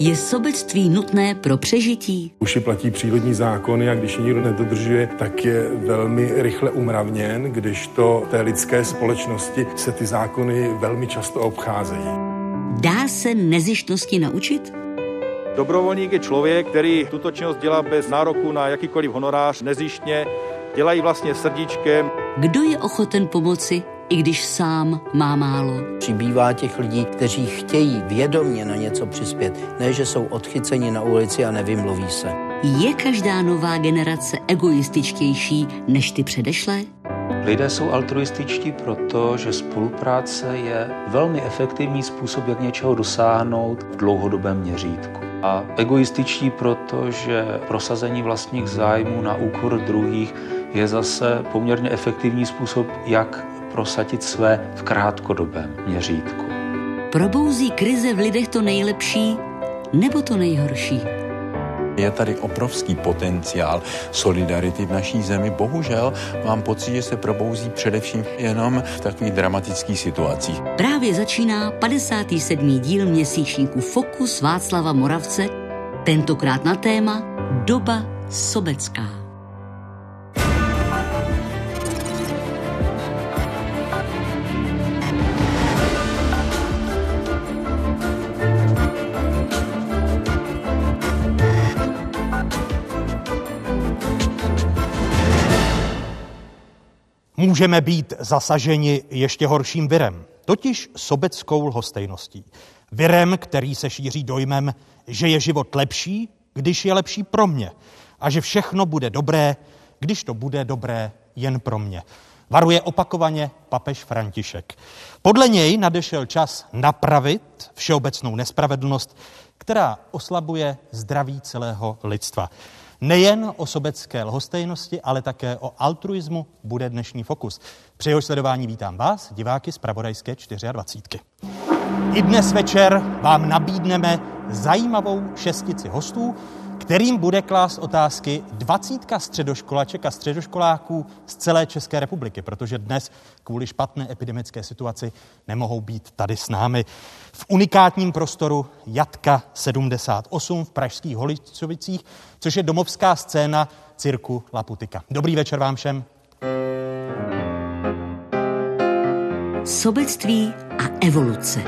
Je sobectví nutné pro přežití? Uši platí přírodní zákony a když je nikdo nedodržuje, tak je velmi rychle umravněn, kdežto té lidské společnosti se ty zákony velmi často obcházejí. Dá se nezištnosti naučit? Dobrovolník je člověk, který tuto činnost dělá bez nároku na jakýkoliv honorář, nezištně, dělají vlastně srdíčkem. Kdo je ochoten pomoci, i když sám má málo? Přibývá těch lidí, kteří chtějí vědomě na něco přispět, ne že jsou odchyceni na ulici a nevymluví se. Je každá nová generace egoističtější než ty předešlé? Lidé jsou altruističtí proto, že spolupráce je velmi efektivní způsob, jak něčeho dosáhnout v dlouhodobém měřítku. A egoističtí proto, že prosazení vlastních zájmů na úkor druhých je zase poměrně efektivní způsob, jak prosadit své v krátkodobém měřítku. Probouzí krize v lidech to nejlepší nebo to nejhorší? Je tady obrovský potenciál solidarity v naší zemi. Bohužel mám pocit, že se probouzí především jenom v takových dramatických situacích. Právě začíná 57. díl měsíčníku Fokus Václava Moravce, tentokrát na téma Doba sobecká. Můžeme být zasaženi ještě horším virem, totiž sobeckou lhostejností. Virem, který se šíří dojmem, že je život lepší, když je lepší pro mě a že všechno bude dobré, když to bude dobré jen pro mě. Varuje opakovaně papež František. Podle něj nadešel čas napravit všeobecnou nespravedlnost, která oslabuje zdraví celého lidstva. Nejen o sobecké lhostejnosti, ale také o altruismu bude dnešní Fokus. Při jeho sledování vítám vás, diváky z Pravodajské 24. I dnes večer vám nabídneme zajímavou šestici hostů, kterým bude klást otázky 20 středoškolaček a středoškoláků z celé České republiky, protože dnes kvůli špatné epidemické situaci nemohou být tady s námi. V unikátním prostoru Jatka 78 v pražských Holicovicích, což je domovská scéna cirku Laputika. Dobrý večer vám všem. Sobectví a evoluce.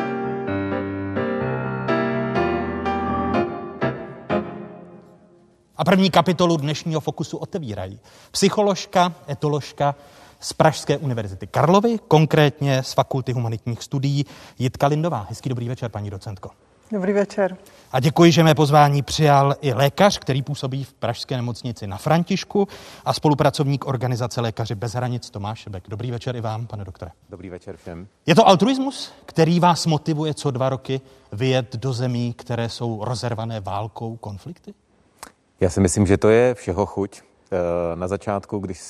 A první kapitolu dnešního Fokusu otevírají psycholožka, etoložka z Pražské univerzity Karlovy, konkrétně z Fakulty humanitních studií Jitka Lindová. Hezký dobrý večer, paní docentko. Dobrý večer. A děkuji, že mé pozvání přijal i lékař, který působí v pražské nemocnici Na Františku a spolupracovník organizace Lékaři bez hranic Tomáš Šebek. Dobrý večer i vám, pane doktore. Dobrý večer všem. Je to altruismus, který vás motivuje co 2 roky vyjet do zemí, které jsou rozervané válkou, konflikty? Já si myslím, že to je všeho chuť. Na začátku, když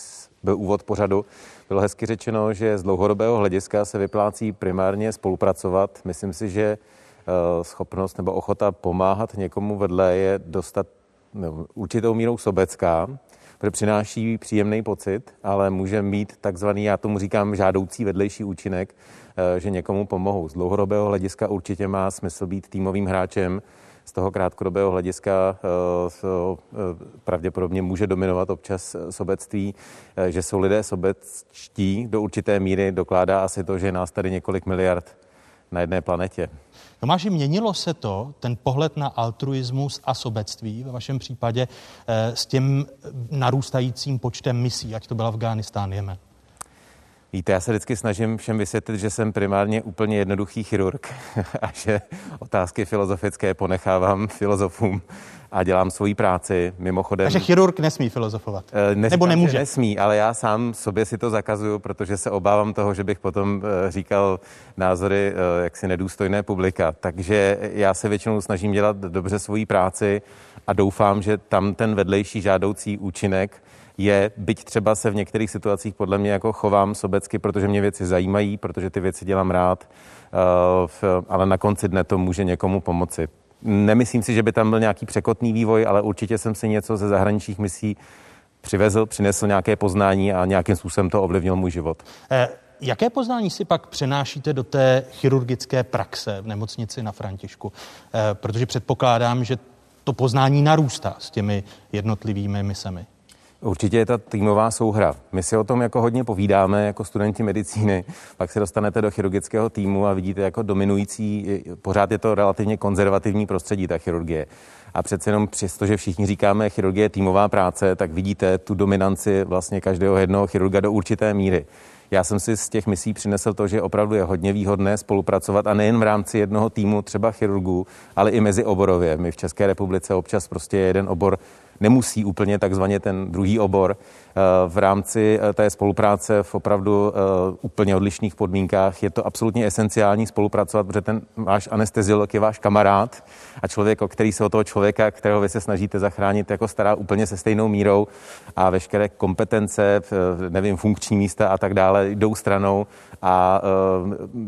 byl úvod pořadu, bylo hezky řečeno, že z dlouhodobého hlediska se vyplácí primárně spolupracovat. Myslím si, že schopnost nebo ochota pomáhat někomu vedle je dostat určitou mírou sobecká, protože přináší příjemný pocit, ale může mít takzvaný, já tomu říkám, žádoucí vedlejší účinek, že někomu pomohou. Z dlouhodobého hlediska určitě má smysl být týmovým hráčem, z toho krátkodobého hlediska pravděpodobně může dominovat občas sobectví, že jsou lidé sobečtí do určité míry, dokládá asi to, že nás tady několik miliard na jedné planetě. Tomáši, měnilo se to, ten pohled na altruismus a sobectví, ve vašem případě s tím narůstajícím počtem misí, ať to byla Afghánistán, Jemen? Víte, já se vždycky snažím všem vysvětlit, že jsem primárně úplně jednoduchý chirurg a že otázky filozofické ponechávám filozofům a dělám svoji práci mimochodem. Takže chirurg nesmí filozofovat? Nebo nemůže? Nesmí, ale já sám sobě si to zakazuju, protože se obávám toho, že bych potom říkal názory jaksi nedůstojné publika. Takže já se většinou snažím dělat dobře svoji práci a doufám, že tam ten vedlejší žádoucí účinek je, byť třeba se v některých situacích podle mě jako chovám sobecky, protože mě věci zajímají, protože ty věci dělám rád, ale na konci dne to může někomu pomoci. Nemyslím si, že by tam byl nějaký překotný vývoj, ale určitě jsem si něco ze zahraničních misí přinesl nějaké poznání a nějakým způsobem to ovlivnil můj život. Jaké poznání si pak přenášíte do té chirurgické praxe v nemocnici na Františku? Protože předpokládám, že to poznání narůstá s těmi jednotlivými misemi. Určitě je ta týmová souhra. My si o tom jako hodně povídáme jako studenti medicíny, pak se dostanete do chirurgického týmu a vidíte jako dominující, pořád je to relativně konzervativní prostředí, ta chirurgie. A přece jenom přesto, že všichni říkáme chirurgie je týmová práce, tak vidíte tu dominanci vlastně každého jednoho chirurga do určité míry. Já jsem si z těch misí přinesl to, že opravdu je hodně výhodné spolupracovat a nejen v rámci jednoho týmu třeba chirurgů, ale i mezioborově. My v České republice občas prostě jeden obor nemusí úplně takzvaně ten druhý obor v rámci té spolupráce v opravdu úplně odlišných podmínkách. Je to absolutně esenciální spolupracovat, protože ten váš anesteziolog je váš kamarád a člověk, o který se o toho člověka, kterého vy se snažíte zachránit, jako stará úplně se stejnou mírou a veškeré kompetence, nevím, funkční místa a tak dále jdou stranou a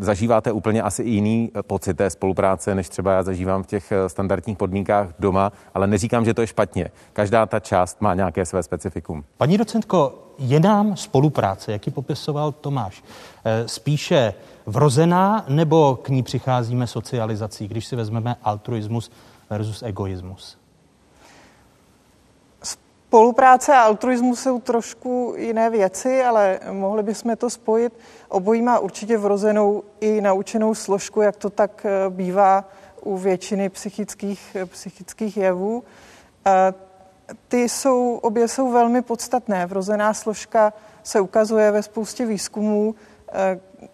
zažíváte úplně asi jiný pocit té spolupráce, než třeba já zažívám v těch standardních podmínkách doma, ale neříkám, že to je špatně. Každá ta část má nějaké své specifikum. Paní docentko, je nám spolupráce, jak ji popisoval Tomáš, spíše vrozená, nebo k ní přicházíme socializací, když si vezmeme altruismus versus egoismus? Spolupráce a altruismus jsou trošku jiné věci, ale mohli bychom to spojit. Obojí má určitě vrozenou i naučenou složku, jak to tak bývá u většiny psychických jevů. Obě jsou velmi podstatné. Vrozená složka se ukazuje ve spoustě výzkumů,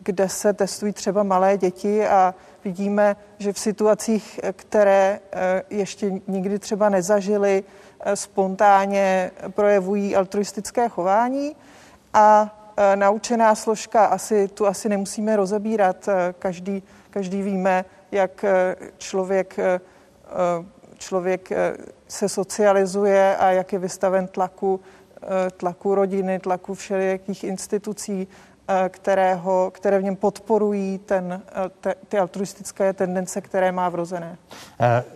kde se testují třeba malé děti a vidíme, že v situacích, které ještě nikdy třeba nezažili, spontánně projevují altruistické chování a naučená složka, tu asi nemusíme rozebírat. Každý víme, jak člověk se socializuje a jak je vystaven tlaku rodiny, tlaku všelijakých institucí, které v něm podporují ty altruistické tendence, které má vrozené.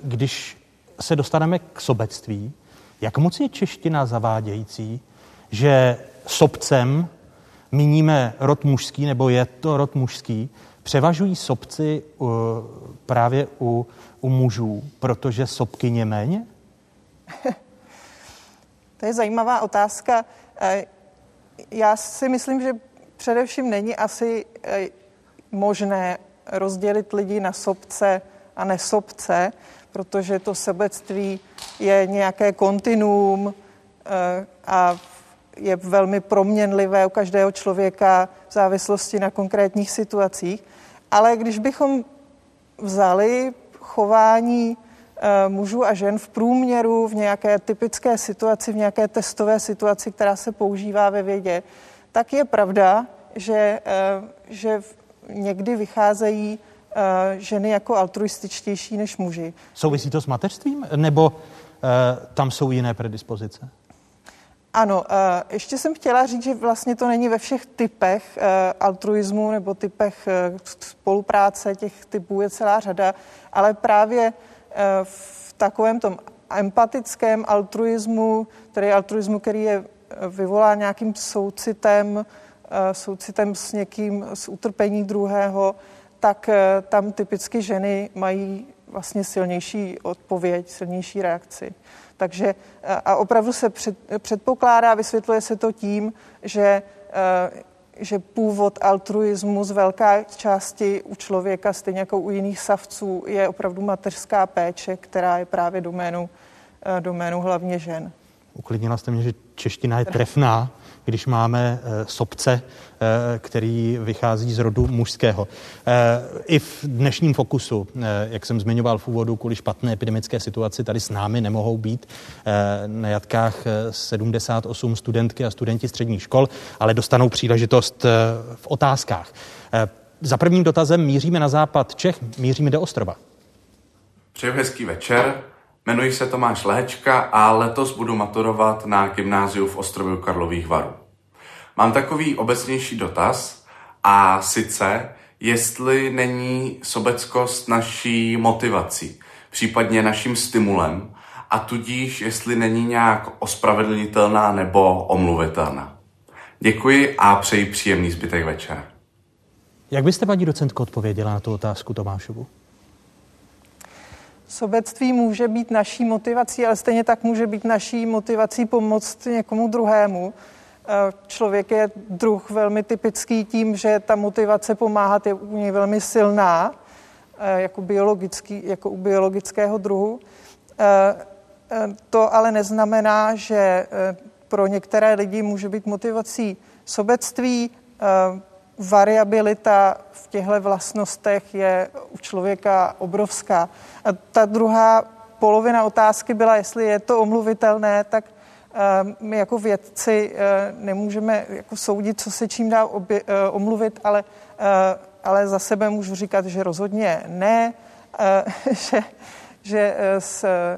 Když se dostaneme k sobectví, jak moc je čeština zavádějící, že sobcem míníme rod mužský, nebo je to rod mužský, převažují sobci právě u mužů, protože sobkyně méně? To je zajímavá otázka. Já si myslím, že především není asi možné rozdělit lidi na sobce a nesobce, protože to sobectví je nějaké kontinuum a je velmi proměnlivé u každého člověka v závislosti na konkrétních situacích. Ale když bychom vzali chování mužů a žen v průměru v nějaké typické situaci, v nějaké testové situaci, která se používá ve vědě, tak je pravda, že někdy vycházejí ženy jako altruističtější než muži. Souvisí to s mateřstvím, nebo tam jsou jiné predispozice? Ano, ještě jsem chtěla říct, že vlastně to není ve všech typech altruismu nebo typech spolupráce, těch typů je celá řada, ale právě v takovém tom empatickém altruismu, tedy altruismu, který je vyvolán nějakým soucitem s někým, s utrpení druhého, tak tam typicky ženy mají vlastně silnější odpověď, silnější reakci. Takže a opravdu se předpokládá, vysvětluje se to tím, že původ altruismu z velké části u člověka, stejně jako u jiných savců, je opravdu mateřská péče, která je právě doménou hlavně žen. Uklidnila jste mě, že čeština je trefná, když máme sobce, který vychází z rodu mužského. I v dnešním fokusu, jak jsem zmiňoval v úvodu, kvůli špatné epidemické situaci, tady s námi nemohou být na jatkách 78 studentky a studenti středních škol, ale dostanou příležitost v otázkách. Za prvním dotazem míříme na západ Čech, míříme do Ostrova. Přeju hezký večer. Jmenuji se Tomáš Lehečka a letos budu maturovat na gymnáziu v Ostrově Karlových Varů. Mám takový obecnější dotaz, a sice, jestli není sobeckost naší motivací, případně naším stimulem, a tudíž, jestli není nějak ospravedlnitelná nebo omluvitelná. Děkuji a přeji příjemný zbytek večera. Jak byste, paní docentko, odpověděla na tu otázku Tomášovu? Sobectví může být naší motivací, ale stejně tak může být naší motivací pomoct někomu druhému. Člověk je druh velmi typický tím, že ta motivace pomáhat je u něj velmi silná, jako u biologického druhu. To ale neznamená, že pro některé lidi může být motivací sobectví. Variabilita v těchto vlastnostech je u člověka obrovská. A ta druhá polovina otázky byla, jestli je to omluvitelné, tak my jako vědci nemůžeme jako soudit, co se čím dá omluvit, ale za sebe můžu říkat, že rozhodně ne, že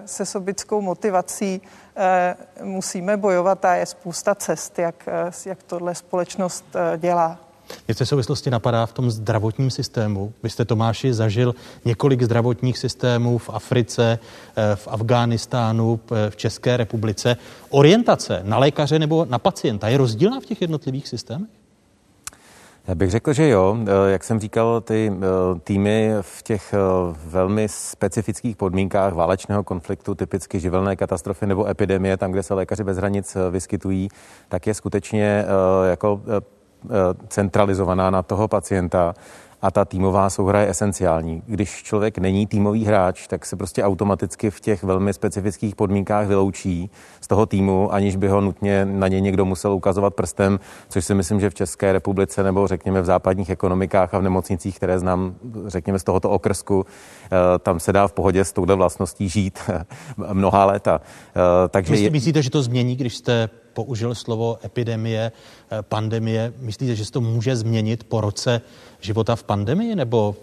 se sobickou motivací musíme bojovat a je spousta cest, jak tohle společnost dělá. Mě v té souvislosti napadá v tom zdravotním systému. Vy jste, Tomáši, zažil několik zdravotních systémů v Africe, v Afghánistánu, v České republice. Orientace na lékaře nebo na pacienta je rozdílná v těch jednotlivých systémech? Já bych řekl, že jo. Jak jsem říkal, ty týmy v těch velmi specifických podmínkách válečného konfliktu, typicky živelné katastrofy nebo epidemie, tam, kde se lékaři bez hranic vyskytují, tak je skutečně jako centralizovaná na toho pacienta a ta týmová souhra je esenciální. Když člověk není týmový hráč, tak se prostě automaticky v těch velmi specifických podmínkách vyloučí z toho týmu, aniž by ho nutně na něj někdo musel ukazovat prstem, což si myslím, že v České republice nebo řekněme v západních ekonomikách a v nemocnicích, které znám, řekněme z tohoto okrsku, tam se dá v pohodě s touhle vlastností žít mnoha léta. Myslíte, že to změní, když jste použil slovo epidemie, pandemie. Myslíte, že se to může změnit po roce života v pandemii, nebo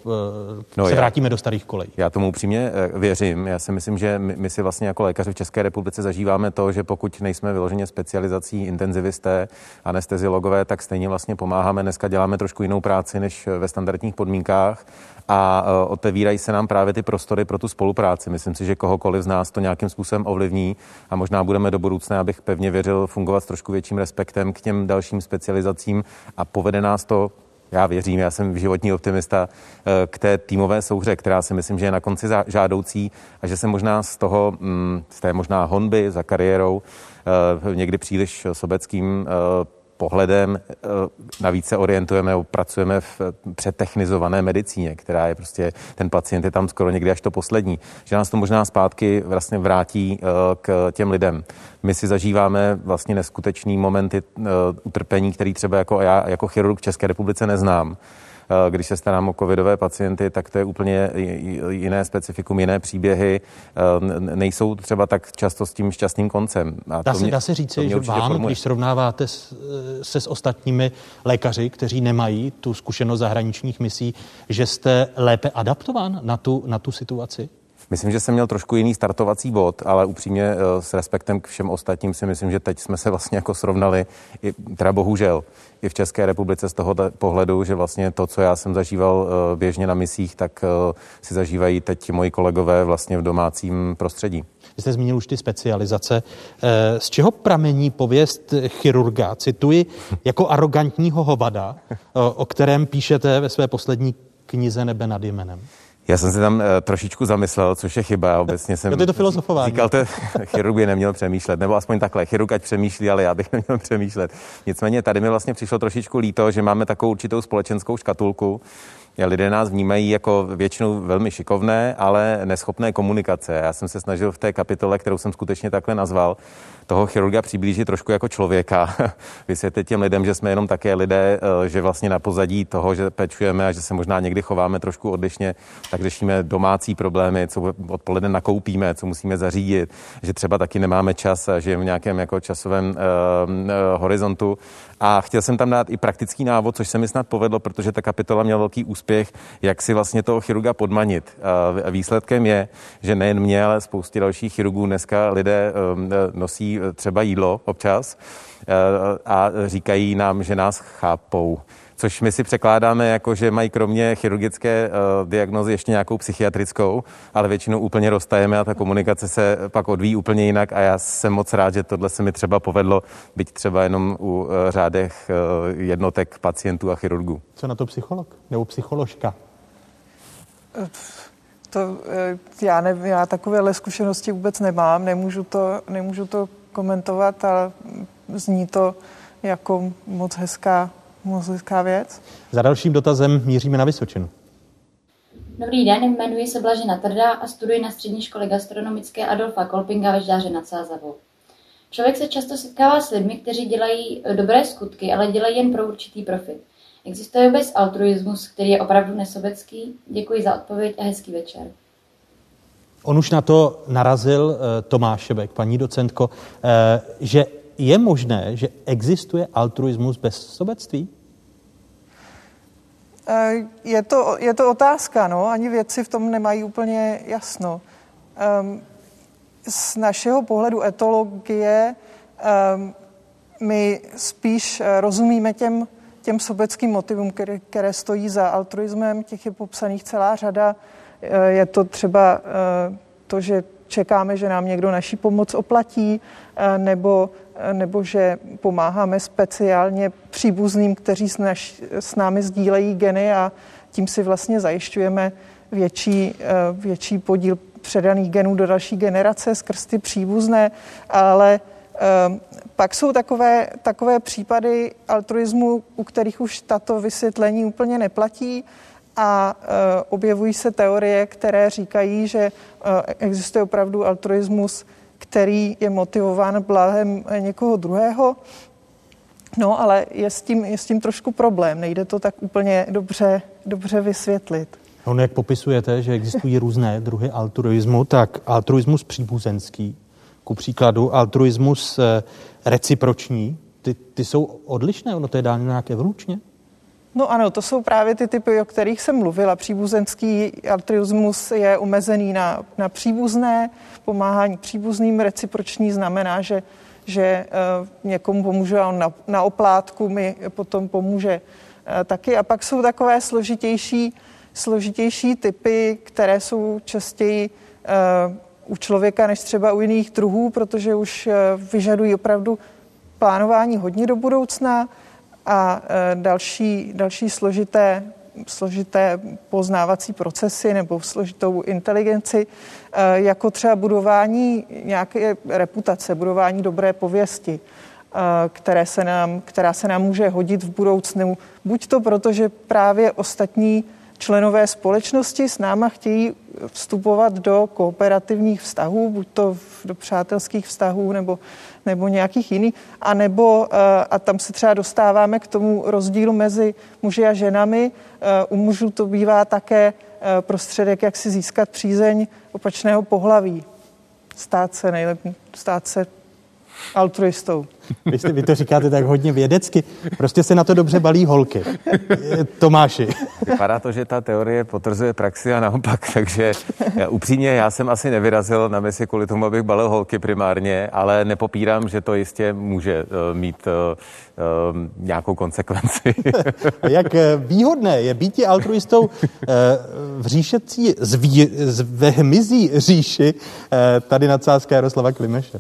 se vrátíme do starých kolejí? Já tomu upřímně věřím. Já si myslím, že my si vlastně jako lékaři v České republice zažíváme to, že pokud nejsme vyloženě specializací intenzivisté, anesteziologové, tak stejně vlastně pomáháme. Dneska děláme trošku jinou práci než ve standardních podmínkách a otevírají se nám právě ty prostory pro tu spolupráci. Myslím si, že kohokoliv z nás to nějakým způsobem ovlivní a možná budeme do budoucna, abych pevně věřil, fungovat s trošku větším respektem k těm dalším specializacím a povede nás to, já věřím, já jsem životní optimista, k té týmové souhře, která si myslím, že je na konci žádoucí a že se možná z té možná honby za kariérou, někdy příliš sobeckým pohledem, navíc se orientujeme, pracujeme v přetechnizované medicíně, která je prostě, ten pacient je tam skoro někdy až to poslední, že nás to možná zpátky vlastně vrátí k těm lidem. My si zažíváme vlastně neskutečný momenty utrpení, který třeba jako já, jako chirurg v České republice neznám. Když se starám o covidové pacienty, tak to je úplně jiné specifikum, jiné příběhy. Nejsou třeba tak často s tím šťastným koncem. Dá se říci, že vám, když srovnáváte se s ostatními lékaři, kteří nemají tu zkušenost zahraničních misí, že jste lépe adaptován na tu situaci? Myslím, že jsem měl trošku jiný startovací bod, ale upřímně s respektem k všem ostatním si myslím, že teď jsme se vlastně jako srovnali, teda bohužel, i v České republice z toho pohledu, že vlastně to, co já jsem zažíval běžně na misích, tak si zažívají teď moji kolegové vlastně v domácím prostředí. Vy jste zmínil už ty specializace. Z čeho pramení pověst chirurga, cituji, jako arrogantního hovada, o kterém píšete ve své poslední knize Nebe nad Jmenem? Já jsem se tam trošičku zamyslel, což je chyba. Obecně jsem to je to filozofování. Říkal, že chirurg by neměl přemýšlet, nebo aspoň takhle. Chirurg ať přemýšlí, ale já bych neměl přemýšlet. Nicméně tady mi vlastně přišlo trošičku líto, že máme takovou určitou společenskou škatulku. Lidé nás vnímají jako většinou velmi šikovné, ale neschopné komunikace. Já jsem se snažil v té kapitole, kterou jsem skutečně takhle nazval, toho chirurga přiblížit trošku jako člověka. Vysvětlit těm lidem, že jsme jenom také lidé, že vlastně na pozadí toho, že pečujeme a že se možná někdy chováme trošku odlišně, tak řešíme domácí problémy, co odpoledne nakoupíme, co musíme zařídit, že třeba taky nemáme čas a žijeme v nějakém jako časovém horizontu. A chtěl jsem tam dát i praktický návod, což se mi snad povedlo, protože ta kapitola měla velký úspěch, jak si vlastně toho chirurga podmanit. A výsledkem je, že nejen mě, ale spoustě dalších chirurgů dneska lidé nosí třeba jídlo občas a říkají nám, že nás chápou. což my si překládáme jako, že mají kromě chirurgické diagnózy ještě nějakou psychiatrickou, ale většinou úplně roztajeme a ta komunikace se pak odvíjí úplně jinak a já jsem moc rád, že tohle se mi třeba povedlo, byť třeba jenom u řádech jednotek pacientů a chirurgů. Co na to psycholog nebo psycholožka? To já nevím, já takovéhle zkušenosti vůbec nemám, nemůžu to komentovat, ale zní to jako moc hezká věc. Za dalším dotazem míříme na Vysočinu. Dobrý den, jmenuji se Blažena Trdá a studuji na střední škole gastronomické Adolfa Kolpinga ve Žďáře nad Sázavou. Člověk se často setkává s lidmi, kteří dělají dobré skutky, ale dělají jen pro určitý profit. Existuje vůbec altruismus, který je opravdu nesobecký? Děkuji za odpověď a hezký večer. On už na to narazil Tomáš Šebek, paní docentko, že je možné, že existuje altruismus bez sobectví? Je to otázka, no. Ani vědci v tom nemají úplně jasno. Z našeho pohledu etologie my spíš rozumíme těm sobeckým motivům, které stojí za altruismem, těch je popsaných celá řada. Je to třeba to, že čekáme, že nám někdo naši pomoc oplatí, nebo že pomáháme speciálně příbuzným, kteří s námi sdílejí geny a tím si vlastně zajišťujeme větší podíl předaných genů do další generace skrz ty příbuzné, ale pak jsou takové případy altruismu, u kterých už tato vysvětlení úplně neplatí a objevují se teorie, které říkají, že existuje opravdu altruismus, který je motivován blahem někoho druhého. No, ale je s tím trošku problém. Nejde to tak úplně dobře vysvětlit. No, jak popisujete, že existují různé druhy altruismu, tak altruismus příbuzenský, ku příkladu altruismus reciproční, ty jsou odlišné, ono to je dáno nějak evolučně? No ano, to jsou právě ty typy, o kterých jsem mluvila. Příbuzenský altruismus je omezený na příbuzné, pomáhání příbuzným. Reciproční znamená, že někomu pomůže a on na oplátku mi potom pomůže taky. A pak jsou takové složitější typy, které jsou častěji u člověka než třeba u jiných druhů, protože už vyžadují opravdu plánování hodně do budoucna a další složité poznávací procesy nebo složitou inteligenci, jako třeba budování nějaké reputace, budování dobré pověsti, která se nám může hodit v budoucnu. Buď to proto, že právě ostatní členové společnosti s náma chtějí vstupovat do kooperativních vztahů, buď to do přátelských vztahů nebo nějakých jiných, a tam se třeba dostáváme k tomu rozdílu mezi muži a ženami. U mužů to bývá také prostředek, jak si získat přízeň opačného pohlaví. Stát se altruistou. Vy to říkáte tak hodně vědecky. Prostě se na to dobře balí holky. Tomáši. Vypadá to, že ta teorie potvrzuje praxi a naopak, takže upřímně já jsem asi nevyrazil na mysli kvůli tomu, abych balil holky primárně, ale nepopírám, že to jistě může mít nějakou konsekvenci. Jak výhodné je býti altruistou v říšecí ve hmyzí říši tady nadsázka Jaroslava Klimeše.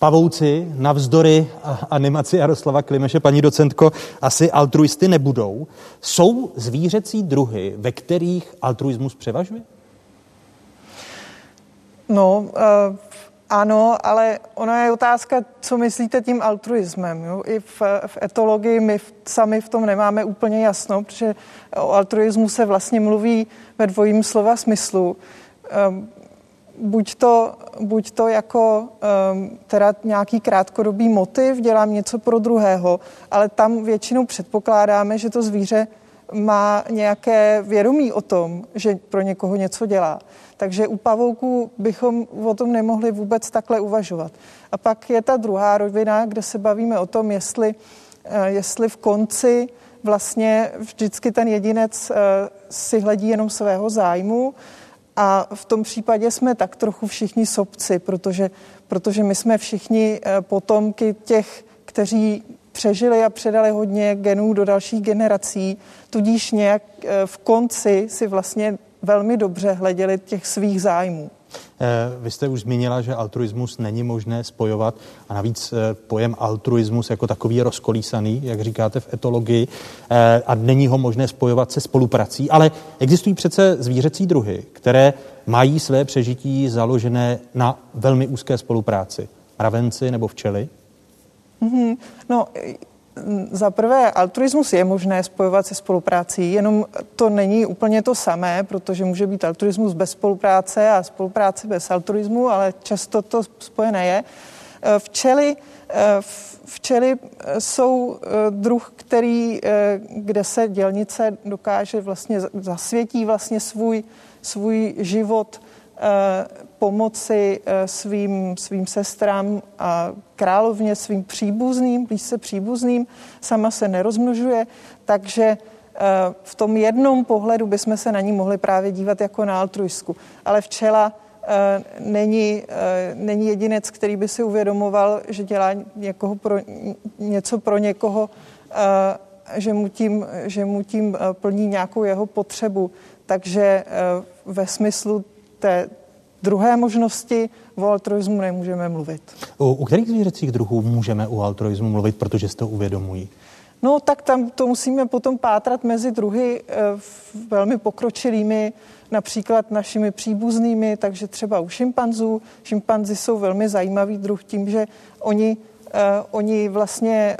Pavouci navzdory animaci Jaroslava Klimeše, paní docentko, asi altruisty nebudou. Jsou zvířecí druhy, ve kterých altruismus převažuje? No, ano, ale ona je otázka, co myslíte tím altruismem. Jo? I v etologii my sami v tom nemáme úplně jasno, protože o altruismu se vlastně mluví ve dvojím slova smyslu. Buď to jako teda nějaký krátkodobý motiv, dělám něco pro druhého, ale tam většinou předpokládáme, že to zvíře má nějaké vědomí o tom, že pro někoho něco dělá. Takže u pavouků bychom o tom nemohli vůbec takhle uvažovat. A pak je ta druhá rovina, kde se bavíme o tom, jestli v konci vlastně vždycky ten jedinec si hledí jenom svého zájmu. A v tom případě jsme tak trochu všichni sobci, protože my jsme všichni potomky těch, kteří přežili a předali hodně genů do dalších generací, tudíž nějak v konci si vlastně velmi dobře hleděli těch svých zájmů. Vy jste už zmínila, že altruismus není možné spojovat a navíc pojem altruismus jako takový je rozkolísaný, jak říkáte v etologii, a není ho možné spojovat se spoluprací, ale existují přece zvířecí druhy, které mají své přežití založené na velmi úzké spolupráci. Mravenci nebo včely? No, za prvé, altruismus je možné spojovat se spoluprácí, jenom to není úplně to samé, protože může být altruismus bez spolupráce a spolupráce bez altruismu, ale často to spojené je. Včely jsou druh, kde se dělnice dokáže vlastně zasvětí vlastně svůj život pomoci svým sestrám a královně, svým příbuzným, blízce příbuzným, sama se nerozmnožuje, takže v tom jednom pohledu bychom se na ní mohli právě dívat jako na altruistku. Ale včela není jedinec, který by si uvědomoval, že dělá něco pro někoho, že mu tím plní nějakou jeho potřebu. Takže ve smyslu té druhé možnosti o altruismu nemůžeme mluvit. U kterých zvířecích druhů můžeme o altruismu mluvit, protože si to uvědomují? No tak tam to musíme potom pátrat mezi druhy velmi pokročilými, například našimi příbuznými, takže třeba u šimpanzů. Šimpanzi jsou velmi zajímavý druh tím, že oni vlastně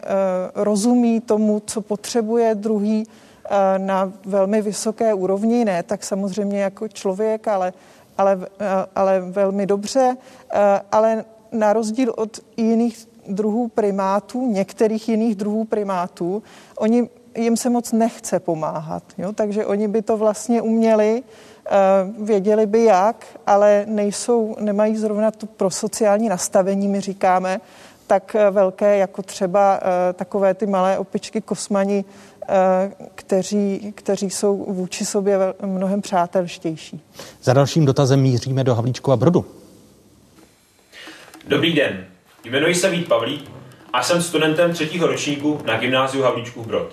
rozumí tomu, co potřebuje druhý na velmi vysoké úrovni, ne tak samozřejmě jako člověk, ale velmi dobře, ale na rozdíl od jiných druhů primátů, některých jiných druhů primátů, jim se moc nechce pomáhat, jo? Takže oni by to vlastně uměli, věděli by jak, ale nemají zrovna to pro sociální nastavení, my říkáme, tak velké jako třeba takové ty malé opičky kosmani, kteří jsou vůči sobě mnohem přátelštější. Za dalším dotazem míříme do Havlíčkova Brodu. Dobrý den, jmenuji se Vít Pavlík a jsem studentem 3. ročníku na gymnáziu Havlíčkův Brod.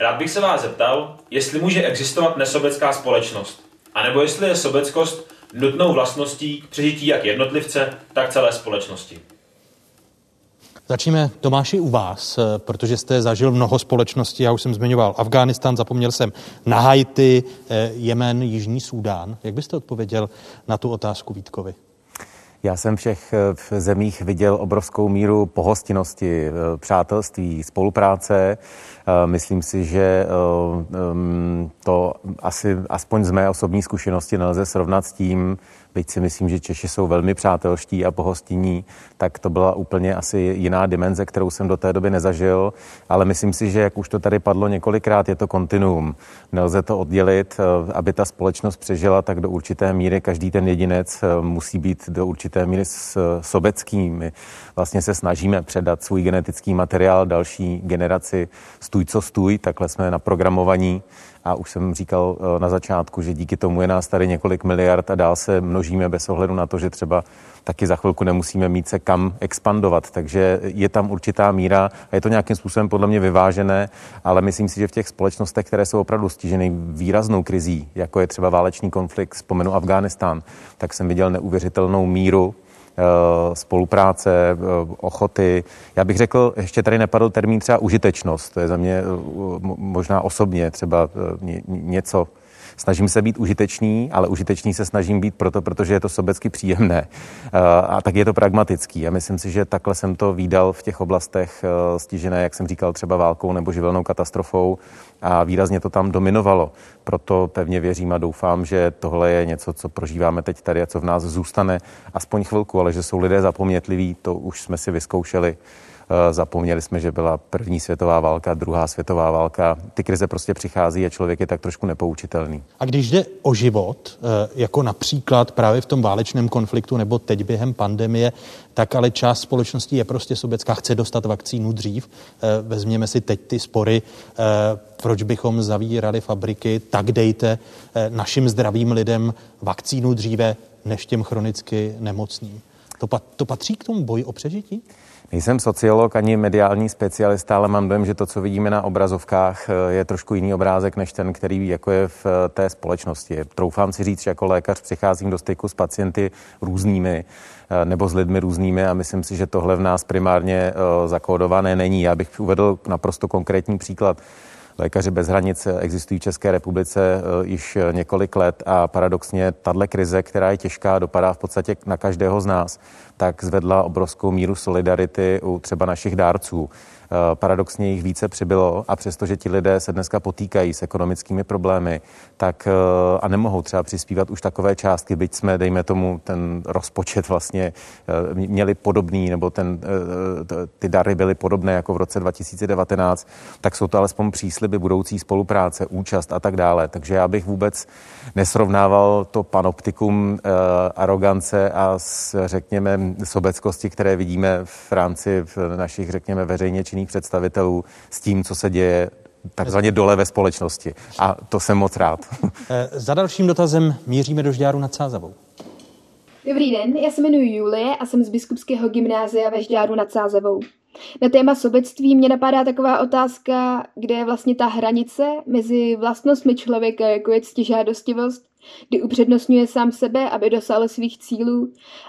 Rád bych se vás zeptal, jestli může existovat nesobecká společnost, anebo jestli je sobeckost nutnou vlastností k přežití jak jednotlivce, tak celé společnosti. Začneme, Tomáši, u vás, protože jste zažil mnoho společností, já už jsem zmiňoval Afghánistán, zapomněl jsem na Haiti, Jemen, Jižní Súdán. Jak byste odpověděl na tu otázku Vítkovi? Já jsem všech v zemích viděl obrovskou míru pohostinnosti, přátelství, spolupráce. Myslím si, že to asi aspoň z mé osobní zkušenosti nelze srovnat s tím, byť si myslím, že Češi jsou velmi přátelští a pohostinní, tak to byla úplně asi jiná dimenze, kterou jsem do té doby nezažil, ale myslím si, že jak už to tady padlo několikrát, je to kontinuum. Nelze to oddělit, aby ta společnost přežila, tak do určité míry každý ten jedinec musí být do určité míry sobecký. My vlastně se snažíme předat svůj genetický materiál další generaci stůj co stůj, takhle jsme naprogramovaní. A už jsem říkal na začátku, že díky tomu je nás tady několik miliard a dál se množíme bez ohledu na to, že třeba taky za chvilku nemusíme mít se kam expandovat. Takže je tam určitá míra a je to nějakým způsobem podle mě vyvážené, ale myslím si, že v těch společnostech, které jsou opravdu stiženy výraznou krizí, jako je třeba válečný konflikt, vzpomenu Afghánistán, tak jsem viděl neuvěřitelnou míru spolupráce, ochoty. Já bych řekl, ještě tady nepadl termín třeba užitečnost, to je za mě možná osobně třeba něco. Snažím se být užitečný, ale užitečný se snažím být proto, protože je to sobecky příjemné a tak je to pragmatický. Já myslím si, že takhle jsem to vídal v těch oblastech stižené, jak jsem říkal, třeba válkou nebo živelnou katastrofou a výrazně to tam dominovalo. Proto pevně věřím a doufám, že tohle je něco, co prožíváme teď tady a co v nás zůstane aspoň chvilku, ale že jsou lidé zapomnětliví, to už jsme si vyzkoušeli. Zapomněli jsme, že byla první světová válka, druhá světová válka. Ty krize prostě přichází a člověk je tak trošku nepoučitelný. A když jde o život, jako například právě v tom válečném konfliktu nebo teď během pandemie, tak ale část společnosti je prostě sobecká, chce dostat vakcínu dřív. Vezměme si teď ty spory, proč bychom zavírali fabriky, tak dejte našim zdravým lidem vakcínu dříve než těm chronicky nemocným. To patří k tomu boji o přežití? Nejsem sociolog ani mediální specialista, ale mám dojem, že to, co vidíme na obrazovkách, je trošku jiný obrázek než ten, který jako je v té společnosti. Troufám si říct, že jako lékař přicházím do styku s pacienty různými nebo s lidmi různými a myslím si, že tohle v nás primárně zakódované není. Já bych uvedl naprosto konkrétní příklad. Lékaři bez hranic existují v České republice již několik let a paradoxně tahle krize, která je těžká, dopadá v podstatě na každého z nás, tak zvedla obrovskou míru solidarity u třeba našich dárců. Paradoxně jich více přibylo a přestože ti lidé se dneska potýkají s ekonomickými problémy, tak a nemohou třeba přispívat už takové částky, byť jsme, dejme tomu, ten rozpočet vlastně měli podobný, nebo ty dary byly podobné jako v roce 2019, tak jsou to alespoň přísliby budoucí spolupráce, účast a tak dále. Takže já bych vůbec nesrovnával to panoptikum arogance a řekněme sobeckosti, které vidíme v rámci našich, řekněme, veřejně činných představitelů s tím, co se děje takzvaně dole ve společnosti. A to jsem moc rád. Za dalším dotazem míříme do Žďáru nad Sázavou. Dobrý den, já se jmenuji Julie a jsem z biskupského gymnázia ve Žďáru nad Sázavou. Na téma sobectví mě napadá taková otázka, kde je vlastně ta hranice mezi vlastnostmi člověka, jako je ctižádostivost, kdy upřednostňuje sám sebe, aby dosáhl svých cílů,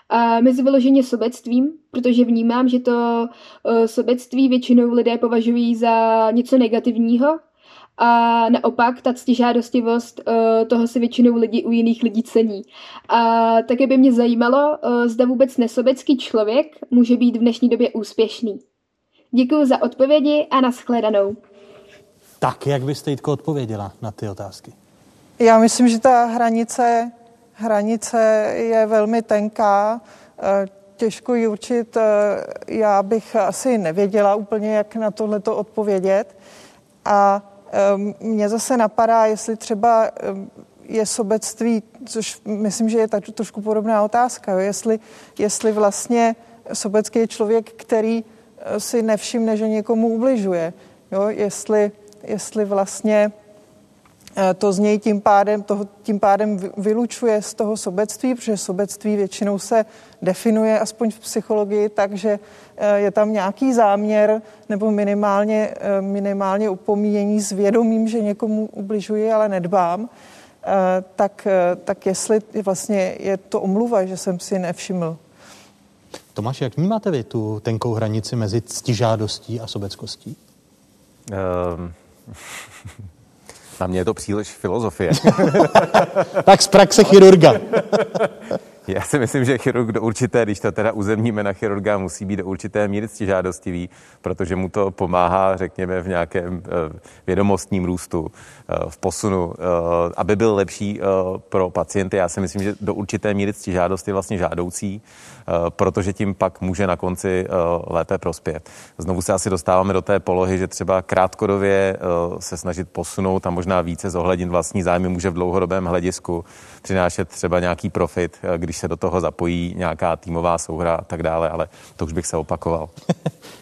a mezi vyloženě sobectvím, protože vnímám, že to sobectví většinou lidé považují za něco negativního a naopak ta ctižádostivost, toho se většinou lidi u jiných lidí cení. A také by mě zajímalo, zda vůbec nesobecký člověk může být v dnešní době úspěšný. Děkuju za odpovědi a nashledanou. Tak, jak byste, Jitko, odpověděla na ty otázky? Já myslím, že ta hranice je velmi tenká, těžko ji určit. Já bych asi nevěděla úplně, jak na tohleto odpovědět. A mě zase napadá, jestli třeba je sobectví, což myslím, že je tak trošku podobná otázka, jestli vlastně sobecký je člověk, který si nevšimne, že někomu ubližuje. Jo? Jestli vlastně to z něj tím pádem vylučuje z toho sobectví, protože sobectví většinou se definuje aspoň v psychologii tak, že je tam nějaký záměr nebo minimálně upomíjení s vědomím, že někomu ubližuji, ale nedbám, tak jestli vlastně je to omluva, že jsem si nevšiml. Tomáš, jak vnímáte vy tu tenkou hranici mezi ctižádostí a sobeckostí? Na mě je to příliš filozofie. Tak z praxe chirurga. Já si myslím, že chirurg do určité, když to teda uzemníme na chirurga, musí být do určité míry ctižádostivý, protože mu to pomáhá, řekněme, v nějakém vědomostním růstu, v posunu, aby byl lepší pro pacienty. Já si myslím, že do určité míry ctižádost je vlastně žádoucí, protože tím pak může na konci lépe prospět. Znovu se asi dostáváme do té polohy, že třeba krátkodobě se snažit posunout a možná více zohlednit vlastní zájmy může v dlouhodobém hledisku přinášet třeba nějaký profit, když se do toho zapojí nějaká týmová souhra a tak dále, ale to už bych se opakoval.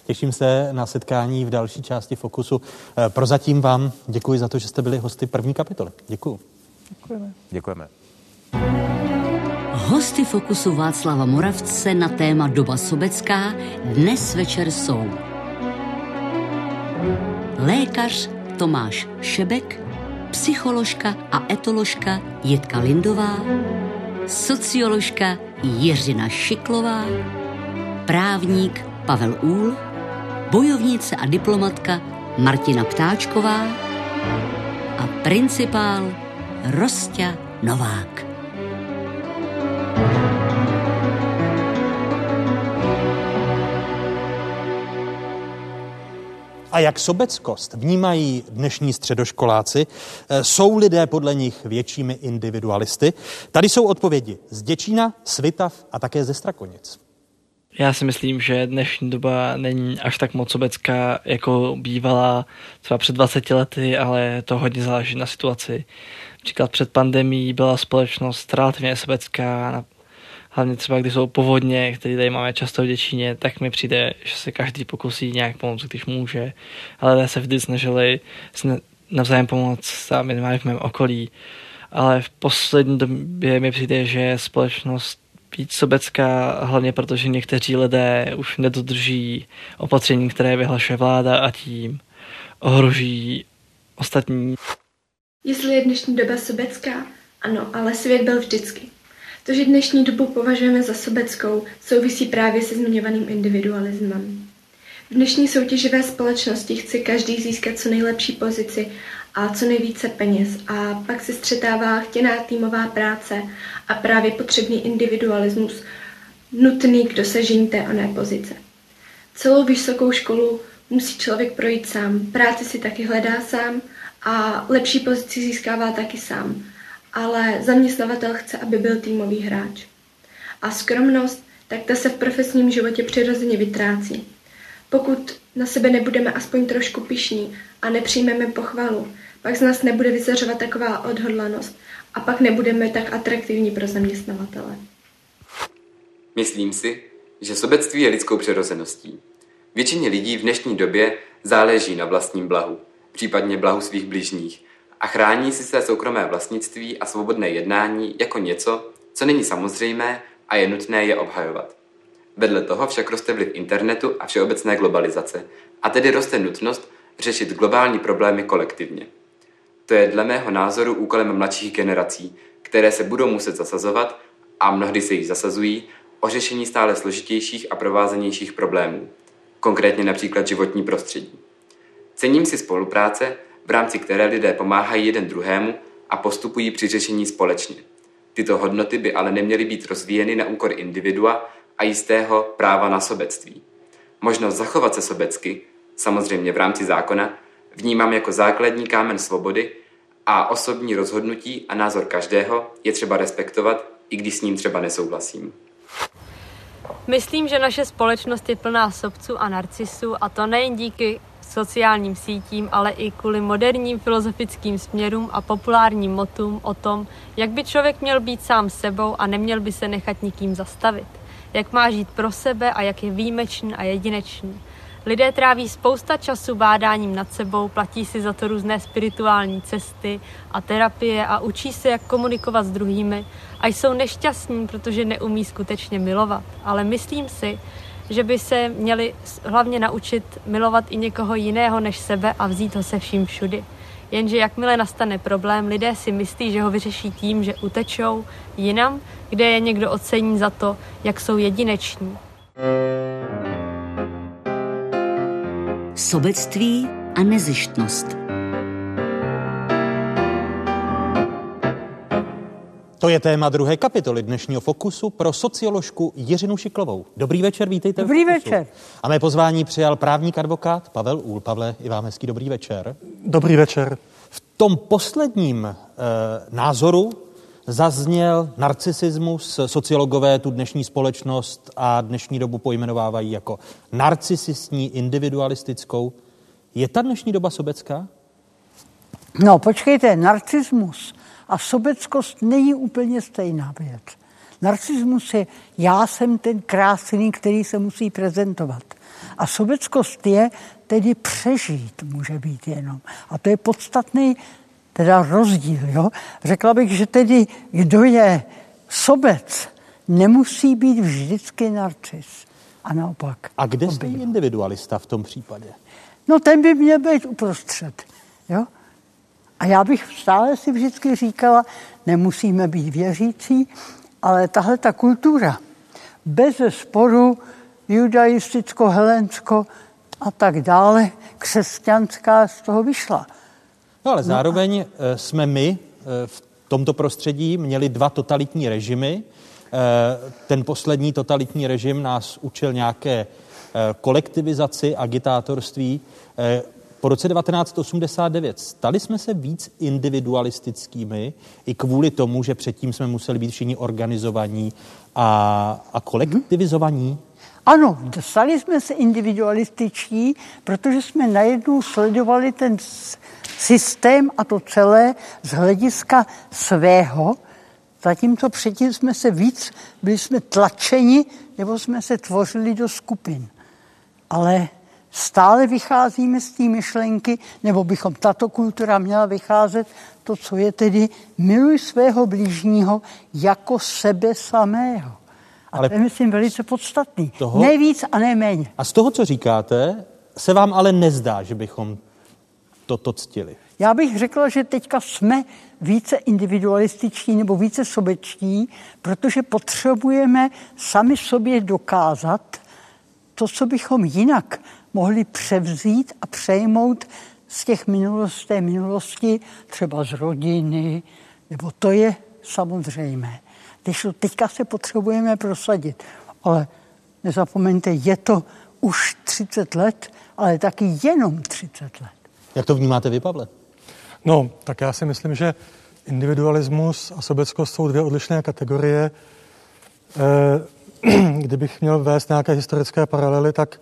Těším se na setkání v další části Fokusu. Prozatím vám děkuji za to, že jste byli hosty první kapitoly. Děkuji. Děkujeme. Hosty Fokusu Václava Moravce na téma Doba sobecká dnes večer jsou lékař Tomáš Šebek, psycholožka a etoložka Jitka Lindová, socioložka Jiřina Šiklová, právník Pavel Úl, bojovnice a diplomatka Martina Ptáčková a principál Rosťa Novák. A jak sobeckost vnímají dnešní středoškoláci? Jsou lidé podle nich většími individualisty? Tady jsou odpovědi z Děčína, Svitav a také ze Strakonic. Já si myslím, že dnešní doba není až tak moc sobecká, jako bývala třeba před 20 lety, ale to hodně záleží na situaci. Například před pandemií byla společnost relativně sobecká, hlavně třeba, když jsou povodně, které tady máme často v Děčíně, tak mi přijde, že se každý pokusí nějak pomoct, když může, ale se vždy snažili navzájem pomoct a minimálně v mém okolí. Ale v poslední době mi přijde, že společnost víc sobecká, hlavně protože někteří lidé už nedodrží opatření, které vyhlašuje vláda a tím ohroží ostatní. Jestli je dnešní doba sobecká, ano, ale svět byl vždycky. To, že dnešní dobu považujeme za sobeckou, souvisí právě se zmiňovaným individualismem. V dnešní soutěživé společnosti chce každý získat co nejlepší pozici a co nejvíce peněz a pak se střetává chtěná týmová práce a právě potřebný individualismus nutný k dosažení té oné pozice. Celou vysokou školu musí člověk projít sám, práci si taky hledá sám a lepší pozici získává taky sám. Ale zaměstnavatel chce, aby byl týmový hráč. A skromnost, tak ta se v profesním životě přirozeně vytrácí. Pokud na sebe nebudeme aspoň trošku pyšní a nepřijmeme pochvalu, pak z nás nebude vyzařovat taková odhodlanost a pak nebudeme tak atraktivní pro zaměstnavatele. Myslím si, že sobectví je lidskou přirozeností. Většině lidí v dnešní době záleží na vlastním blahu, případně blahu svých bližních, a chrání si své soukromé vlastnictví a svobodné jednání jako něco, co není samozřejmé a je nutné je obhajovat. Vedle toho však roste vliv internetu a všeobecné globalizace, a tedy roste nutnost řešit globální problémy kolektivně. To je dle mého názoru úkolem mladších generací, které se budou muset zasazovat, a mnohdy se jich zasazují, o řešení stále složitějších a provázanějších problémů, konkrétně například životní prostředí. Cením si spolupráce, v rámci které lidé pomáhají jeden druhému a postupují při řešení společně. Tyto hodnoty by ale neměly být rozvíjeny na úkor individua a jistého práva na sobectví. Možnost zachovat se sobecky, samozřejmě v rámci zákona, vnímám jako základní kámen svobody a osobní rozhodnutí a názor každého je třeba respektovat, i když s ním třeba nesouhlasím. Myslím, že naše společnost je plná sobců a narcisů, a to nejen díky sociálním sítím, ale i kvůli moderním filozofickým směrům a populárním motům o tom, jak by člověk měl být sám sebou a neměl by se nechat nikým zastavit, jak má žít pro sebe a jak je výjimečný a jedinečný. Lidé tráví spousta času bádáním nad sebou, platí si za to různé spirituální cesty a terapie a učí se, jak komunikovat s druhými, a jsou nešťastní, protože neumí skutečně milovat. Ale myslím si, že by se měli hlavně naučit milovat i někoho jiného než sebe a vzít ho se vším všudy. Jenže jakmile nastane problém, lidé si myslí, že ho vyřeší tím, že utečou jinam, kde je někdo ocení za to, jak jsou jedineční. Sobectví a nezištnost. To je téma druhé kapitoly dnešního Fokusu pro socioložku Jiřinu Šiklovou. Dobrý večer, vítejte. Dobrý večer. A mé pozvání přijal právník advokát Pavel Úl. Pavle, i vám hezký dobrý večer. Dobrý večer. V tom posledním názoru zazněl narcisismus. Sociologové tu dnešní společnost a dnešní dobu pojmenovávají jako narcisistní, individualistickou. Je ta dnešní doba sobecká? No, počkejte, narcismus a sobeckost není úplně stejná věc. Narcismus je, já jsem ten krásný, který se musí prezentovat. A sobeckost je, tedy přežít může být jenom. A to je podstatný teda rozdíl. Jo? Řekla bych, že tedy, kdo je sobec, nemusí být vždycky narcis. A naopak. A kde jste individualista v tom případě? No, ten by měl být uprostřed. Jo? A já bych stále si vždycky říkala, nemusíme být věřící, ale tahle ta kultura bez sporu judaisticko, helensko a tak dále, křesťanská z toho vyšla. No ale zároveň jsme my v tomto prostředí měli dva totalitní režimy. Ten poslední totalitní režim nás učil nějaké kolektivizaci, agitátorství. Po roce 1989 stali jsme se víc individualistickými i kvůli tomu, že předtím jsme museli být všichni organizovaní a kolektivizovaní. Ano, stali jsme se individualističtí, protože jsme najednou sledovali ten systém a to celé z hlediska svého, zatímco předtím jsme se víc, byli jsme tlačeni, nebo jsme se tvořili do skupin. Ale stále vycházíme z té myšlenky, nebo bychom tato kultura měla vycházet, to, co je tedy miluj svého blížního jako sebe samého. A ale to je, myslím, velice podstatný. Ne víc a ne méně. A z toho, co říkáte, se vám ale nezdá, že bychom to ctili. Já bych řekla, že teďka jsme více individualističtí nebo více sobečtí, protože potřebujeme sami sobě dokázat to, co bychom jinak mohli převzít a přejmout z těch minulosti, třeba z rodiny, nebo to je samozřejmé. Když to teďka se potřebujeme prosadit, ale nezapomeňte, je to už 30 let, ale taky jenom 30 let. Jak to vnímáte vy, Pavle? No, tak já si myslím, že individualismus a sobeckost jsou dvě odlišné kategorie. Kdybych měl vést nějaké historické paralely, tak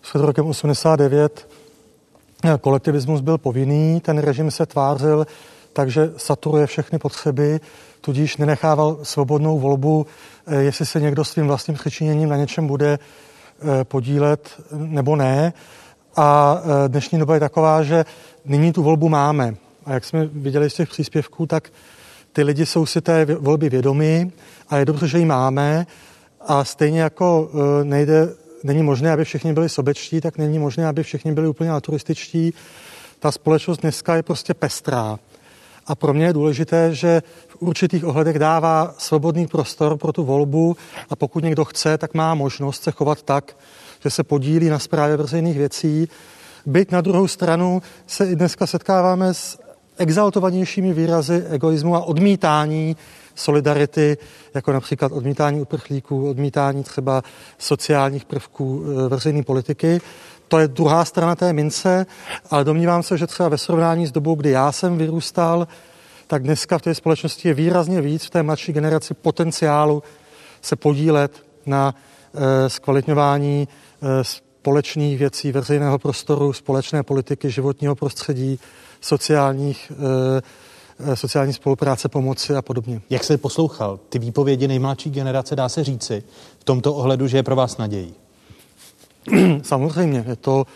před rokem 89 kolektivismus byl povinný, ten režim se tvářil, takže saturuje všechny potřeby, tudíž nenechával svobodnou volbu, jestli se někdo svým vlastním přičiněním na něčem bude podílet nebo ne. A dnešní doba je taková, že nyní tu volbu máme. A jak jsme viděli z těch příspěvků, tak ty lidi jsou si té volby vědomi a je dobře, že ji máme. A stejně jako není možné, aby všichni byli sobečtí, tak není možné, aby všichni byli úplně altruističtí. Ta společnost dneska je prostě pestrá. A pro mě je důležité, že v určitých ohledech dává svobodný prostor pro tu volbu a pokud někdo chce, tak má možnost se chovat tak, že se podílí na správě veřejných věcí. Byť na druhou stranu se i dneska setkáváme s exaltovanějšími výrazy egoismu a odmítání solidarity, jako například odmítání uprchlíků, odmítání třeba sociálních prvků veřejné politiky. To je druhá strana té mince, ale domnívám se, že třeba ve srovnání s dobou, kdy já jsem vyrůstal, tak dneska v té společnosti je výrazně víc v té mladší generaci potenciálu se podílet na zkvalitňování společných věcí, veřejného prostoru, společné politiky, životního prostředí, sociální spolupráce, pomoci a podobně. Jak jste poslouchal ty výpovědi nejmladší generace, dá se říci v tomto ohledu, že je pro vás nadějí? Samozřejmě, je to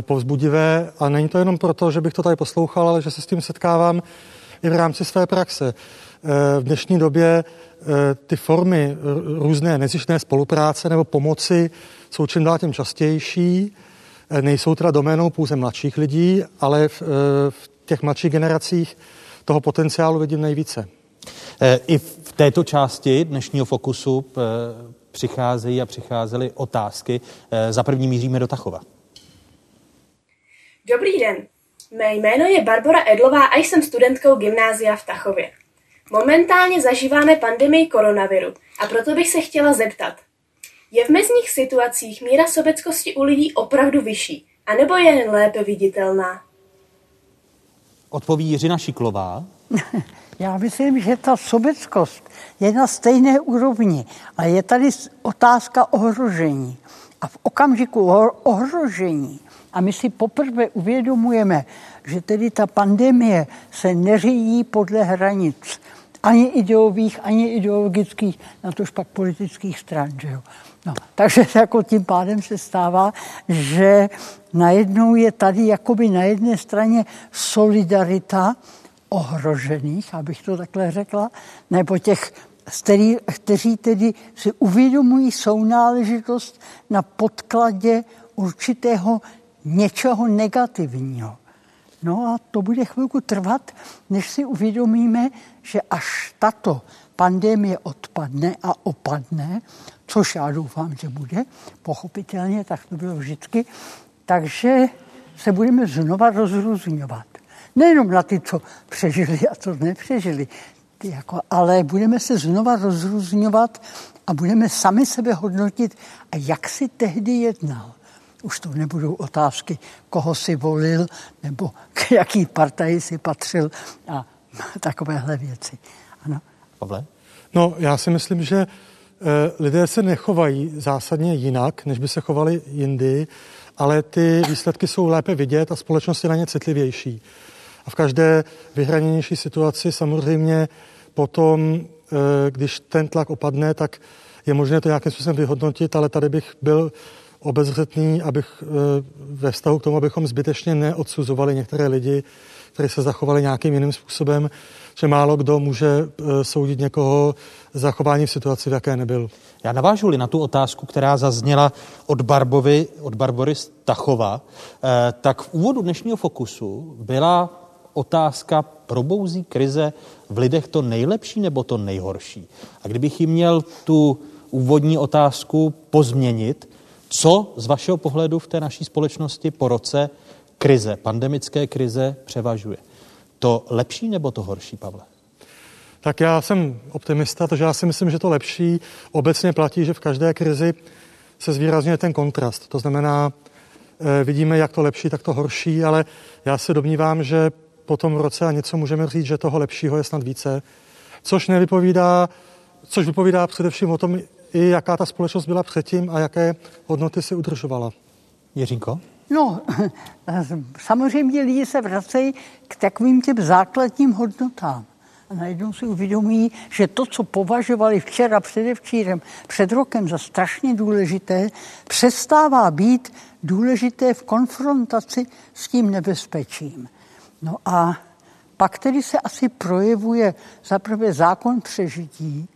povzbudivé a není to jenom proto, že bych to tady poslouchal, ale že se s tím setkávám i v rámci své praxe. V dnešní době ty formy různé nezištné spolupráce nebo pomoci jsou čím dál tím častější, nejsou teda doménou pouze mladších lidí, ale v těch mladších generacích toho potenciálu vidím nejvíce. I v této části dnešního Fokusu přicházejí a přicházely otázky. Za první míříme do Tachova. Dobrý den, mé jméno je Barbora Edlová a jsem studentkou gymnázia v Tachově. Momentálně zažíváme pandemii koronaviru a proto bych se chtěla zeptat. Je v mezních situacích míra sobeckosti u lidí opravdu vyšší, anebo je jen lépe viditelná? Odpoví Jiřina Šiklová. Já myslím, že ta sobeckost je na stejné úrovni, ale je tady otázka ohrožení. A v okamžiku ohrožení, a my si poprvé uvědomujeme, že tedy ta pandemie se neřídí podle hranic, ani ideových, ani ideologických, natož pak politických stran. Že jo? No, takže jako tím pádem se stává, že najednou je tady jakoby na jedné straně solidarita ohrožených, abych to takhle řekla, nebo těch, kteří tedy si uvědomují sounáležitost na podkladě určitého něčeho negativního. No a to bude chvilku trvat, než si uvědomíme, že až tato pandemie odpadne a opadne, což já doufám, že bude, pochopitelně, tak to bylo vždycky, takže se budeme znova rozrůzňovat. Nejenom na ty, co přežili a co nepřežili, ale budeme se znova rozrůzňovat a budeme sami sebe hodnotit, a jak si tehdy jednal. Už to nebudou otázky, koho si volil nebo k jaký partaji si patřil a takovéhle věci. Ano. Pavle? No, já si myslím, že lidé se nechovají zásadně jinak, než by se chovali jindy, ale ty výsledky jsou lépe vidět a společnost je na ně citlivější. A v každé vyhraněnější situaci samozřejmě potom, když ten tlak opadne, tak je možné to nějakým způsobem vyhodnotit, ale tady bych byl obezřetný, abych ve vztahu k tomu, abychom zbytečně neodsuzovali některé lidi, kteří se zachovali nějakým jiným způsobem, že málo kdo může soudit někoho za chování v situaci, v jaké nebyl. Já navážu-li na tu otázku, která zazněla od Barbory Stachova, tak v úvodu dnešního Fokusu byla otázka: probouzí krize v lidech to nejlepší nebo to nejhorší? A kdybych jim měl tu úvodní otázku pozměnit, co z vašeho pohledu v té naší společnosti po roce krize, pandemické krize, převažuje? To lepší nebo to horší, Pavle? Tak já jsem optimista, takže já si myslím, že to lepší. Obecně platí, že v každé krizi se zvýrazňuje ten kontrast. To znamená, vidíme jak to lepší, tak to horší, ale já se domnívám, že po tom roce a něco můžeme říct, že toho lepšího je snad více, což vypovídá především o tom, i jaká ta společnost byla předtím a jaké hodnoty si udržovala. Jiřinko? No, samozřejmě lidi se vracejí k takovým těm základním hodnotám. A najednou si uvědomí, že to, co považovali včera, předevčírem, před rokem za strašně důležité, přestává být důležité v konfrontaci s tím nebezpečím. No a pak tedy se asi projevuje zaprvé zákon přežití,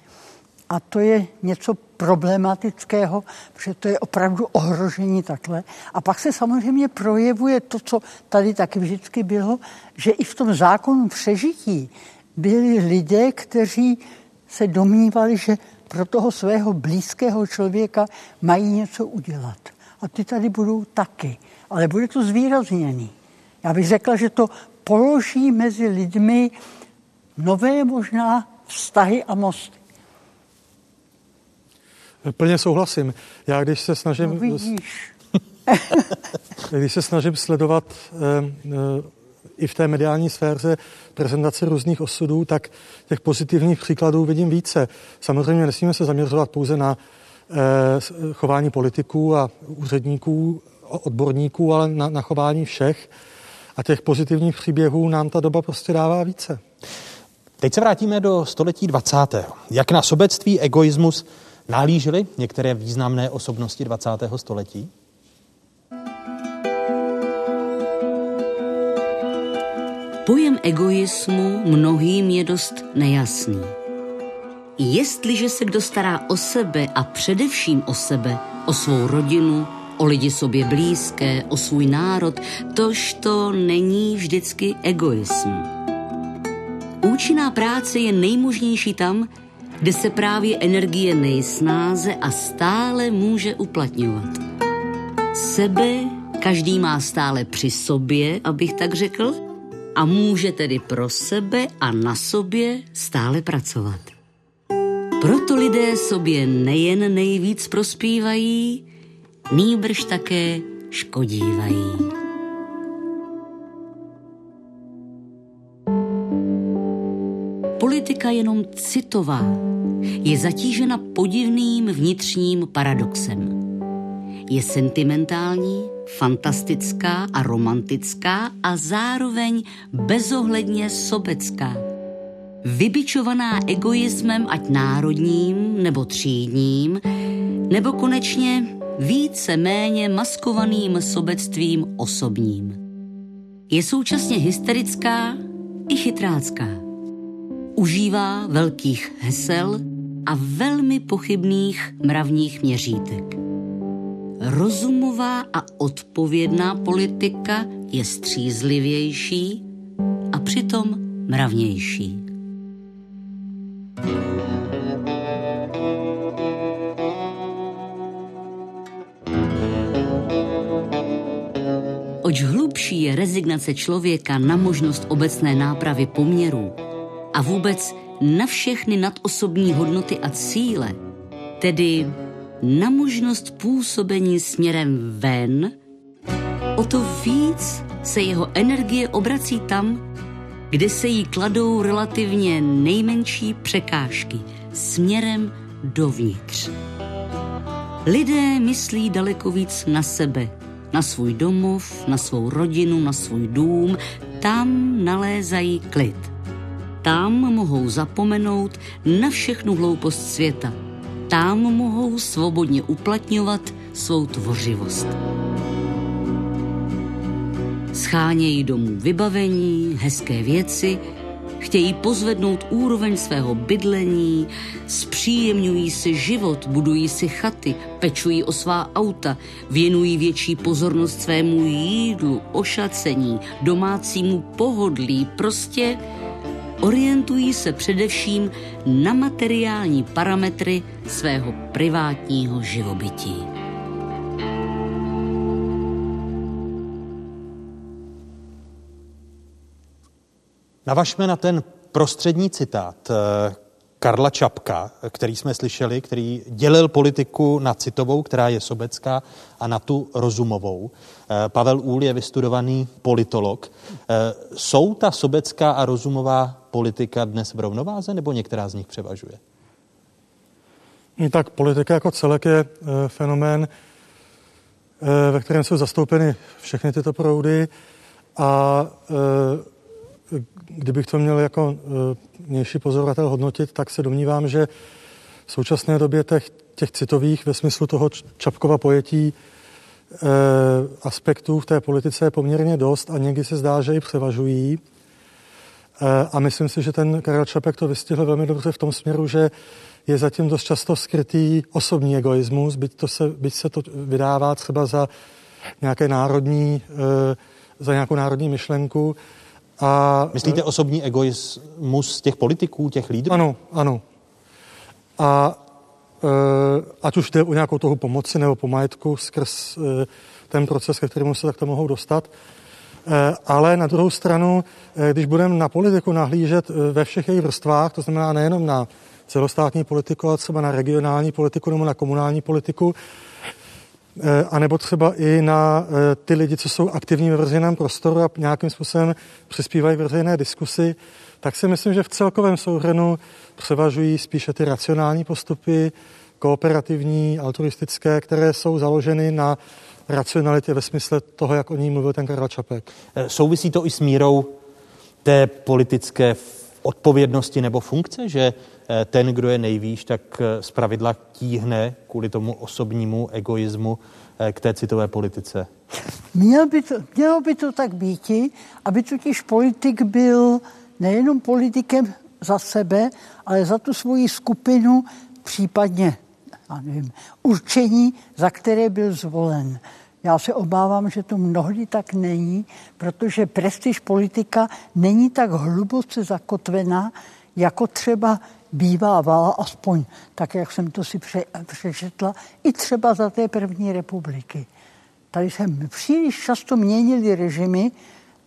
a to je něco problematického, protože to je opravdu ohrožení takhle. A pak se samozřejmě projevuje to, co tady taky vždycky bylo, že i v tom zákonu přežití byli lidé, kteří se domnívali, že pro toho svého blízkého člověka mají něco udělat. A ty tady budou taky, ale bude to zvýrazněný. Já bych řekla, že to položí mezi lidmi nové možná vztahy a mosty. Plně souhlasím. Já když se snažím sledovat i v té mediální sféře prezentaci různých osudů, tak těch pozitivních příkladů vidím více. Samozřejmě nesmíme se zaměřovat pouze na chování politiků a úředníků, odborníků, ale na chování všech. A těch pozitivních příběhů nám ta doba prostě dává více. Teď se vrátíme do století 20. Jak na sobectví, egoismus nahlížely některé významné osobnosti 20. století? Pojem egoismu mnohým je dost nejasný. Jestliže se kdo stará o sebe a především o sebe, o svou rodinu, o lidi sobě blízké, o svůj národ, tož to není vždycky egoism. Účinná práce je nejmožnější tam, kde se právě energie nejsnáze a stále může uplatňovat. Sebe každý má stále při sobě, abych tak řekl, a může tedy pro sebe a na sobě stále pracovat. Proto lidé sobě nejen nejvíc prospívají, nýbrž také škodívají. Politika jenom citová je zatížena podivným vnitřním paradoxem. Je sentimentální, fantastická a romantická a zároveň bezohledně sobecká. Vybičovaná egoismem ať národním nebo třídním, nebo konečně více méně maskovaným sobectvím osobním. Je současně hysterická i chytrácká. Užívá velkých hesel a velmi pochybných mravních měřítek. Rozumová a odpovědná politika je střízlivější a přitom mravnější. Oč hlubší je rezignace člověka na možnost obecné nápravy poměrů a vůbec na všechny nadosobní hodnoty a cíle, tedy na možnost působení směrem ven, o to víc se jeho energie obrací tam, kde se jí kladou relativně nejmenší překážky, směrem dovnitř. Lidé myslí daleko víc na sebe, na svůj domov, na svou rodinu, na svůj dům, tam nalézají klid. Tam mohou zapomenout na všechnu hloupost světa. Tam mohou svobodně uplatňovat svou tvořivost. Schánějí domů vybavení, hezké věci, chtějí pozvednout úroveň svého bydlení, zpříjemňují si život, budují si chaty, pečují o svá auta, věnují větší pozornost svému jídlu, ošacení, domácímu pohodlí, prostě orientují se především na materiální parametry svého privátního živobytí. Navažme na ten prostřední citát Karla Čapka, který jsme slyšeli, který dělil politiku na citovou, která je sobecká, a na tu rozumovou. Pavel Úl je vystudovaný politolog. Jsou ta sobecká a rozumová politika dnes v rovnováze, nebo některá z nich převažuje? Tak politika jako celek je fenomén, ve kterém jsou zastoupeny všechny tyto proudy a kdybych to měl jako vnější pozorovatel hodnotit, tak se domnívám, že v současné době těch citových ve smyslu toho Čapkova pojetí aspektů v té politice je poměrně dost a někdy se zdá, že i převažují. A myslím si, že ten Karel Čapek to vystihl velmi dobře v tom směru, že je zatím dost často skrytý osobní egoismus, byť se to vydává třeba za nějaké národní, za nějakou národní myšlenku. A myslíte osobní egoismus těch politiků, těch lídrů? Ano, ano. A ať už jde o nějakou toho pomoci nebo pomajetku skrz ten proces, ke kterému se takto mohou dostat. Ale na druhou stranu, když budeme na politiku nahlížet ve všech jejich vrstvách, to znamená nejenom na celostátní politiku, ale třeba na regionální politiku nebo na komunální politiku, a nebo třeba i na ty lidi, co jsou aktivní ve veřejném prostoru a nějakým způsobem přispívají k veřejné diskusi, tak si myslím, že v celkovém souhrnu převažují spíše ty racionální postupy, kooperativní, altruistické, které jsou založeny na racionalitě ve smyslu toho, jak o ní mluvil ten Karel Čapek. Souvisí to i s mírou té politické odpovědnosti nebo funkce, že ten, kdo je nejvýš, tak zpravidla tíhne kvůli tomu osobnímu egoismu k té citové politice? Mělo by to tak býti, aby totiž politik byl nejenom politikem za sebe, ale za tu svoji skupinu, případně nevím, určení, za které byl zvolen. Já se obávám, že to mnohdy tak není, protože prestiž politika není tak hluboce zakotvená, jako třeba bývávala, aspoň tak, jak jsem to si přečetla, i třeba za té první republiky. Tady se příliš často měnily režimy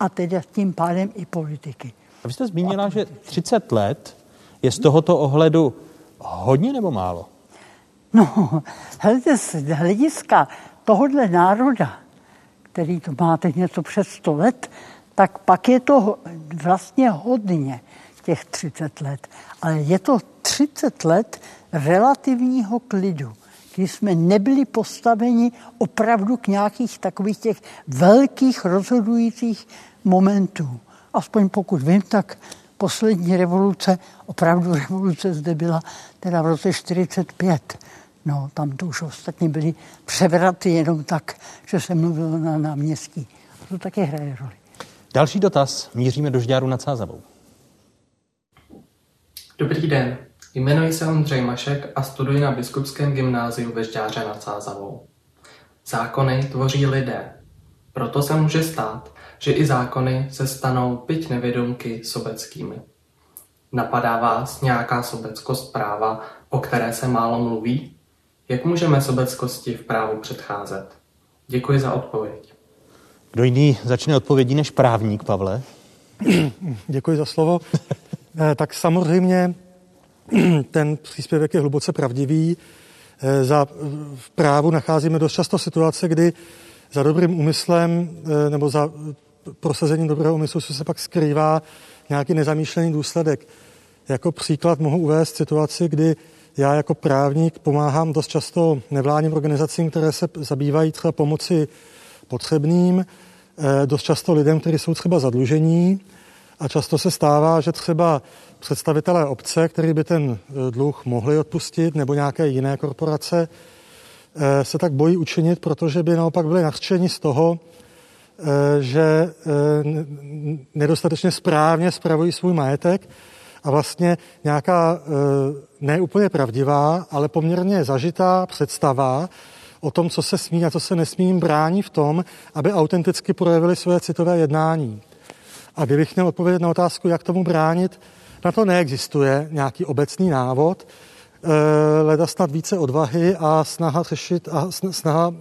a teda tím pádem i politiky. A vy jste zmínila, že 30 let je z tohoto ohledu hodně nebo málo? No, z hlediska tohohle národa, který to má teď něco přes 100 let, tak pak je to vlastně hodně těch 30 let. Ale je to 30 let relativního klidu, kdy jsme nebyli postaveni opravdu k nějakých takových těch velkých rozhodujících momentů. Aspoň pokud vím, tak poslední revoluce, opravdu revoluce zde byla teda v roce 45. No, tam to už ostatně byly převraty jenom tak, že se mluvilo na náměstí. A to taky hraje roli. Další dotaz. Míříme do Žďáru nad Sázavou. Dobrý den. Jmenuji se Ondřej Mašek a studuji na Biskupském gymnáziu ve Žďáře nad Sázavou. Zákony tvoří lidé. Proto se může stát, že i zákony se stanou, byť nevědomky, sobeckými. Napadá vás nějaká sobeckost práva, o které se málo mluví? Jak můžeme sobeckosti v právu předcházet? Děkuji za odpověď. Kdo jiný začne odpovědí než právník, Pavle? Děkuji za slovo. Tak samozřejmě ten příspěvek je hluboce pravdivý. V právu nacházíme dost často situace, kdy za dobrým úmyslem nebo za prosazením dobrého úmyslu se pak skrývá nějaký nezamýšlený důsledek. Jako příklad mohu uvést situaci, kdy já jako právník pomáhám dost často nevládním organizacím, které se zabývají třeba pomoci potřebným, dost často lidem, kteří jsou třeba zadlužení, a často se stává, že třeba představitelé obce, který by ten dluh mohli odpustit, nebo nějaké jiné korporace, se tak bojí učinit, protože by naopak byli nařčeni z toho, že nedostatečně správně spravují svůj majetek a vlastně nějaká neúplně pravdivá, ale poměrně zažitá představa o tom, co se smí a co se nesmí, brání v tom, aby autenticky projevili své citové jednání. A kdybych měl odpovědět na otázku, jak tomu bránit, na to neexistuje nějaký obecný návod, leda snad více odvahy a snaha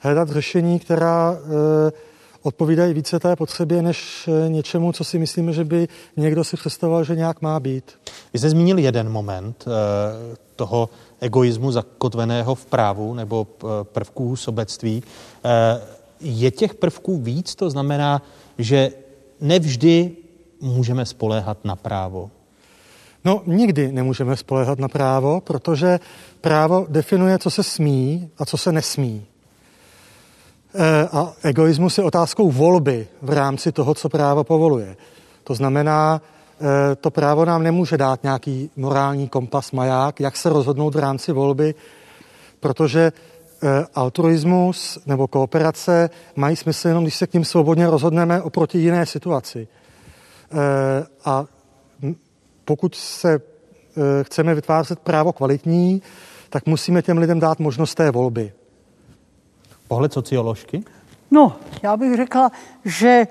hledat řešení, která odpovídají více té potřebě, než něčemu, co si myslíme, že by někdo si představoval, že nějak má být. Vy jste zmínil jeden moment toho egoismu zakotveného v právu nebo prvků sobectví. Je těch prvků víc? To znamená, že nevždy můžeme spoléhat na právo. No, nikdy nemůžeme spoléhat na právo, protože právo definuje, co se smí a co se nesmí. A egoismus je otázkou volby v rámci toho, co právo povoluje. To znamená, to právo nám nemůže dát nějaký morální kompas, maják, jak se rozhodnout v rámci volby, protože altruismus nebo kooperace mají smysl jenom, když se k ním svobodně rozhodneme oproti jiné situaci. A pokud se chceme vytvářet právo kvalitní, tak musíme těm lidem dát možnost té volby. Pohled socioložky? No, já bych řekla, že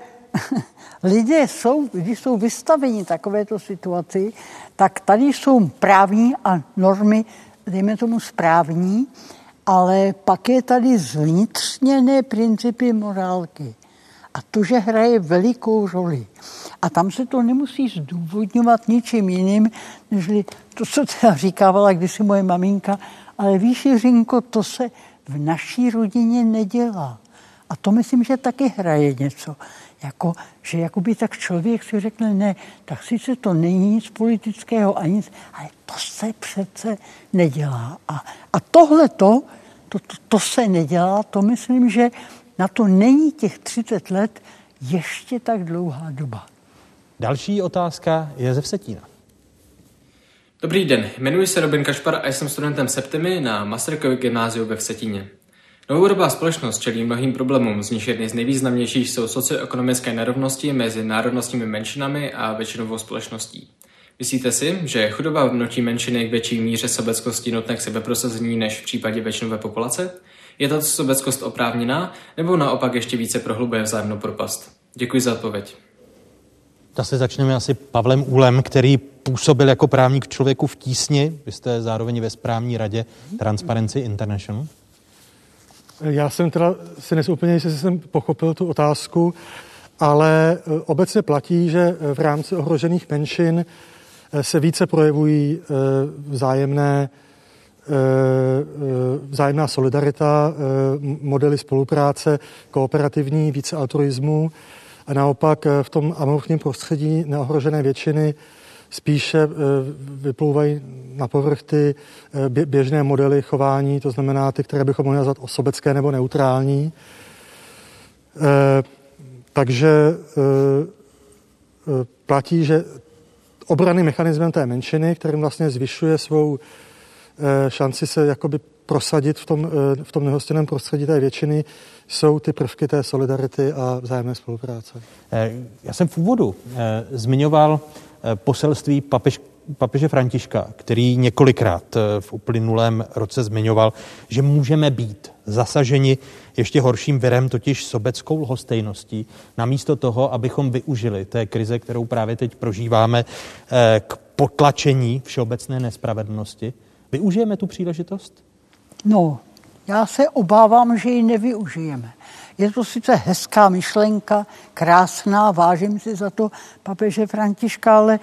lidé jsou, když jsou vystaveni takovéto situaci, tak tady jsou právní a normy, dejme tomu správní, ale pak je tady zvnitřněné principy morálky. A to, že hraje velikou roli. A tam se to nemusí zdůvodňovat ničím jiným, než to, co teda říkávala kdysi moje maminka, ale víš, Jiřinko, to se v naší rodině nedělá. A to myslím, že taky hraje něco. Jako, že jakoby tak člověk si řekne, ne, tak sice to není nic politického, ani nic, ale to se přece nedělá. A tohleto, to se nedělá, to myslím, že na to není těch 30 let ještě tak dlouhá doba. Další otázka je ze Vsetína. Dobrý den, jmenuji se Robin Kašpar a jsem studentem septimy na Masarykově gymnáziu ve Vsetíně. Novodobá společnost čelí mnohým problémům, z nich jedny z nejvýznamnějších jsou socioekonomické nerovnosti mezi národnostními menšinami a většinovou společností. Myslíte si, že chudoba vnutí menšiny k větší míře sobeckosti nutné k sebeprosazení než v případě většinové populace? Je tato sobeckost oprávněná, nebo naopak ještě více prohlubuje vzájemnou propast? Děkuji za odpověď. Zase začneme asi Pavlem Úlem, který působil jako právník Člověku v tísni. Vy jste zároveň ve správní radě Transparency International. Já jsem teda si nesouplně, jestli jsem pochopil tu otázku, ale obecně platí, že v rámci ohrožených menšin se více projevují vzájemná solidarita, modely spolupráce, kooperativní, více altruismu. A naopak v tom amorfním prostředí neohrožené většiny spíše vyplouvají na povrch ty běžné modely chování, to znamená ty, které bychom mohli nazvat sobecké nebo neutrální. Takže platí, že obranným mechanismem té menšiny, kterým vlastně zvyšuje svou šanci se jakoby prosadit v tom nehostinném prostředí té většiny, jsou ty prvky té solidarity a vzájemné spolupráce. Já jsem v úvodu zmiňoval poselství papeže Františka, který několikrát v uplynulém roce zmiňoval, že můžeme být zasaženi ještě horším virem, totiž sobeckou lhostejností, namísto toho, abychom využili té krize, kterou právě teď prožíváme, k potlačení všeobecné nespravedlnosti. Využijeme tu příležitost? No, já se obávám, že ji nevyužijeme. Je to sice hezká myšlenka, krásná, vážím si za to papeže Františka, ale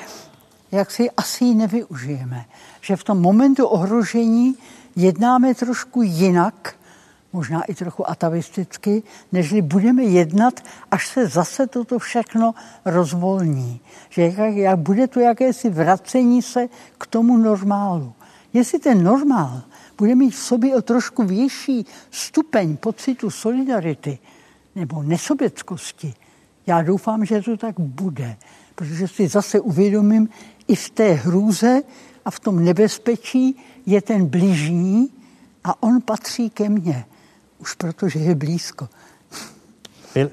jak si asi ji nevyužijeme. Že v tom momentu ohrožení jednáme trošku jinak, možná i trochu atavisticky, nežli budeme jednat, až se zase toto všechno rozvolní. Že bude to jakési vracení se k tomu normálu. Jestli ten normál bude mít v sobě o trošku větší stupeň pocitu solidarity nebo nesoběckosti, já doufám, že to tak bude, protože si zase uvědomím, i v té hrůze a v tom nebezpečí je ten bližní a on patří ke mně, už protože je blízko.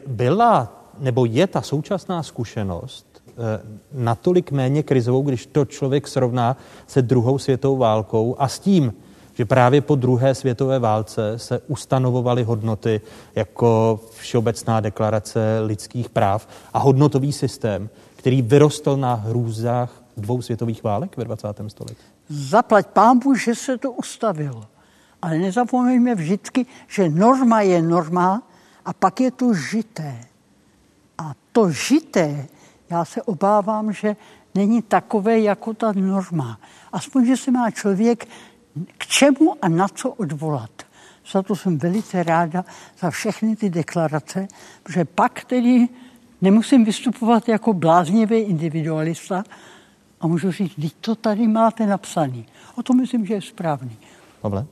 Byla nebo je ta současná zkušenost natolik méně krizovou, když to člověk srovná se druhou světovou válkou a s tím, že právě po druhé světové válce se ustanovovaly hodnoty jako Všeobecná deklarace lidských práv a hodnotový systém, který vyrostl na hrůzách dvou světových válek ve 20. století. Zaplať pánbůh, že se to ustavilo. Ale nezapomeňme vždycky, že norma je norma a pak je to žité. A to žité, já se obávám, že není takové jako ta norma. Aspoň, že se má člověk k čemu a na co odvolat. Za to jsem velice ráda, za všechny ty deklarace, protože pak tedy nemusím vystupovat jako bláznivý individualista a můžu říct, vždyť to tady máte napsaný. A to myslím, že je správný. Pavle?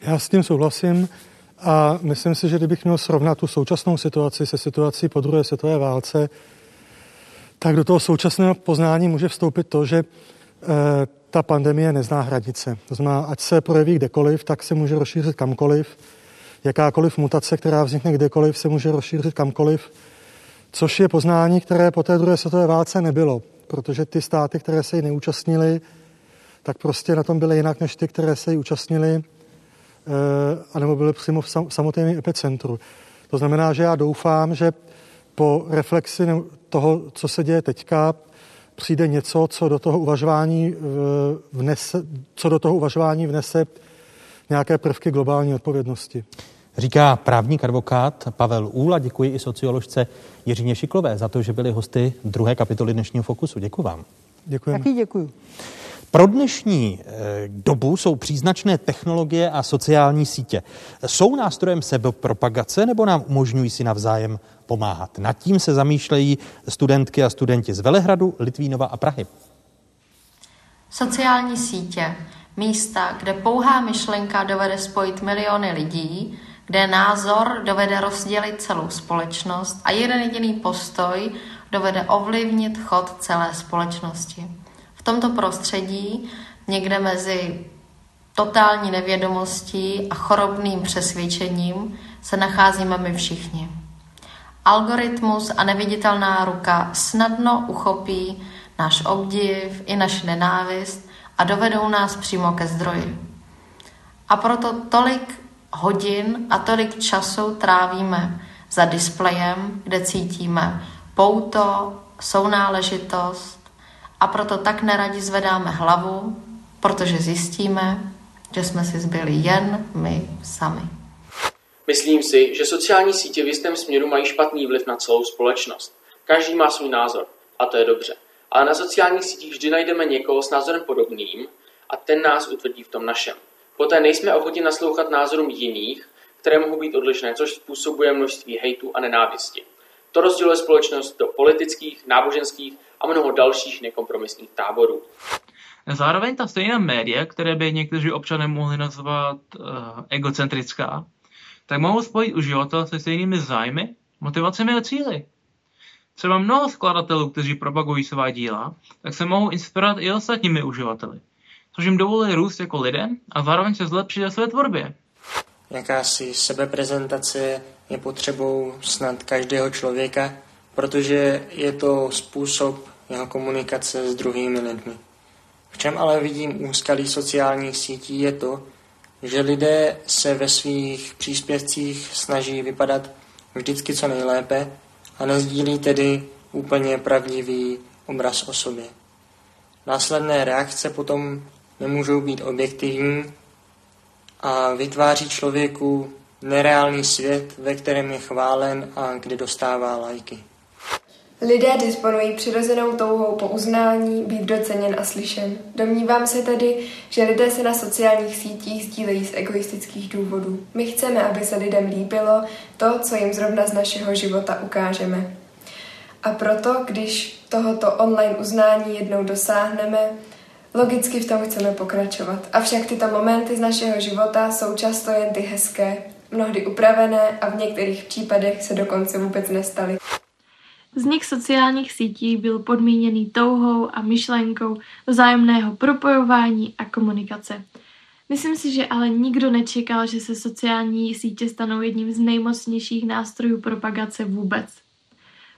Já s tím souhlasím a myslím si, že kdybych měl srovnat tu současnou situaci se situací po druhé světové válce, tak do toho současného poznání může vstoupit to, že ta pandemie nezná hranice. To znamená, ať se projeví kdekoliv, tak se může rozšířit kamkoliv. Jakákoliv mutace, která vznikne kdekoliv, se může rozšířit kamkoliv, což je poznání, které po té druhé světové válce nebylo, protože ty státy, které se jí neúčastnily, tak prostě na tom byly jinak než ty, které se jí účastnily, anebo byly přímo v samotném epicentru. To znamená, že já doufám, že po reflexi toho, co se děje teďka, přijde něco, co do toho uvažování vnese nějaké prvky globální odpovědnosti. Říká právník advokát Pavel Úl a děkuji i socioložce Jiřině Šiklové za to, že byli hosty druhé kapitoly dnešního Fokusu. Děkuji vám. Děkujeme. Taky děkuji. Pro dnešní dobu jsou příznačné technologie a sociální sítě. Jsou nástrojem sebepropagace nebo nám umožňují si navzájem pomáhat? Nad tím se zamýšlejí studentky a studenti z Velehradu, Litvínova a Prahy. Sociální sítě. Místa, kde pouhá myšlenka dovede spojit miliony lidí, kde názor dovede rozdělit celou společnost a jeden jediný postoj dovede ovlivnit chod celé společnosti. V tomto prostředí, někde mezi totální nevědomostí a chorobným přesvědčením, se nacházíme my všichni. Algoritmus a neviditelná ruka snadno uchopí náš obdiv i naši nenávist a dovedou nás přímo ke zdroji. A proto tolik hodin a tolik času trávíme za displejem, kde cítíme pouto, sounáležitost, a proto tak neradi zvedáme hlavu, protože zjistíme, že jsme si zbyli jen my sami. Myslím si, že sociální sítě v jistém směru mají špatný vliv na celou společnost. Každý má svůj názor a to je dobře. Ale na sociálních sítích vždy najdeme někoho s názorem podobným a ten nás utvrdí v tom našem. Poté nejsme ochotni naslouchat názorům jiných, které mohou být odlišné, což způsobuje množství hejtu a nenávisti. To rozděluje společnost do politických, náboženských a mnoho dalších nekompromisních táborů. Zároveň ta stejná média, které by někteří občané mohli nazvat egocentrická, tak mohou spojit uživatele se stejnými zájmy, motivacemi a cíly. Třeba mnoho skladatelů, kteří propagují svá díla, tak se mohou inspirovat i ostatními uživateli, což jim dovolí růst jako lidem a zároveň se zlepšit ve své tvorbě. Jakási sebeprezentace je potřebou snad každého člověka, protože je to způsob jeho komunikace s druhými lidmi. V čem ale vidím úskalí sociálních sítí je to, že lidé se ve svých příspěvcích snaží vypadat vždycky co nejlépe a nezdílí tedy úplně pravdivý obraz o sobě. Následné reakce potom nemůžou být objektivní a vytváří člověku nereálný svět, ve kterém je chválen a kde dostává lajky. Lidé disponují přirozenou touhou po uznání, být doceněn a slyšen. Domnívám se tedy, že lidé se na sociálních sítích sdílejí z egoistických důvodů. My chceme, aby se lidem líbilo to, co jim zrovna z našeho života ukážeme. A proto, když tohoto online uznání jednou dosáhneme, logicky v tom chceme pokračovat. Avšak tyto momenty z našeho života jsou často jen ty hezké, mnohdy upravené a v některých případech se dokonce vůbec nestaly. Vznik sociálních sítí byl podmíněný touhou a myšlenkou vzájemného propojování a komunikace. Myslím si, že ale nikdo nečekal, že se sociální sítě stanou jedním z nejmocnějších nástrojů propagace vůbec.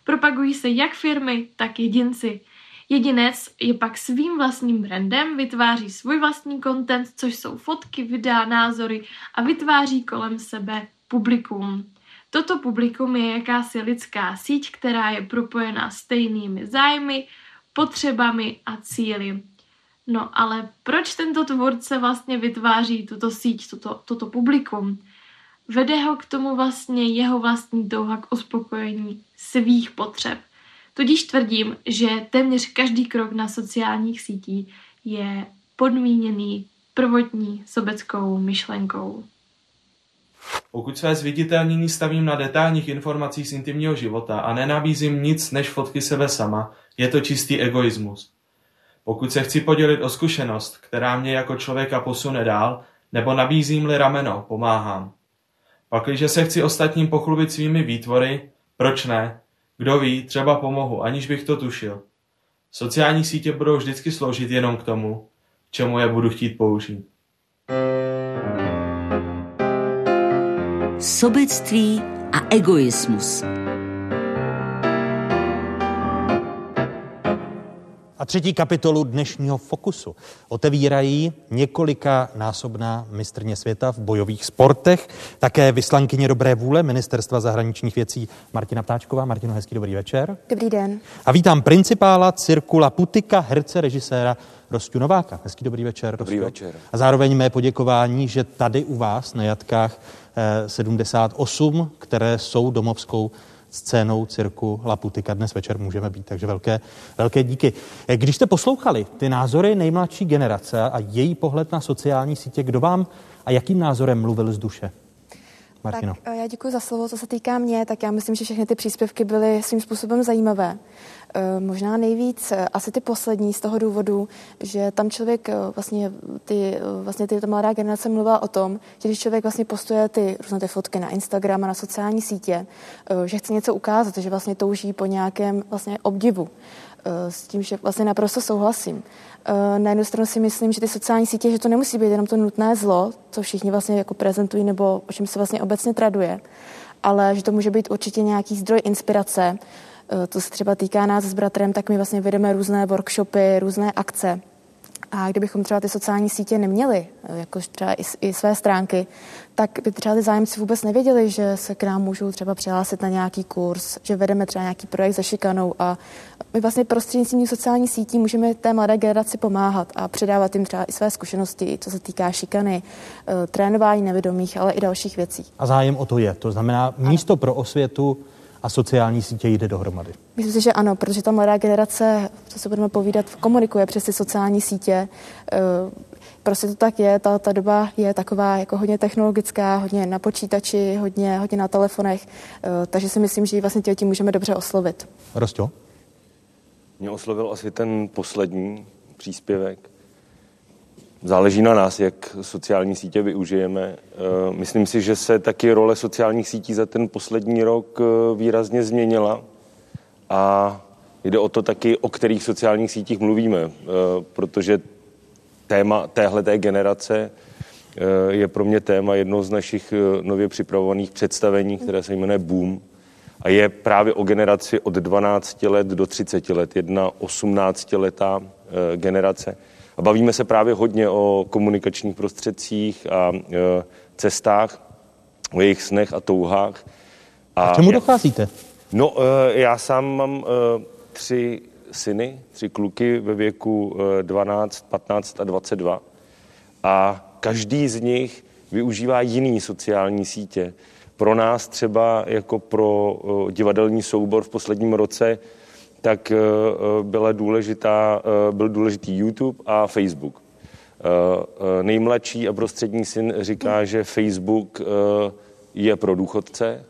Propagují se jak firmy, tak jedinci. Jedinec je pak svým vlastním brandem, vytváří svůj vlastní content, což jsou fotky, videa, názory a vytváří kolem sebe publikum. Toto publikum je jakási lidská síť, která je propojená stejnými zájmy, potřebami a cíli. No ale proč tento tvůrce vlastně vytváří tuto síť, toto publikum? Vede ho k tomu vlastně jeho vlastní touha k uspokojení svých potřeb. Tudíž tvrdím, že téměř každý krok na sociálních sítích je podmíněný prvotní sobeckou myšlenkou. Pokud své zviditelnění stavím na detailních informacích z intimního života a nenabízím nic než fotky sebe sama, je to čistý egoismus. Pokud se chci podělit o zkušenost, která mě jako člověka posune dál, nebo nabízím-li rameno, pomáhám. Pakliže se chci ostatním pochlubit svými výtvory, proč ne? Kdo ví, třeba pomohu, aniž bych to tušil. Sociální sítě budou vždycky sloužit jenom k tomu, k čemu je budu chtít použít. Sobectví a egoismus. A třetí kapitolu dnešního Fokusu otevírají několikanásobná mistryně světa v bojových sportech, také vyslankyně dobré vůle Ministerstva zahraničních věcí Martina Ptáčková. Martino, hezký dobrý večer. Dobrý den. A vítám principála cirku La Putyka, herce, režiséra Rosťu Nováka. Hezký dobrý večer. Dobrý večer. A zároveň mé poděkování, že tady u vás na Jatkách 78, které jsou domovskou scénou cirku La Putyka dnes večer můžeme být, takže velké díky. Když jste poslouchali ty názory nejmladší generace a její pohled na sociální sítě, kdo vám a jakým názorem mluvil z duše? Martino. Tak já děkuji za slovo, co se týká mě, tak já myslím, že všechny ty příspěvky byly svým způsobem zajímavé. Možná nejvíc asi ty poslední z toho důvodu, že tam člověk ta mladá generace mluvila o tom, že když člověk vlastně postuje ty různé ty fotky na Instagram a na sociální sítě, že chce něco ukázat, že vlastně touží po nějakém vlastně obdivu. S tím, že vlastně naprosto souhlasím. Na jednu stranu si myslím, že ty sociální sítě, že to nemusí být jenom to nutné zlo, co všichni vlastně jako prezentují nebo o čem se vlastně obecně traduje, ale že to může být určitě nějaký zdroj inspirace. To se třeba týká nás s bratrem, tak my vlastně vedeme různé workshopy, různé akce. A kdybychom třeba ty sociální sítě neměli, jako třeba i své stránky, tak by třeba ty zájemci vůbec nevěděli, že se k nám můžou třeba přihlásit na nějaký kurz, že vedeme třeba nějaký projekt se šikanou a my vlastně prostřednictvím sociálních sítí můžeme té mladé generaci pomáhat a předávat jim třeba i své zkušenosti, co se týká šikany, trénování nevědomých, ale i dalších věcí. A zájem o to je, to znamená místo pro osvětu a sociální sítě jde dohromady? Myslím si, že ano, protože ta mladá generace, co se budeme povídat, komunikuje přes ty sociální sítě. Prostě to tak je, ta doba je taková jako hodně technologická, hodně na počítači, hodně na telefonech, takže si myslím, že ji vlastně tím můžeme dobře oslovit. Rostě? Mě oslovil asi ten poslední příspěvek. Záleží na nás, jak sociální sítě využijeme. Myslím si, že se taky role sociálních sítí za ten poslední rok výrazně změnila a jde o to taky, o kterých sociálních sítích mluvíme, protože téma téhleté generace je pro mě téma jedno z našich nově připravovaných představení, které se jmenuje Boom. A je právě o generaci od 12 let do 30 let, jedna 18-letá generace. A bavíme se právě hodně o komunikačních prostředcích a cestách, o jejich snech a touhách. A k čemu docházíte? No, já sám mám 3 syny, 3 kluky ve věku 12, 15 a 22. A každý z nich využívá jiný sociální sítě. Pro nás třeba jako pro divadelní soubor v posledním roce tak byl důležitý YouTube a Facebook. Nejmladší a prostřední syn říká, že Facebook je pro důchodce,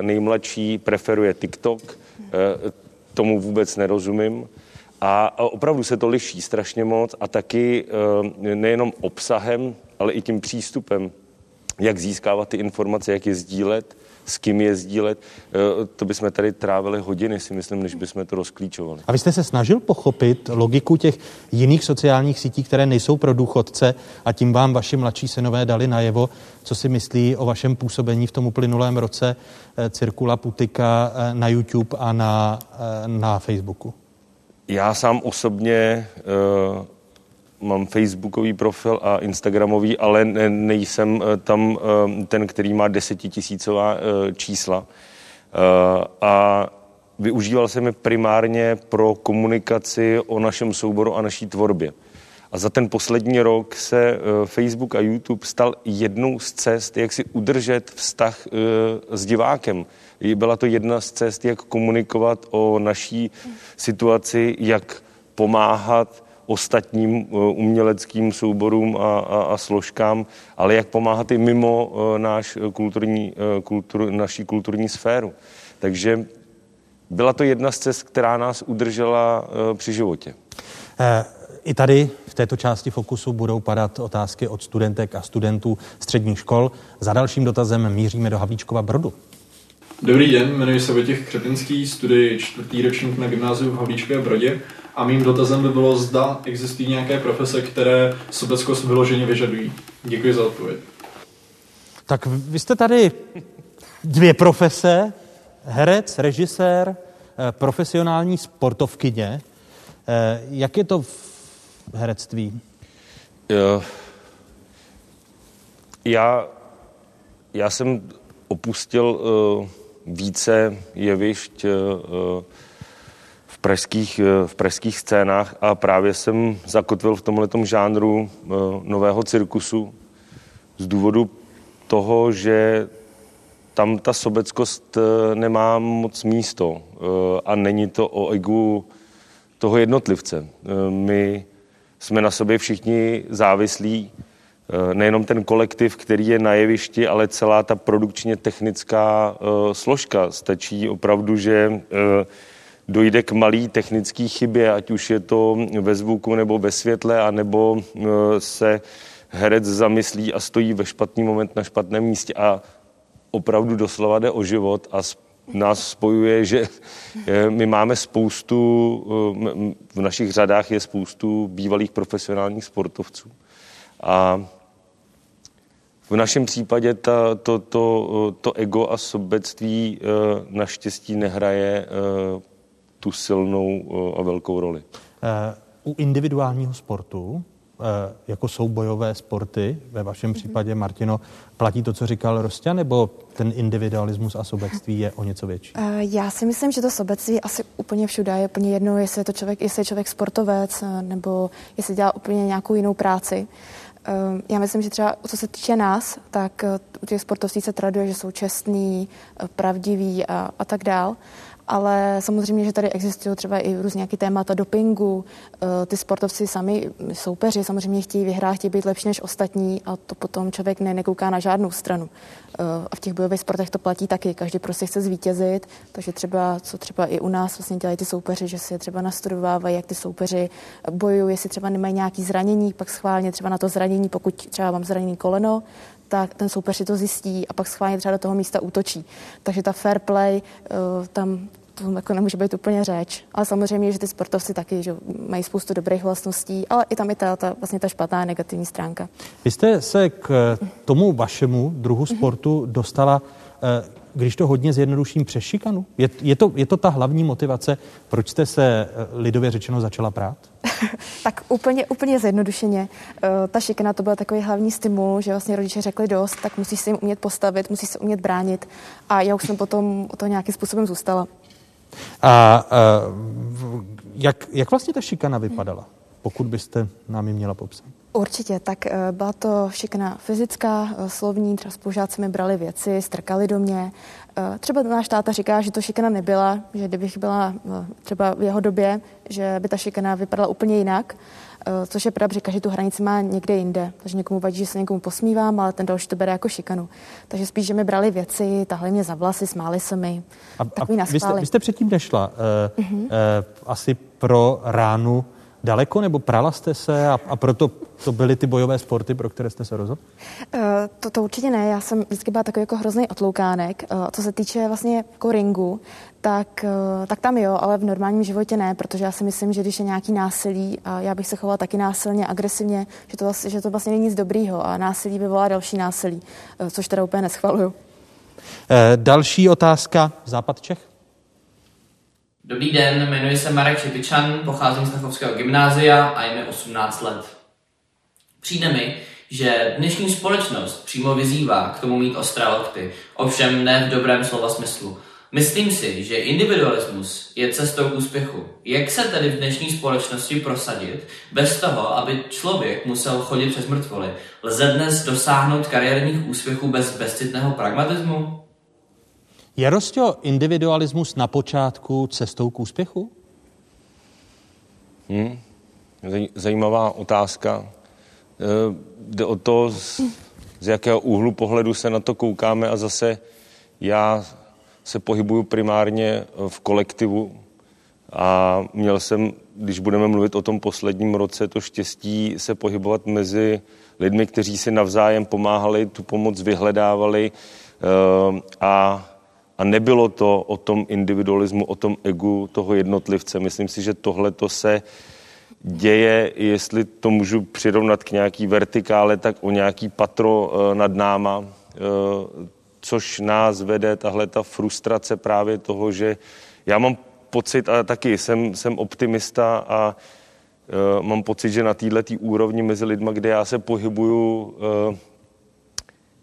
nejmladší preferuje TikTok, tomu vůbec nerozumím. A opravdu se to liší strašně moc a taky nejenom obsahem, ale i tím přístupem, jak získávat ty informace, jak je sdílet, s kým je sdílet. To bychom tady trávili hodiny, si myslím, než bychom to rozklíčovali. A vy jste se snažil pochopit logiku těch jiných sociálních sítí, které nejsou pro důchodce, a tím vám vaši mladší synové dali najevo, co si myslí o vašem působení v tom uplynulém roce Cirkula Putika na YouTube a na Facebooku? Já sám osobně mám facebookový profil a instagramový, ale nejsem tam ten, který má 10 000 čísla. A využíval jsem je primárně pro komunikaci o našem souboru a naší tvorbě. A za ten poslední rok se Facebook a YouTube stal jednou z cest, jak si udržet vztah s divákem. Byla to jedna z cest, jak komunikovat o naší situaci, jak pomáhat ostatním uměleckým souborům a složkám, ale jak pomáhat i mimo naší kulturní sféru. Takže byla to jedna z cest, která nás udržela při životě. I tady v této části Fokusu budou padat otázky od studentek a studentů středních škol. Za dalším dotazem míříme do Havlíčkova Brodu. Dobrý den, jmenuji se Vojtěch Křetinský, studuji 4. ročník na gymnáziu v Havlíčkově Brodě a mým dotazem by bylo, zda existují nějaké profese, které sobeckost vyloženě vyžadují. Děkuji za odpověď. Tak vy jste tady 2 profese, herec, režisér, profesionální sportovkyně. Jak je to v herectví? Já jsem opustil více jevišť v pražských scénách a právě jsem zakotvil v tomhletom žánru nového cirkusu z důvodu toho, že tam ta sobeckost nemá moc místo a není to o egu toho jednotlivce. My jsme na sobě všichni závislí, nejenom ten kolektiv, který je na jevišti, ale celá ta produkčně technická složka. Stačí opravdu, že dojde k malý technický chybě, ať už je to ve zvuku nebo ve světle, anebo se herec zamyslí a stojí ve špatný moment na špatném místě a opravdu doslova jde o život a nás spojuje, že my máme spoustu, v našich řadách je spoustu bývalých profesionálních sportovců. A v našem případě to ego a sobectví naštěstí nehraje tu silnou a velkou roli. U individuálního sportu, jako soubojové sporty, ve vašem případě, Martino, platí to, co říkal Rosťa, nebo ten individualismus a sobectví je o něco větší? Já si myslím, že to sobectví asi úplně všude je úplně jedno, jestli je člověk sportovec nebo jestli dělá úplně nějakou jinou práci. Já myslím, že třeba co se týče nás, tak u těch sportovců se traduje, že jsou čestní, pravdiví a tak dál. Ale samozřejmě, že tady existují třeba i různě nějaké témata dopingu. Ty sportovci sami, soupeři, samozřejmě chtějí vyhrát, chtějí být lepší než ostatní a to potom člověk nekouká na žádnou stranu. A v těch bojových sportech to platí taky. Každý prostě chce zvítězit, takže třeba, co třeba i u nás vlastně dělají ty soupeři, že si třeba nastudovávají, jak ty soupeři bojují, jestli třeba nemají nějaké zranění, pak schválně třeba na to zranění, pokud třeba mám zraněné koleno, tak ten soupeř si to zjistí a pak schválně třeba do toho místa útočí. Takže ta fair play tam to jako nemůže být úplně řeč. Ale samozřejmě, že ty sportovci taky že mají spoustu dobrých vlastností, ale i tam je ta špatná negativní stránka. Vy jste se k tomu vašemu druhu sportu dostala, když to hodně zjednoduším, přes šikanu? Je to ta hlavní motivace, proč jste se lidově řečeno začala prát? Tak úplně zjednodušeně. Ta šikana to byl takový hlavní stimul, že vlastně rodiče řekli dost, tak musíš se jim umět postavit, musíš se umět bránit a já už jsem potom to nějakým způsobem zůstala. Jak vlastně ta šikana vypadala, pokud byste nám ji měla popsat? Určitě, tak byla to šikana fyzická, slovní, třeba spolužáci mi brali věci, strkali do mě. Třeba náš táta říká, že to šikana nebyla, že kdybych byla třeba v jeho době, že by ta šikana vypadala úplně jinak, což je pravda, že každý tu hranici má někde jinde. Takže někomu vadí, že se někomu posmívám, ale ten další to bere jako šikanu. Takže spíš, že mi brali věci, tahli mě za vlasy, smáli se mi. Takový naschvály. Vy jste předtím nešla asi pro ránu daleko, nebo prala jste se a proto to byly ty bojové sporty, pro které jste se rozhodl? To určitě ne, já jsem vždycky byla takový jako hrozný otloukánek. Co se týče vlastně jako ringu, tak tam jo, ale v normálním životě ne, protože já si myslím, že když je nějaký násilí a já bych se chovala taky násilně, agresivně, že to vlastně není nic dobrýho a násilí vyvolá další násilí, což teda úplně neschvaluju. Další otázka, Západ Čech. Dobrý den, jmenuji se Marek Čepičan, pocházím z Tachovského gymnázia a je mi 18 let. Přijde mi, že dnešní společnost přímo vyzývá k tomu mít ostré lokty, ovšem ne v dobrém slova smyslu. Myslím si, že individualismus je cestou k úspěchu. Jak se tedy v dnešní společnosti prosadit bez toho, aby člověk musel chodit přes mrtvoly? Lze dnes dosáhnout kariérních úspěchů bez bezcitného pragmatismu? Je, Rostio, individualismus na počátku cestou k úspěchu? Zajímavá otázka. Jde o to, z jakého úhlu pohledu se na to koukáme a zase já se pohybuju primárně v kolektivu a měl jsem, když budeme mluvit o tom posledním roce, to štěstí se pohybovat mezi lidmi, kteří si navzájem pomáhali, tu pomoc vyhledávali a nebylo to o tom individualismu, o tom egu toho jednotlivce. Myslím si, že tohleto se děje, jestli to můžu přirovnat k nějaký vertikále, tak o nějaký patro nad náma, což nás vede tahleta frustrace právě toho, že já mám pocit, a taky jsem optimista a mám pocit, že na této úrovni mezi lidma, kde já se pohybuju,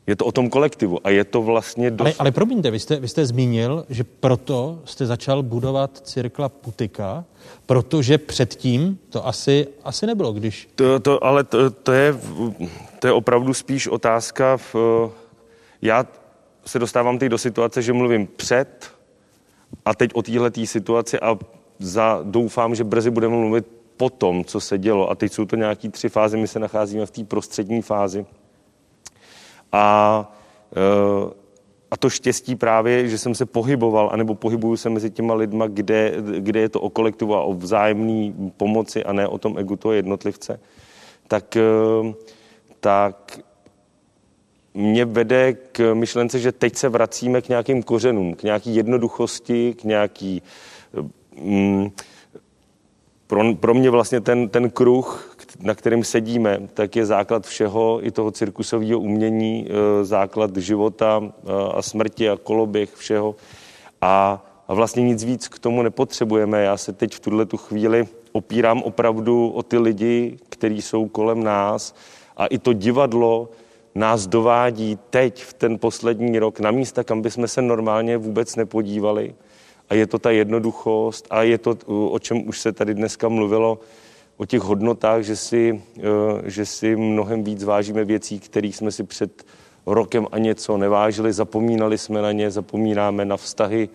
je to o tom kolektivu a je to vlastně... Ale promiňte, vy jste zmínil, že proto jste začal budovat Cirkla Putika, protože předtím to asi nebylo, když... To je opravdu spíš otázka... Já se dostávám teď do situace, že mluvím před a teď o téhletý situaci a doufám, že brzy budeme mluvit po tom, co se dělo. A teď jsou to nějaký 3 fáze, my se nacházíme v té prostřední fázi. A to štěstí právě, že jsem se pohyboval, anebo pohybuju se mezi těma lidma, kde je to o kolektivu a o vzájemné pomoci a ne o tom egu toho jednotlivce, tak mě vede k myšlence, že teď se vracíme k nějakým kořenům, k nějaký jednoduchosti, k nějaký... Pro mě vlastně ten kruh, na kterém sedíme, tak je základ všeho, i toho cirkusového umění, základ života a smrti a koloběh všeho. A vlastně nic víc k tomu nepotřebujeme. Já se teď v tuhletu chvíli opírám opravdu o ty lidi, kteří jsou kolem nás. A i to divadlo nás dovádí teď v ten poslední rok na místa, kam bychom se normálně vůbec nepodívali. A je to ta jednoduchost a je to, o čem už se tady dneska mluvilo, o těch hodnotách, že si mnohem víc vážíme věcí, kterých jsme si před rokem a něco nevážili, zapomínali jsme na ně, zapomínáme na vztahy,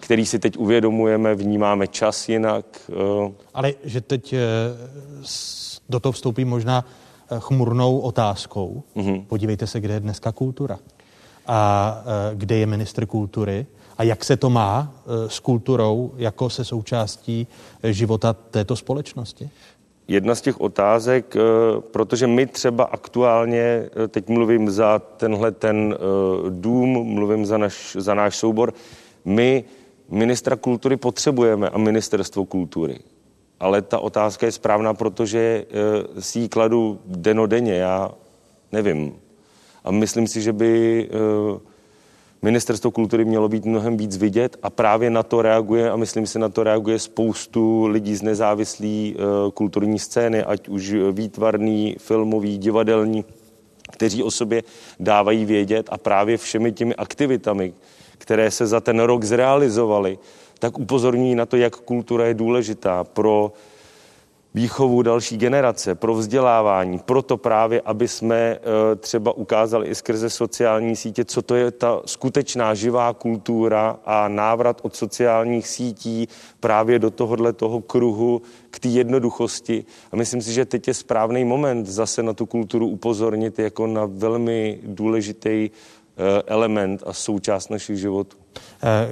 který si teď uvědomujeme, vnímáme čas jinak. Ale že teď do toho vstoupí možná chmurnou otázkou. Mm-hmm. Podívejte se, kde je dneska kultura a kde je ministr kultury a jak se to má s kulturou jako se součástí života této společnosti? Jedna z těch otázek, protože my třeba aktuálně, teď mluvím za tenhle ten dům, mluvím za náš soubor, my ministra kultury potřebujeme a ministerstvo kultury. Ale ta otázka je správná, protože si ji kladu denodenně, já nevím. A myslím si, že by ministerstvo kultury mělo být mnohem víc vidět a právě na to reaguje a myslím si, na to reaguje spoustu lidí z nezávislé kulturní scény, ať už výtvarný, filmový, divadelní, kteří o sobě dávají vědět a právě všemi těmi aktivitami, které se za ten rok zrealizovaly, tak upozorňují na to, jak kultura je důležitá pro výchovu další generace, pro vzdělávání, proto právě, aby jsme třeba ukázali i skrze sociální sítě, co to je ta skutečná živá kultura a návrat od sociálních sítí právě do tohoto kruhu k té jednoduchosti. A myslím si, že teď je správný moment zase na tu kulturu upozornit jako na velmi důležitý element a součást našich životů.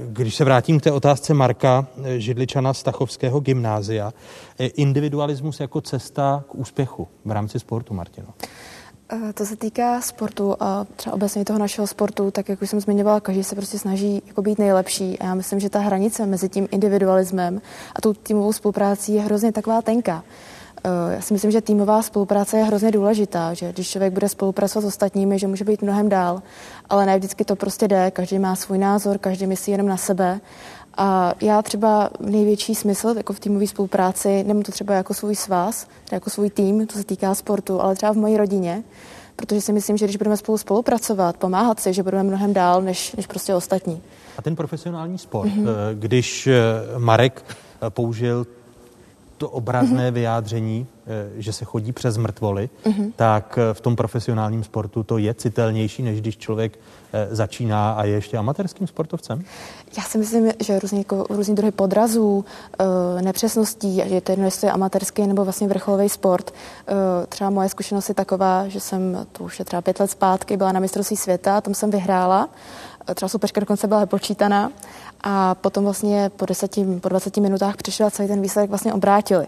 Když se vrátím k té otázce Marka Židličana z Tachovského gymnázia, individualismus jako cesta k úspěchu v rámci sportu, Martino? To se týká sportu a třeba obecně toho našeho sportu, tak jak už jsem zmiňovala, každý se prostě snaží jako být nejlepší a já myslím, že ta hranice mezi tím individualismem a tou týmovou spoluprácí je hrozně taková tenká. Já si myslím, že týmová spolupráce je hrozně důležitá, že když člověk bude spolupracovat s ostatními, že může být mnohem dál, ale ne vždycky to prostě jde, každý má svůj názor, každý myslí jenom na sebe a já třeba největší smysl jako v týmové spolupráci, nemám to třeba jako svůj svaz, jako svůj tým, to se týká sportu, ale třeba v mojí rodině, protože si myslím, že když budeme spolupracovat, pomáhat si, že budeme mnohem dál než prostě ostatní. A ten profesionální sport, když Marek použil to obrazné vyjádření, že se chodí přes mrtvoly, tak v tom profesionálním sportu to je citelnější, než když člověk začíná a je ještě amatérským sportovcem? Já si myslím, že různý druhy podrazů, nepřesností, že to jedno, jestli je amatérský nebo vlastně vrcholový sport. Třeba moje zkušenost je taková, že jsem, to už je třeba 5 let zpátky, byla na mistrovství světa, tam jsem vyhrála, třeba soupeřka dokonce byla počítaná a potom vlastně po 20 minutách přišel a celý ten výsledek vlastně obrátili.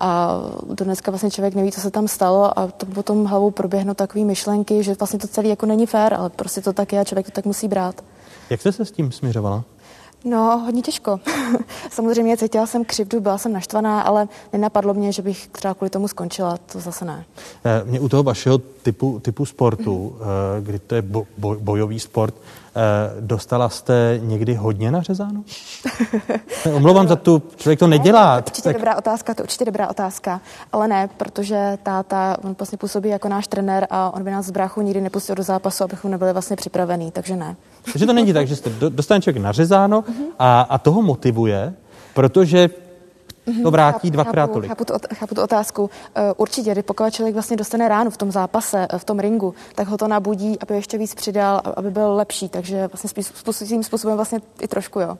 A do dneska vlastně člověk neví, co se tam stalo a to potom hlavou proběhnou takové myšlenky, že vlastně to celé jako není fér, ale prostě to tak je a člověk to tak musí brát. Jak jste se s tím směřovala? No, hodně těžko. Samozřejmě cítila jsem křivdu, byla jsem naštvaná, ale nenapadlo mě, že bych třeba kvůli tomu skončila, to zase ne. Mě u toho vašeho typu sportu, kdy to je bojový sport, dostala jste někdy hodně nařezáno? Omlouvám za tu, člověk to nedělá. To určitě dobrá otázka, ale ne, protože táta, on vlastně působí jako náš trenér a on by nás z bráchů nikdy nepustil do zápasu, abychom nebyli vlastně připravený, takže ne. Takže to není tak, že jste dostane člověk nařezáno a toho motivuje, protože to vrátí dvakrát tolik. Chápu tu otázku. Určitě, kdy pokud člověk vlastně dostane ránu v tom zápase, v tom ringu, tak ho to nabudí, aby ještě víc přidal, aby byl lepší. Takže vlastně tím způsobem vlastně i trošku, jo.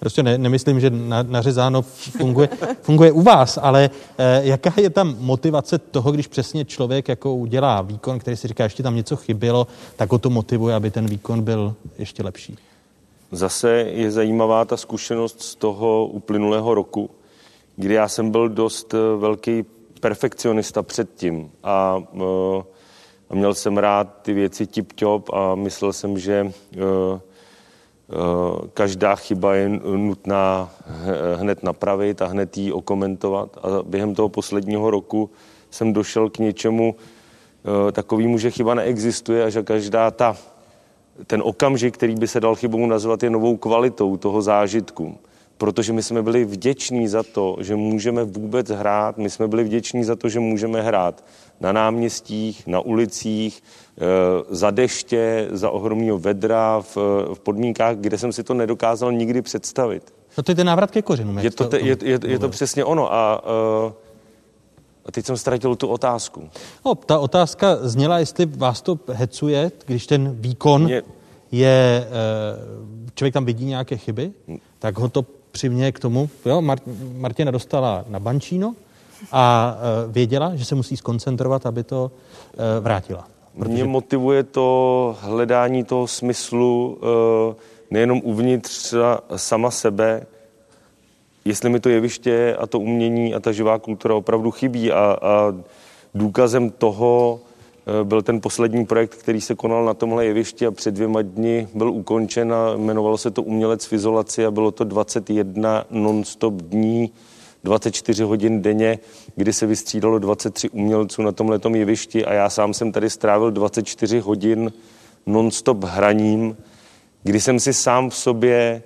Prostě nemyslím, že nařezáno funguje u vás, ale jaká je tam motivace toho, když přesně člověk jako udělá výkon, který si říká, ještě tam něco chybělo, tak ho to motivuje, aby ten výkon byl ještě lepší? Zase je zajímavá ta zkušenost z toho uplynulého roku, kdy já jsem byl dost velký perfekcionista předtím a měl jsem rád ty věci tip-top a myslel jsem, že každá chyba je nutná hned napravit a hned ji okomentovat. A během toho posledního roku jsem došel k něčemu takovému, že chyba neexistuje a že každá ten okamžik, který by se dal chybou nazvat, je novou kvalitou toho zážitku. Protože my jsme byli vděční za to, že můžeme vůbec hrát, my jsme byli vděční za to, že můžeme hrát na náměstích, na ulicích, za deště, za ohromného vedra, v podmínkách, kde jsem si to nedokázal nikdy představit. No to je ten návrat ke kořenům. Je to přesně ono a teď jsem ztratil tu otázku. No, ta otázka zněla, jestli vás to hecuje, když ten výkon je... Člověk tam vidí nějaké chyby, tak ho to přiměje k tomu. Jo, Martina dostala na bančíno a věděla, že se musí skoncentrovat, aby to vrátila. Protože... Mě motivuje to hledání toho smyslu nejenom uvnitř sama sebe, jestli mi to jeviště a to umění a ta živá kultura opravdu chybí. A důkazem toho byl ten poslední projekt, který se konal na tomhle jevišti a před 2 dny byl ukončen a jmenovalo se to Umělec v izolaci a bylo to 21 non-stop dní, 24 hodin denně, kdy se vystřídalo 23 umělců na tomhletom jevišti a já sám jsem tady strávil 24 hodin non-stop hraním, kdy jsem si sám v sobě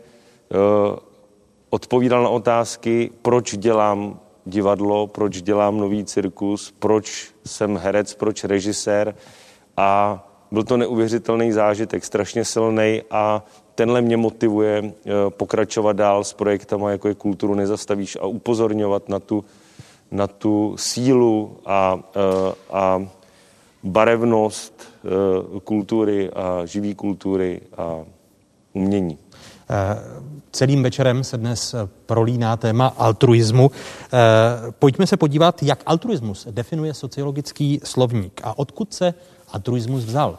odpovídal na otázky, proč dělám divadlo, proč dělám nový cirkus, proč jsem herec, proč režisér a byl to neuvěřitelný zážitek, strašně silný a tenhle mě motivuje pokračovat dál s projektama, jako je Kulturu nezastavíš a upozorňovat na tu sílu a barevnost kultury a živý kultury a umění. Celým večerem se dnes prolíná téma altruismu. Pojďme se podívat, jak altruismus definuje sociologický slovník a odkud se altruismus vzal.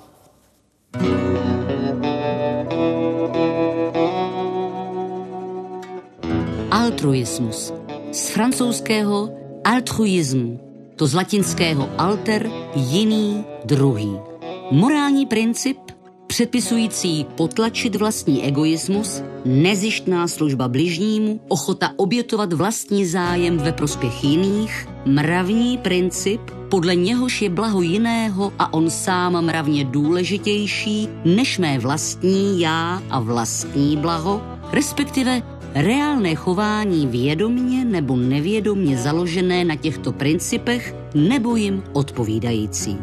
Altruismus. Z francouzského altruism, to z latinského alter, jiný, druhý. Morální princip, předpisující potlačit vlastní egoismus, nezištná služba bližnímu, ochota obětovat vlastní zájem ve prospěch jiných, mravní princip, podle něhož je blaho jiného a on sám mravně důležitější než mé vlastní já a vlastní blaho, respektive reálné chování vědomně nebo nevědomně založené na těchto principech nebo jim odpovídající.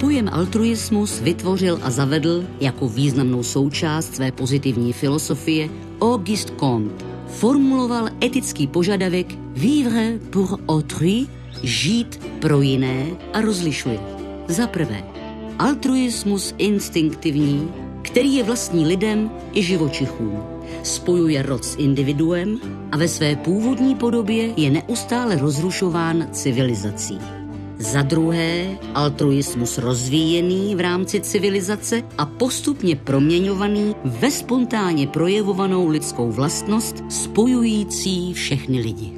Pojem altruismus vytvořil a zavedl jako významnou součást své pozitivní filozofie Auguste Comte. Formuloval etický požadavek vivre pour autrui, žít pro jiné a rozlišuje. Za prvé, altruismus instinktivní, který je vlastní lidem i živočichům. Spojuje rod s individuem a ve své původní podobě je neustále rozrušován civilizací. Za druhé, altruismus rozvíjený v rámci civilizace a postupně proměňovaný ve spontánně projevovanou lidskou vlastnost spojující všechny lidi.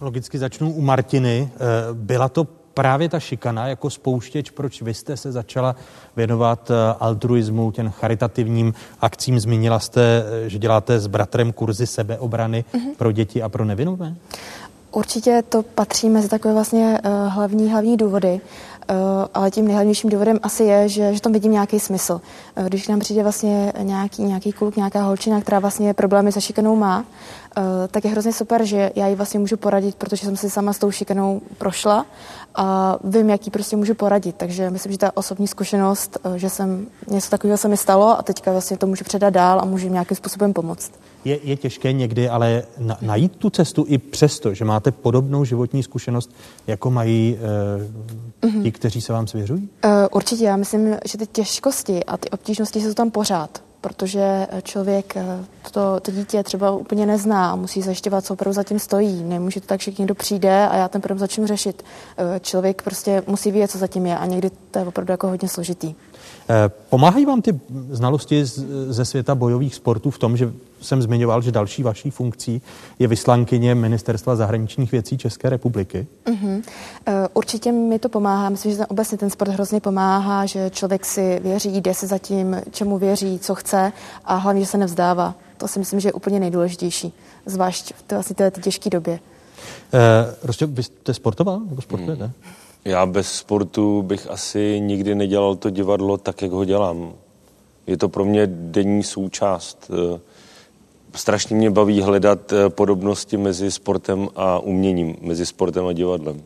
Logicky začnu u Martiny. Byla to právě ta šikana jako spouštěč, proč vy jste se začala věnovat altruismu, těm charitativním akcím. Zmínila jste, že děláte s bratrem kurzy sebeobrany pro děti a pro nevinné? Určitě to patří mezi takové vlastně hlavní důvody, ale tím nejhlavnějším důvodem asi je, že tam vidím nějaký smysl. Když nám přijde vlastně nějaký kluk, nějaká holčina, která vlastně problémy se šikanou má, tak je hrozně super, že já jí vlastně můžu poradit, protože jsem si sama s tou šikanou prošla a vím, jak jí prostě můžu poradit. Takže myslím, že ta osobní zkušenost, že jsem něco takového se mi stalo a teďka vlastně to můžu předat dál a můžu jim nějakým způsobem pomoct. Je těžké někdy, ale najít tu cestu i přesto, že máte podobnou životní zkušenost, jako mají ti, kteří se vám svěřují? Určitě, já myslím, že ty těžkosti a ty obtížnosti jsou tam pořád, protože člověk to dítě třeba úplně nezná, musí zajišťovat, co opravdu zatím stojí. Nemůže to tak, že někdo přijde a já ten problém začnu řešit. Člověk prostě musí vědět, co zatím je a někdy to je opravdu jako hodně složitý. Pomáhají vám ty znalosti ze světa bojových sportů v tom, že jsem zmiňoval, že další vaší funkcí je vyslankyně Ministerstva zahraničních věcí České republiky? Určitě mi to pomáhá. Myslím, že obecně ten sport hrozně pomáhá, že člověk si věří, jde si za tím, čemu věří, co chce a hlavně, že se nevzdává. To si myslím, že je úplně nejdůležitější, zvlášť v asi této těžké době. Rostě, vy jste sportoval? Nebo sportujete? Já bez sportu bych asi nikdy nedělal to divadlo tak, jak ho dělám. Je to pro mě denní součást. Strašně mě baví hledat podobnosti mezi sportem a uměním, mezi sportem a divadlem.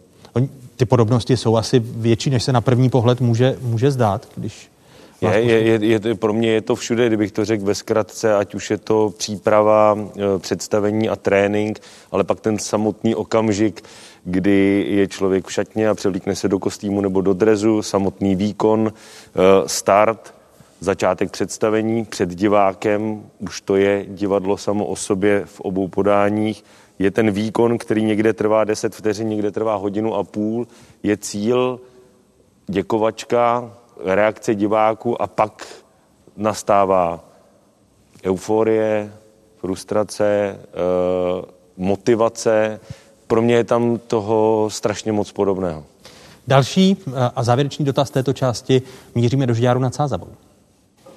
Ty podobnosti jsou asi větší, než se na první pohled může zdát, když Pro mě je to všude, kdybych to řekl ve zkratce, ať už je to příprava, představení a trénink, ale pak ten samotný okamžik, kdy je člověk v šatně a převlíkne se do kostýmu nebo do drezu, samotný výkon, start, začátek představení před divákem, už to je divadlo samo o sobě v obou podáních, je ten výkon, který někde trvá 10 vteřin, někde trvá hodinu a půl, je cíl, děkovačka, reakce diváků a pak nastává euforie, frustrace, motivace. Pro mě je tam toho strašně moc podobného. Další a závěrečný dotaz této části míříme do Žďáru nad Sázavou.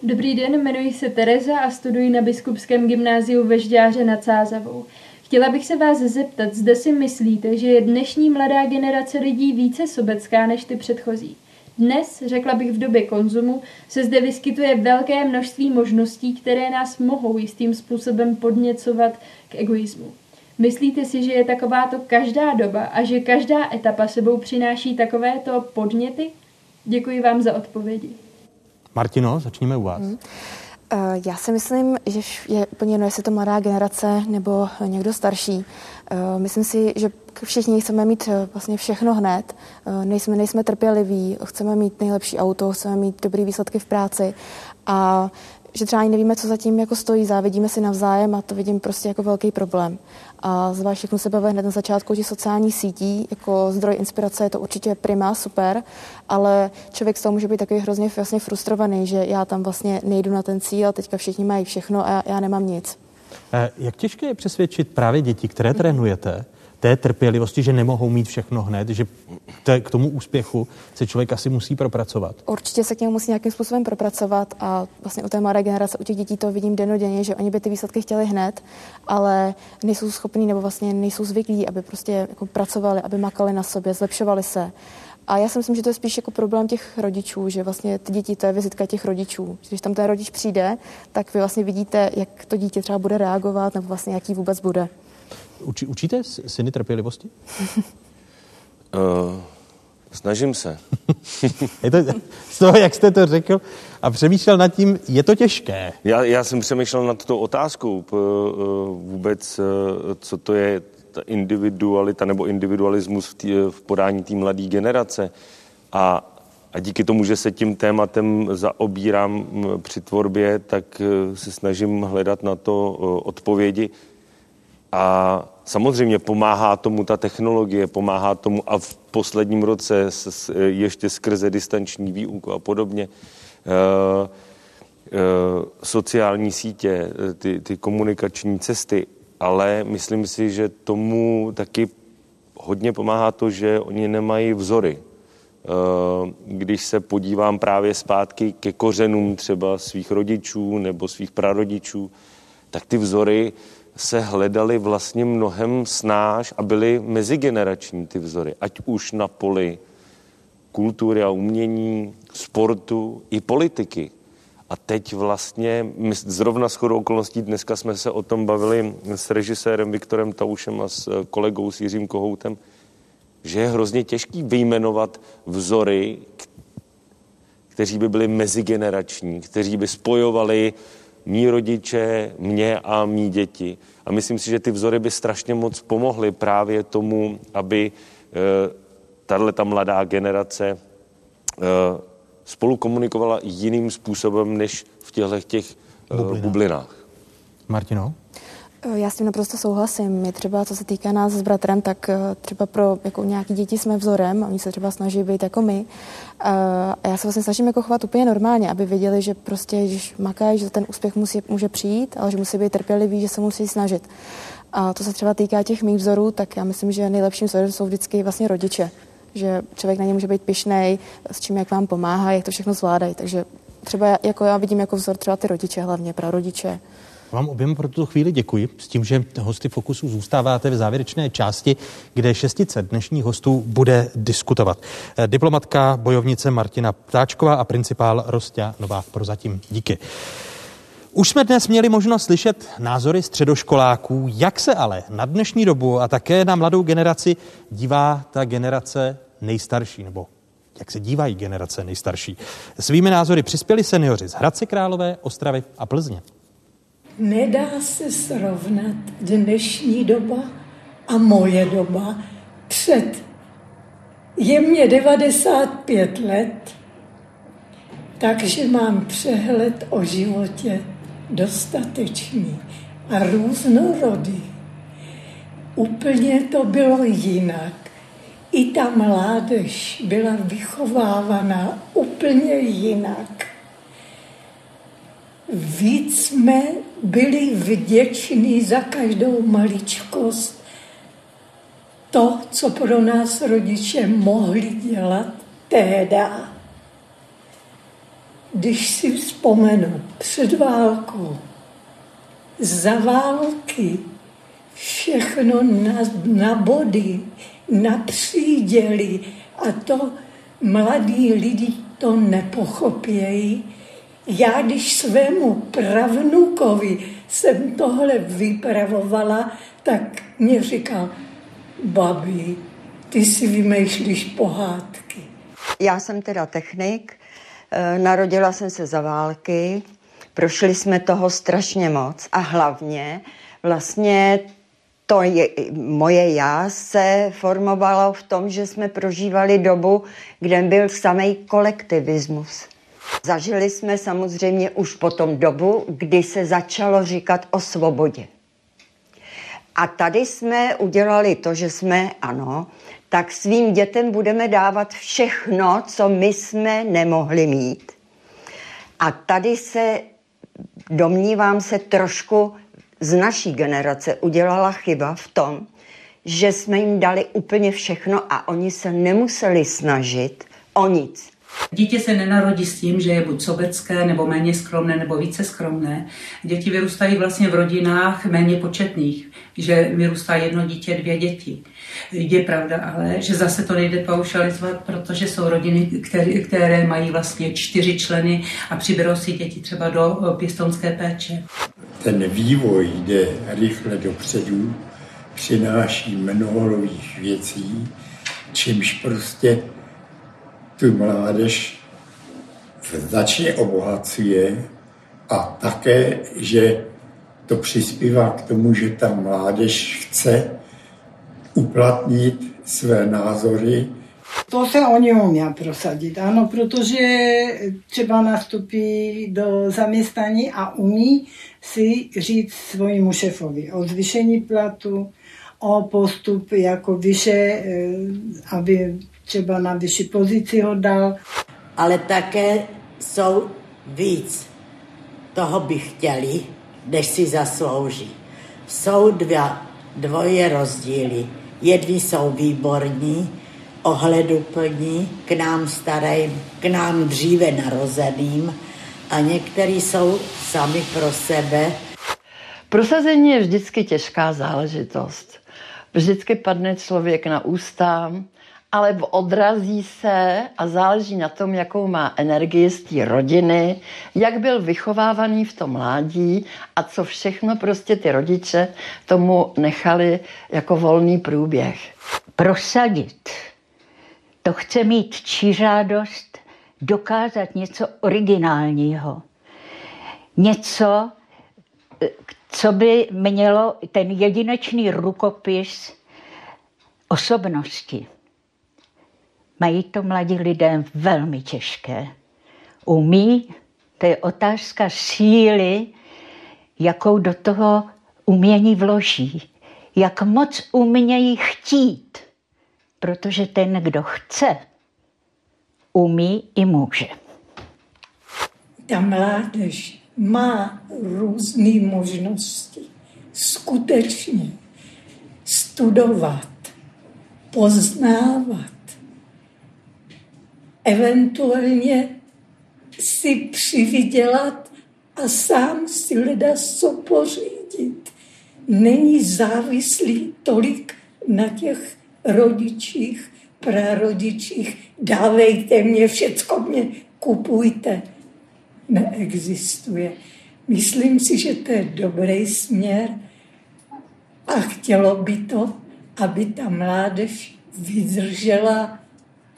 Dobrý den, jmenuji se Tereza a studuji na Biskupském gymnáziu ve Žďáře nad Sázavou. Chtěla bych se vás zeptat, zda si myslíte, že je dnešní mladá generace lidí více sobecká než ty předchozí. Dnes, řekla bych v době konzumu, se zde vyskytuje velké množství možností, které nás mohou jistým způsobem podněcovat k egoismu. Myslíte si, že je takováto každá doba a že každá etapa sebou přináší takovéto podněty? Děkuji vám za odpovědi. Martino, začneme u vás. Já si myslím, že je úplně jedno, jestli to mladá generace nebo někdo starší. Myslím si, že všichni chceme mít vlastně všechno hned. Nejsme trpěliví, chceme mít nejlepší auto, chceme mít dobrý výsledky v práci a že třeba ani nevíme, co zatím jako stojí, závidíme si navzájem a to vidím prostě jako velký problém. A zvlášť všechno se baví hned na začátku těch sociálních sítí, jako zdroj inspirace je to určitě prima, super, ale člověk z toho může být takový hrozně vlastně frustrovaný, že já tam vlastně nejdu na ten cíl, teďka všichni mají všechno a já nemám nic. Jak těžké je přesvědčit právě děti, které trénujete, té trpělivosti, že nemohou mít všechno hned, že k tomu úspěchu se člověk asi musí propracovat? Určitě se k němu musí nějakým způsobem propracovat a vlastně u té mladé generace, u těch dětí to vidím dennodenně, že oni by ty výsledky chtěli hned, ale nejsou schopní nebo vlastně nejsou zvyklí, aby prostě jako pracovali, aby makali na sobě, zlepšovali se. A já si myslím, že to je spíš jako problém těch rodičů, že vlastně ty děti, to je vizitka těch rodičů. Když tam ten rodič přijde, tak vy vlastně vidíte, jak to dítě třeba bude reagovat nebo vlastně jaký vůbec bude. Učíte syny trpělivosti? Snažím se. Z toho, jak jste to řekl a přemýšlel nad tím, je to těžké. Já jsem přemýšlel nad tou otázkou vůbec, co to je ta individualita nebo individualismus v podání té mladé generace. A díky tomu, že se tím tématem zaobírám při tvorbě, tak se snažím hledat na to odpovědi. A samozřejmě pomáhá tomu ta technologie, pomáhá tomu a v posledním roce ještě skrze distanční výuku a podobně. Sociální sítě, ty komunikační cesty, ale myslím si, že tomu taky hodně pomáhá to, že oni nemají vzory. Když se podívám právě zpátky ke kořenům třeba svých rodičů nebo svých prarodičů, tak ty vzory se hledali vlastně mnohem snáš a byly mezigenerační ty vzory, ať už na poli kultury a umění, sportu i politiky. A teď vlastně, zrovna shodou okolností, dneska jsme se o tom bavili s režisérem Viktorem Toušem a s kolegou s Jiřím Kohoutem, že je hrozně těžký vyjmenovat vzory, kteří by byli mezigenerační, kteří by spojovali mí rodiče, mě a mí děti. A myslím si, že ty vzory by strašně moc pomohly právě tomu, aby tato mladá generace spolu komunikovala jiným způsobem, než v těch bublinách. Martino? Já s tím naprosto souhlasím. My třeba, co se týká nás s bratrem, tak třeba pro jako nějaké děti jsme vzorem a oni se třeba snaží být jako my. A já se vlastně snažím jako chovat úplně normálně, aby věděli, že prostě, když makají, že ten úspěch může přijít, ale že musí být trpělivý, že se musí snažit. A to se třeba týká těch mých vzorů, tak já myslím, že nejlepším vzorem jsou vždycky vlastně rodiče. Že člověk na ně může být pyšnej, s čím jak vám pomáhá, jak to všechno zvládají. Takže třeba jako já vidím jako vzor třeba ty rodiče, hlavně prarodiče. Vám oběma pro tuto chvíli děkuji, s tím, že hosty Fokusu zůstáváte v závěrečné části, kde šestice dnešních hostů bude diskutovat. Diplomatka, bojovnice Martina Ptáčková a principál Rosťa Novák. Prozatím díky. Už jsme dnes měli možnost slyšet názory středoškoláků, jak se ale na dnešní dobu a také na mladou generaci dívá ta generace nejstarší, nebo jak se dívají generace nejstarší. Svými názory přispěli senioři z Hradce Králové, Ostravy a Plzně. Nedá se srovnat dnešní doba a moje doba před. Je mě 95 let, takže mám přehled o životě dostatečný a různorodý. Úplně to bylo jinak. I ta mládež byla vychovávaná úplně jinak. Víc jsme byli vděční za každou maličkost. To, co pro nás rodiče mohli dělat tehda. Když si vzpomenu před válkou, za války, všechno na body, na příděly a to mladí lidi to nepochopějí. Já když svému pravnukovi jsem tohle vypravovala, tak mě říkal, babi, ty si vymýšlíš pohádky. Já jsem teda technik, narodila jsem se za války, prošli jsme toho strašně moc a hlavně vlastně moje já se formovalo v tom, že jsme prožívali dobu, kde byl samej kolektivismus. Zažili jsme samozřejmě už potom dobu, kdy se začalo říkat o svobodě. A tady jsme udělali to, že jsme, ano, tak svým dětem budeme dávat všechno, co my jsme nemohli mít. A tady se, domnívám se, trošku z naší generace udělala chyba v tom, že jsme jim dali úplně všechno a oni se nemuseli snažit o nic. Dítě se nenarodí s tím, že je buď sobecké, nebo méně skromné, nebo více skromné. Děti vyrůstají vlastně v rodinách méně početných, že vyrůstá jedno dítě, dvě děti. Je pravda ale, že zase to nejde paušalizovat, protože jsou rodiny, které mají vlastně 4 členy a přiberou si děti třeba do pěstounské péče. Ten vývoj jde rychle dopředu, přináší mnoho nových věcí, čímž prostě tu mládež značně obohacuje a také, že to přispívá k tomu, že ta mládež chce uplatnit své názory. To se oni umí prosadit, ano, protože třeba nastupí do zaměstnání a umí si říct svému šéfovi o zvýšení platu, o postup jako vyše, aby třeba na vyšší pozici ho dal. Ale také jsou víc, toho by chtěli, než si zaslouží. Jsou dvoje rozdíly. Jedni jsou výborní, ohleduplní, k nám starým, k nám dříve narozeným a někteří jsou sami pro sebe. Prosazení je vždycky těžká záležitost. Vždycky padne člověk na ústa, ale odrazí se a záleží na tom, jakou má energii z té rodiny, jak byl vychovávaný v tom mládí a co všechno prostě ty rodiče tomu nechali jako volný průběh. Prosadit. To chce mít čiřádost, dokázat něco originálního. Něco, co by mělo ten jedinečný rukopis osobnosti. Mají to mladí lidé velmi těžké. Umí, to je otázka síly, jakou do toho umění vloží. Jak moc umějí chtít, protože ten, kdo chce, umí i může. Ta mládež má různé možnosti. Skutečně studovat, poznávat, eventuálně si přivydělat a sám si hledá, co pořídit. Není závislý tolik na těch rodičích, prarodičích. Dávejte mě, všecko mě kupujte. Neexistuje. Myslím si, že to je dobrý směr a chtělo by to, aby ta mládež vydržela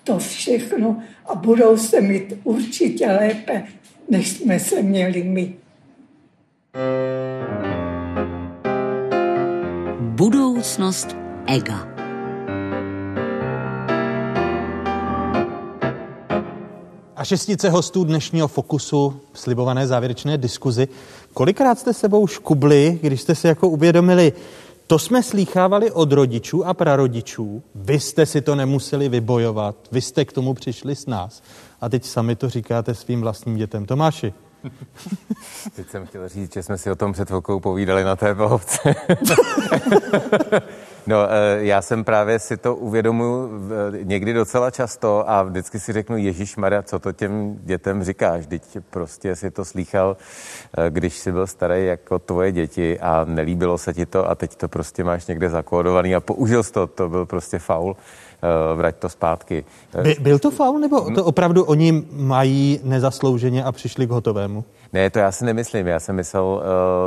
to všechno a budou se mít určitě lépe, než jsme se měli my. Budoucnost ega. A šestice hostů dnešního Fokusu, slibované závěrečné diskuzi. Kolikrát jste sebou škubli, když jste si jako uvědomili, to jsme slýchávali od rodičů a prarodičů, vy jste si to nemuseli vybojovat, vy jste k tomu přišli s nás. A teď sami to říkáte svým vlastním dětem. Tomáši. Teď jsem chtěl říct, že jsme si o tom před chvilkou povídali na té pohovce. No, já jsem právě si to uvědomuji někdy docela často a vždycky si řeknu, ježišmarja, co to těm dětem říkáš? Teď prostě si to slýchal, když jsi byl starý jako tvoje děti a nelíbilo se ti to a teď to prostě máš někde zakódovaný a použil jsi to, to byl prostě faul. Vrať to zpátky. Byl to faul, nebo to opravdu oni mají nezaslouženě a přišli k hotovému? Ne, to já si nemyslím. Já jsem myslel,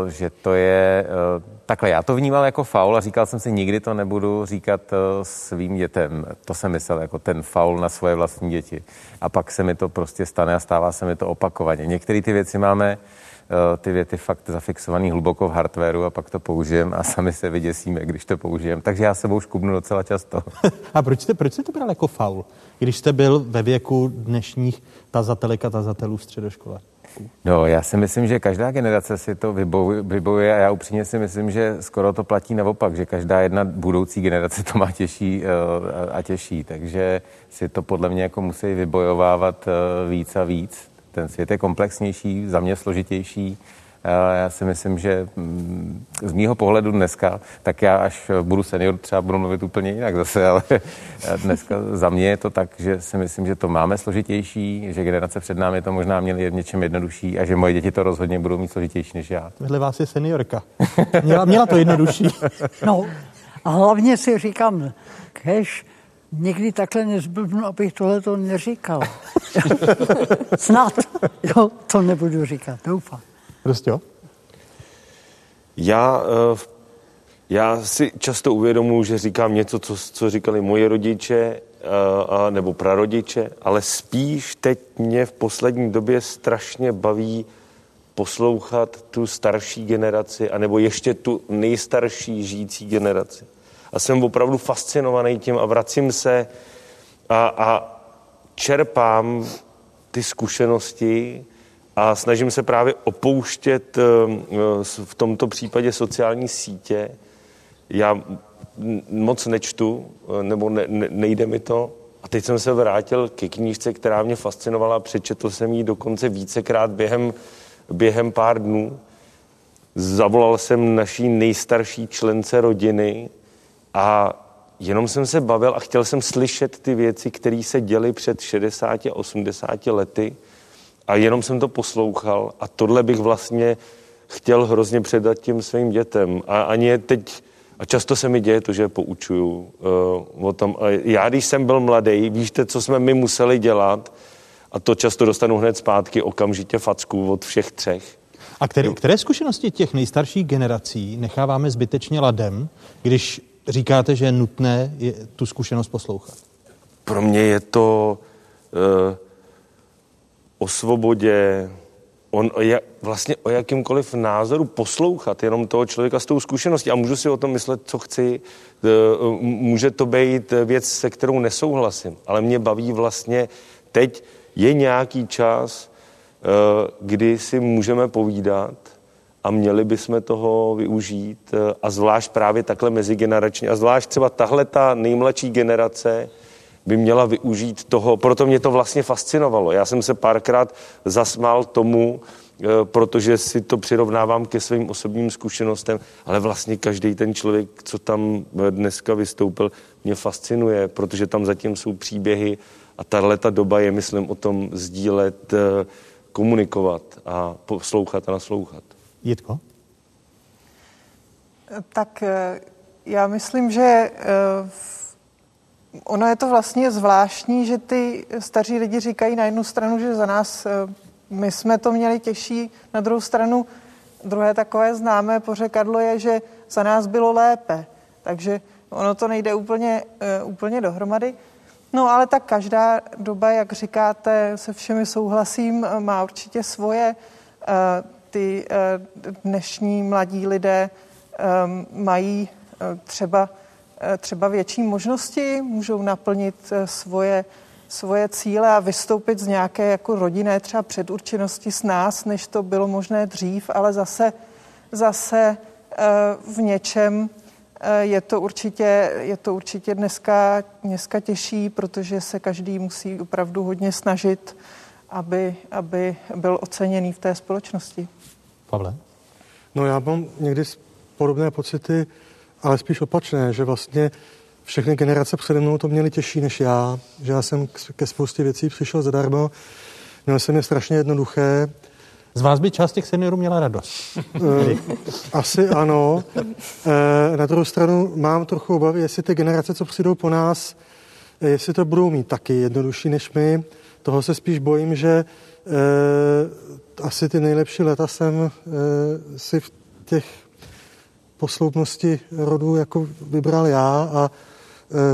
že to je... Takhle, já to vnímal jako faul a říkal jsem si, nikdy to nebudu říkat svým dětem. To jsem myslel jako ten faul na svoje vlastní děti. A pak se mi to prostě stane a stává se mi to opakovaně. Některé ty věci máme, ty věty fakt zafixovaný hluboko v hardwaru a pak to použijeme a sami se vyděsíme, když to použijeme. Takže já sebou škubnu docela často. A proč jste to bral jako faul, když jste byl ve věku dnešních tazatelek a tazatelů středoškola? No, já si myslím, že každá generace si to vybojuje a já upřímně si myslím, že skoro to platí naopak, že každá jedna budoucí generace to má těžší a těžší, takže si to podle mě jako musí vybojovávat víc a víc. Ten svět je komplexnější, za mě složitější. Já si myslím, že z mýho pohledu dneska, tak já až budu senior, třeba budu mluvit úplně jinak zase, ale dneska za mě je to tak, že si myslím, že to máme složitější, že generace před námi to možná měly v něčem jednodušší a že moje děti to rozhodně budou mít složitější než já. Vedle vás je seniorka. Měla to jednodušší. No a hlavně si říkám, kež nikdy takhle nezblbnu, abych tohleto neříkal. Snad. Jo, to nebudu říkat, doufám. Rostě? Já si často uvědomuji, že říkám něco, co říkali moje rodiče nebo prarodiče, ale spíš teď mě v poslední době strašně baví poslouchat tu starší generaci anebo ještě tu nejstarší žijící generaci. A jsem opravdu fascinovaný tím a vracím se a čerpám ty zkušenosti a snažím se právě opouštět v tomto případě sociální sítě. Já moc nečtu, nebo nejde mi to. A teď jsem se vrátil ke knížce, která mě fascinovala. Přečetl jsem ji dokonce vícekrát během pár dnů. Zavolal jsem naší nejstarší člence rodiny a jenom jsem se bavil a chtěl jsem slyšet ty věci, které se děly před 60 a 80 lety a jenom jsem to poslouchal a tohle bych vlastně chtěl hrozně předat těm svým dětem. A ani teď, a často se mi děje to, že poučuju o tom. A já, když jsem byl mladý, víte, co jsme my museli dělat a to často dostanu hned zpátky okamžitě facku od všech třech. A které zkušenosti těch nejstarších generací necháváme zbytečně ladem, když říkáte, že je nutné tu zkušenost poslouchat? Pro mě je to o svobodě, vlastně o jakýmkoliv názoru poslouchat jenom toho člověka s tou zkušeností. A můžu si o tom myslet, co chci. Může to být věc, se kterou nesouhlasím. Ale mě baví vlastně teď je nějaký čas, kdy si můžeme povídat a měli bychom toho využít a zvlášť právě takhle mezigeneračně a zvlášť třeba tahle ta nejmladší generace by měla využít toho, proto mě to vlastně fascinovalo. Já jsem se párkrát zasmál tomu, protože si to přirovnávám ke svým osobním zkušenostem, ale vlastně každý ten člověk, co tam dneska vystoupil, mě fascinuje, protože tam zatím jsou příběhy a tahleta doba je, myslím, o tom sdílet, komunikovat a poslouchat a naslouchat. Jitko? Tak já myslím, že ono je to vlastně zvláštní, že ty staří lidi říkají na jednu stranu, že za nás my jsme to měli těžší, na druhou stranu druhé takové známé pořekadlo je, že za nás bylo lépe. Takže ono to nejde úplně dohromady. No ale tak každá doba, jak říkáte, se všemi souhlasím, má určitě svoje. Ty dnešní mladí lidé mají třeba větší možnosti, můžou naplnit svoje cíle a vystoupit z nějaké jako rodinné třeba předurčenosti s nás, než to bylo možné dřív, ale zase v něčem je to určitě dneska těžší, protože se každý musí opravdu hodně snažit, aby byl oceněný v té společnosti. Pavle? No já mám někdy podobné pocity, ale spíš opačné, že vlastně všechny generace přede mnou to měly těžší než já, že já jsem ke spoustě věcí přišel zadarmo, měl jsem je strašně jednoduché. Z vás by část těch seniorů měla radost. Asi ano. Na druhou stranu mám trochu obavy, jestli ty generace, co přijdou po nás, jestli to budou mít taky jednodušší než my. Toho se spíš bojím, že asi ty nejlepší leta jsem si v těch posloupnosti rodu jako vybral já a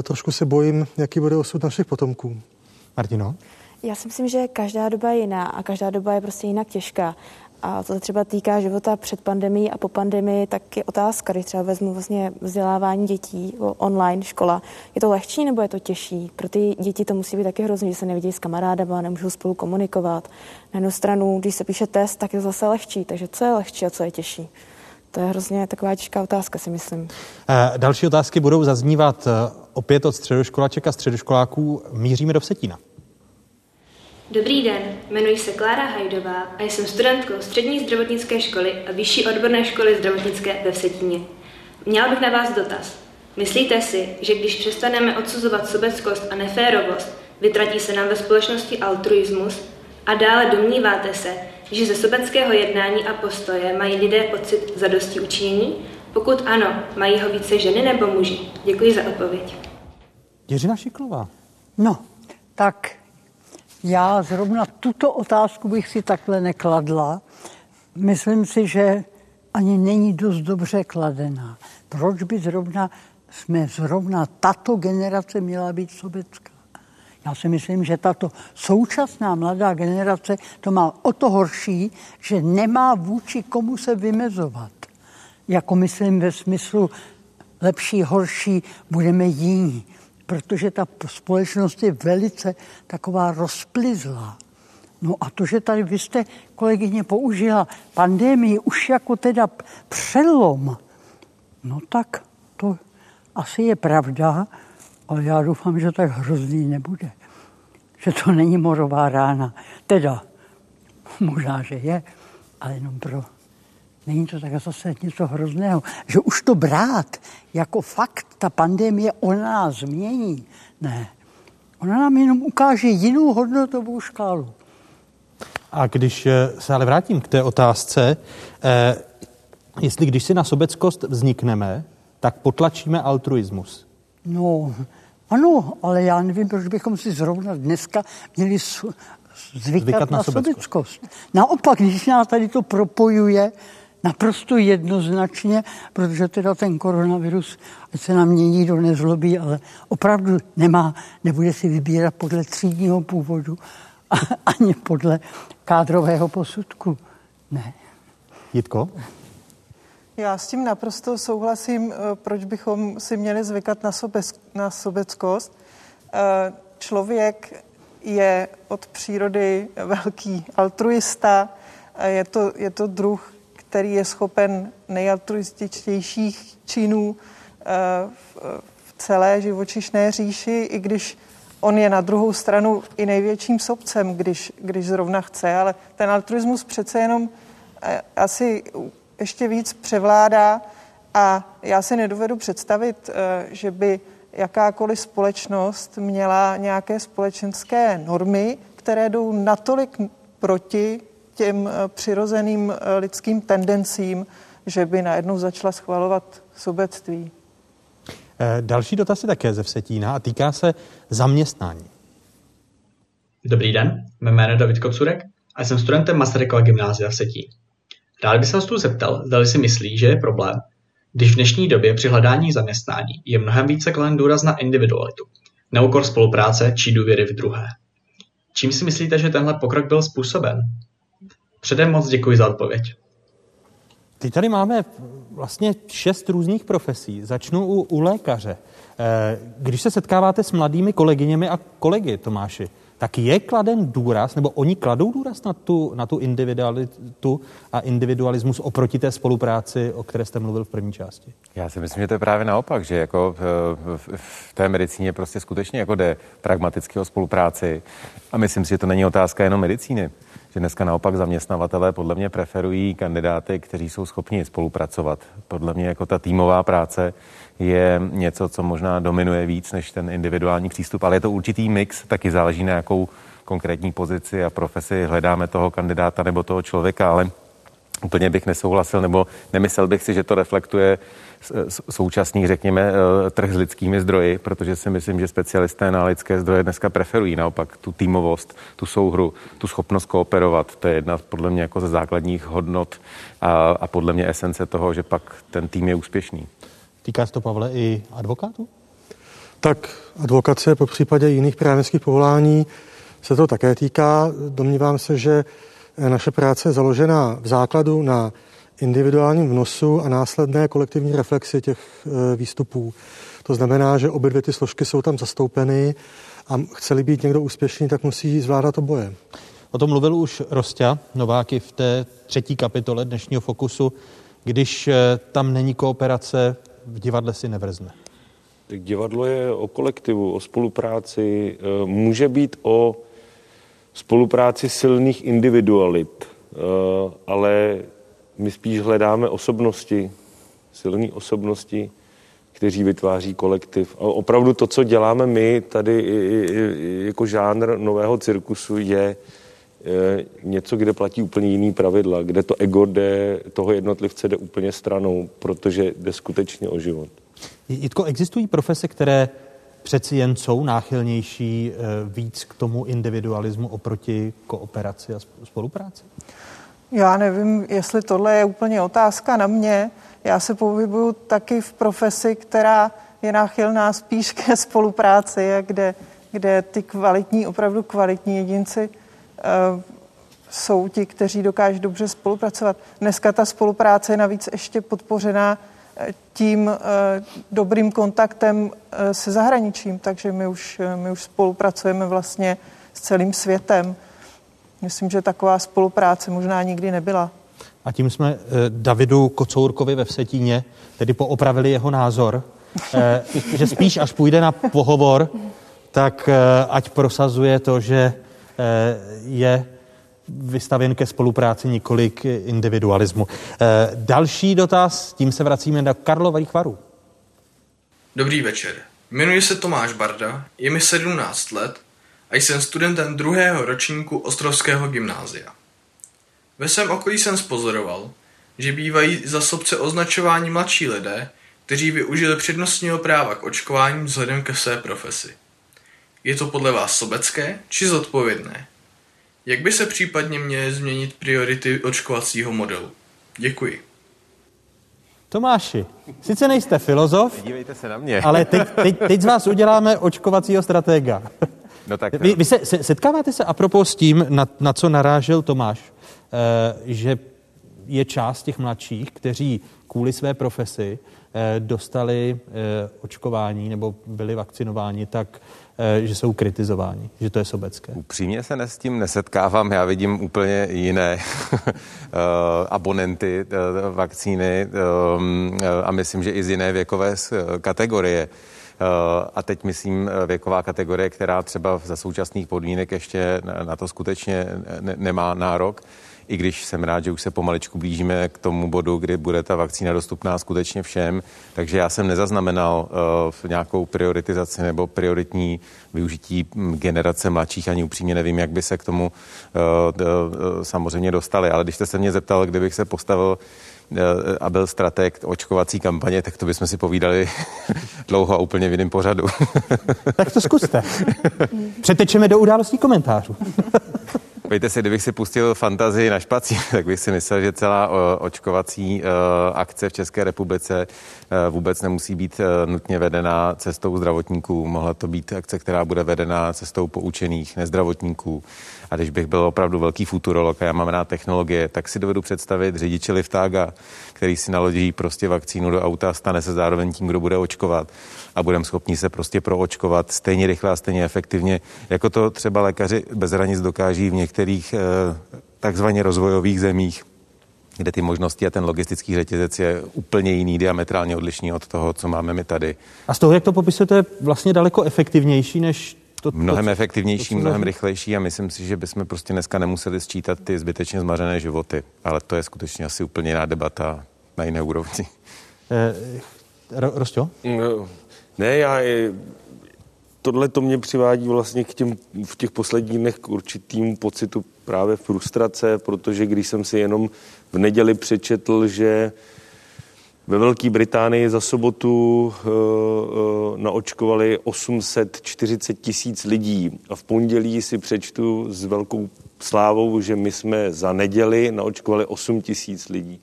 trošku se bojím, jaký bude osud našich potomků. Martino? Já si myslím, že každá doba je jiná a každá doba je prostě jinak těžká. A co se třeba týká života před pandemií a po pandemii, tak je otázka, když třeba vezmu vlastně vzdělávání dětí, online škola. Je to lehčí nebo je to těžší? Pro ty děti to musí být taky hrozný, že se nevidí s kamarádama, nemůžou spolu komunikovat. Na jednu stranu, když se píše test, tak je to zase lehčí. Takže co je lehčí a co je těžší? To je hrozně taková těžká otázka, si myslím. Další otázky budou zaznívat opět od středoškolaček a středoškoláků. Míříme do Vsetína. Dobrý den, jmenuji se Klára Hajdová a jsem studentkou Střední zdravotnické školy a Vyšší odborné školy zdravotnické ve Vsetíně. Měla bych na vás dotaz. Myslíte si, že když přestaneme odsuzovat sobeckost a neférovost, vytratí se nám ve společnosti altruismus? A dále domníváte se, že ze sobeckého jednání a postoje mají lidé pocit zadosti učinění? Pokud ano, mají ho více ženy nebo muži? Děkuji za odpověď. Jiřina Šiklová. No, tak... Já zrovna tuto otázku bych si takhle nekladla. Myslím si, že ani není dost dobře kladená. Proč by zrovna tato generace měla být sobecká? Já si myslím, že tato současná mladá generace to má o to horší, že nemá vůči komu se vymezovat. Jako myslím ve smyslu lepší, horší, budeme jiní. Protože ta společnost je velice taková rozplyzlá. No a to, že tady vy jste, kolegyně, použila pandemii už jako teda přelom, no tak to asi je pravda, ale já doufám, že tak hrozný nebude. Že to není morová rána. Teda, možná, že je, ale jenom pro... Není to tak zase něco hrozného, že už to brát jako fakt, ta pandemie, ona nás změní. Ne, ona nám jenom ukáže jinou hodnotovou škálu. A když se ale vrátím k té otázce, jestli když si na sobeckost vznikneme, tak potlačíme altruismus. No, ano, ale já nevím, proč bychom si zrovna dneska měli... Zvykat na sobeckost. Naopak, když nás tady to propojuje naprosto jednoznačně, protože teda ten koronavirus se nám mění do nezlobí, ale opravdu nebude si vybírat podle třídního původu ani podle kádrového posudku. Ne. Jitko? Já s tím naprosto souhlasím, proč bychom si měli zvykat na sobeckost. Člověk je od přírody velký altruista. Je to druh, který je schopen nejaltruističtějších činů v celé živočišné říši, i když on je na druhou stranu i největším sobcem, když zrovna chce. Ale ten altruismus přece jenom asi ještě víc převládá a já si nedovedu představit, že by jakákoliv společnost měla nějaké společenské normy, které jdou natolik proti těm přirozeným lidským tendencím, že by najednou začala schvalovat sobectví. Další dotaz je také ze Vsetína a týká se zaměstnání. Dobrý den, mé jméno je David Kocurek a jsem studentem Masarykova gymnázia v Vsetíně. Rád bych se vás tu zeptal, zdali si myslí, že je problém, když v dnešní době při hledání zaměstnání je mnohem více kladen důraz na individualitu, na úkor spolupráce či důvěry v druhé. Čím si myslíte, že tenhle pokrok byl způsoben? Předem moc děkuji za odpověď. Teď tady máme vlastně 6 různých profesí. Začnu u lékaře. Když se setkáváte s mladými kolegyněmi a kolegy, Tomáši, tak je kladen důraz, nebo oni kladou důraz na tu individualitu a individualismus oproti té spolupráci, o které jste mluvil v první části? Já si myslím, že to je právě naopak, že jako v té medicíně prostě skutečně jako jde pragmaticky o spolupráci a myslím si, že to není otázka jenom medicíny. Že dneska naopak zaměstnavatelé podle mě preferují kandidáty, kteří jsou schopni spolupracovat. Podle mě jako ta týmová práce je něco, co možná dominuje víc než ten individuální přístup, ale je to určitý mix, taky záleží na jakou konkrétní pozici a profesi hledáme toho kandidáta nebo toho člověka, ale úplně bych nesouhlasil nebo nemyslel bych si, že to reflektuje současný, řekněme, trh s lidskými zdroji, protože si myslím, že specialisté na lidské zdroje dneska preferují naopak tu týmovost, tu souhru, tu schopnost kooperovat. To je jedna podle mě jako ze základních hodnot a podle mě esence toho, že pak ten tým je úspěšný. Týká se to, Pavle, i advokátů? Tak advokace, po případě jiných právnických povolání se to také týká. Domnívám se, že naše práce je založená v základu na individuálním vnosu a následné kolektivní reflexi těch výstupů. To znamená, že obě dvě ty složky jsou tam zastoupeny a chce-li být někdo úspěšný, tak musí zvládat oboje. O tom mluvil už Rosťa Novák i v té 3. kapitole dnešního Fokusu. Když tam není kooperace, v divadle si nevrzne. Tak divadlo je o kolektivu, o spolupráci. Může být o spolupráci silných individualit, ale my spíš hledáme osobnosti, silné osobnosti, kteří vytváří kolektiv. A opravdu to, co děláme my tady jako žánr nového cirkusu, je něco, kde platí úplně jiný pravidla, kde to ego toho jednotlivce jde úplně stranou, protože jde skutečně o život. Jitko, existují profese, které přeci jen jsou náchylnější víc k tomu individualismu oproti kooperaci a spolupráci? Já nevím, jestli tohle je úplně otázka na mě. Já se pohybuju taky v profesi, která je náchylná spíš ke spolupráci a kde ty kvalitní, opravdu kvalitní jedinci jsou ti, kteří dokáží dobře spolupracovat. Dneska ta spolupráce je navíc ještě podpořená tím dobrým kontaktem se zahraničím, takže my už spolupracujeme vlastně s celým světem. Myslím, že taková spolupráce možná nikdy nebyla. A tím jsme Davidu Kocourkovi ve Vsetíně tedy poopravili jeho názor, že spíš až půjde na pohovor, tak ať prosazuje to, že je vystavěn ke spolupráci, nikoli k individualismu. Další dotaz, tím se vracíme na Karlových Varů. Dobrý večer. Jmenuji se Tomáš Barda, je mi 17 let a jsem studentem 2. ročníku Ostrovského gymnázia. Ve svém okolí jsem spozoroval, že bývají za sobce označování mladší lidé, kteří využili přednostního práva k očkování vzhledem ke své profesi. Je to podle vás sobecké či zodpovědné? Jak by se případně měly změnit priority očkovacího modelu? Děkuji. Tomáši, sice nejste filozof, dívejte se na mě. Ale teď z vás uděláme očkovacího stratega. No tak, vy setkáváte se apropos s tím, na co narážel Tomáš, že je část těch mladších, kteří kvůli své profesi dostali očkování nebo byli vakcinováni, tak že jsou kritizováni, že to je sobecké. Upřímně se s tím nesetkávám, já vidím úplně jiné abonenty vakcíny a myslím, že i z jiné věkové kategorie. A teď myslím věková kategorie, která třeba za současných podmínek ještě na to skutečně nemá nárok, i když jsem rád, že už se pomaličku blížíme k tomu bodu, kdy bude ta vakcína dostupná skutečně všem. Takže já jsem nezaznamenal nějakou prioritizaci nebo prioritní využití generace mladších, ani upřímně nevím, jak by se k tomu samozřejmě dostali. Ale když jste se mě zeptal, kdybych se postavil a byl strateg očkovací kampaně, tak to bychom si povídali dlouho a úplně v jiném pořadu. Tak to zkuste. Přetečeme do událostí komentářů. Víte si, kdybych si pustil fantazii na špací, tak bych si myslel, že celá očkovací akce v České republice vůbec nemusí být nutně vedena cestou zdravotníků. Mohla to být akce, která bude vedena cestou poučených nezdravotníků. A když bych byl opravdu velký futurolog a já mám rád technologie, tak si dovedu představit řidiče liftága, který si nalodí prostě vakcínu do auta, stane se zároveň tím, kdo bude očkovat. A budeme schopni se prostě proočkovat stejně rychle a stejně efektivně, jako to třeba lékaři bez hranic dokáží v některých takzvaně rozvojových zemích, kde ty možnosti a ten logistický řetězec je úplně jiný, diametrálně odlišný od toho, co máme my tady. A z toho, jak to popisujete, vlastně daleko efektivnější než mnohem efektivnější, mnohem rychlejší a myslím si, že bychom prostě dneska nemuseli sčítat ty zbytečně zmařené životy. Ale to je skutečně asi úplně jiná debata na jiné úrovni. Rosťo? Ne, já... Tohle to mě přivádí vlastně k těm, v těch posledních dnech k určitým pocitu právě frustrace, protože když jsem si jenom v neděli přečetl, že ve Velké Británii za sobotu naočkovali 840 000 lidí a v pondělí si přečtu s velkou slávou, že my jsme za neděli naočkovali 8 000 lidí.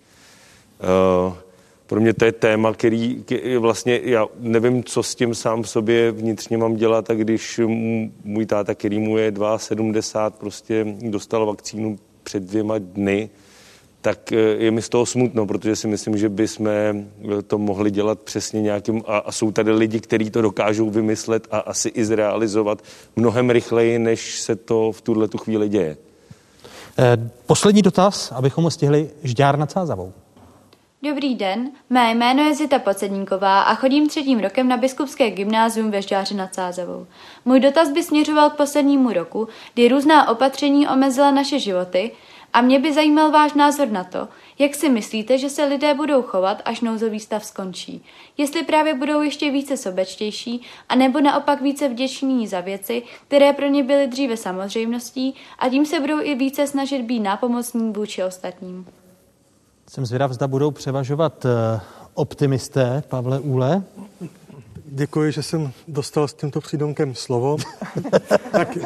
Pro mě to je téma, který vlastně já nevím, co s tím sám sobě vnitřně mám dělat, a když můj táta, který mu je 72, prostě dostal vakcínu před 2 dny, tak je mi z toho smutno, protože si myslím, že bychom to mohli dělat přesně nějakým, a jsou tady lidi, kteří to dokážou vymyslet a asi i zrealizovat mnohem rychleji, než se to v tuhle tu chvíli děje. Poslední dotaz, abychom ho stihli, Žďár nad Sázavou. Dobrý den, mé jméno je Zita Pocedníková a chodím 3. rokem na Biskupské gymnázium ve Žďáře nad Sázavou. Můj dotaz by směřoval k poslednímu roku, kdy různá opatření omezila naše životy a mě by zajímal váš názor na to, jak si myslíte, že se lidé budou chovat, až nouzový stav skončí. Jestli právě budou ještě více sobečtější, anebo naopak více vděční za věci, které pro ně byly dříve samozřejmostí a tím se budou i více snažit být nápomocní vůči ostatním. Jsem zvědav, zda budou převažovat optimisté, Pavle Úle. Děkuji, že jsem dostal s tímto přídomkem slovo. Tak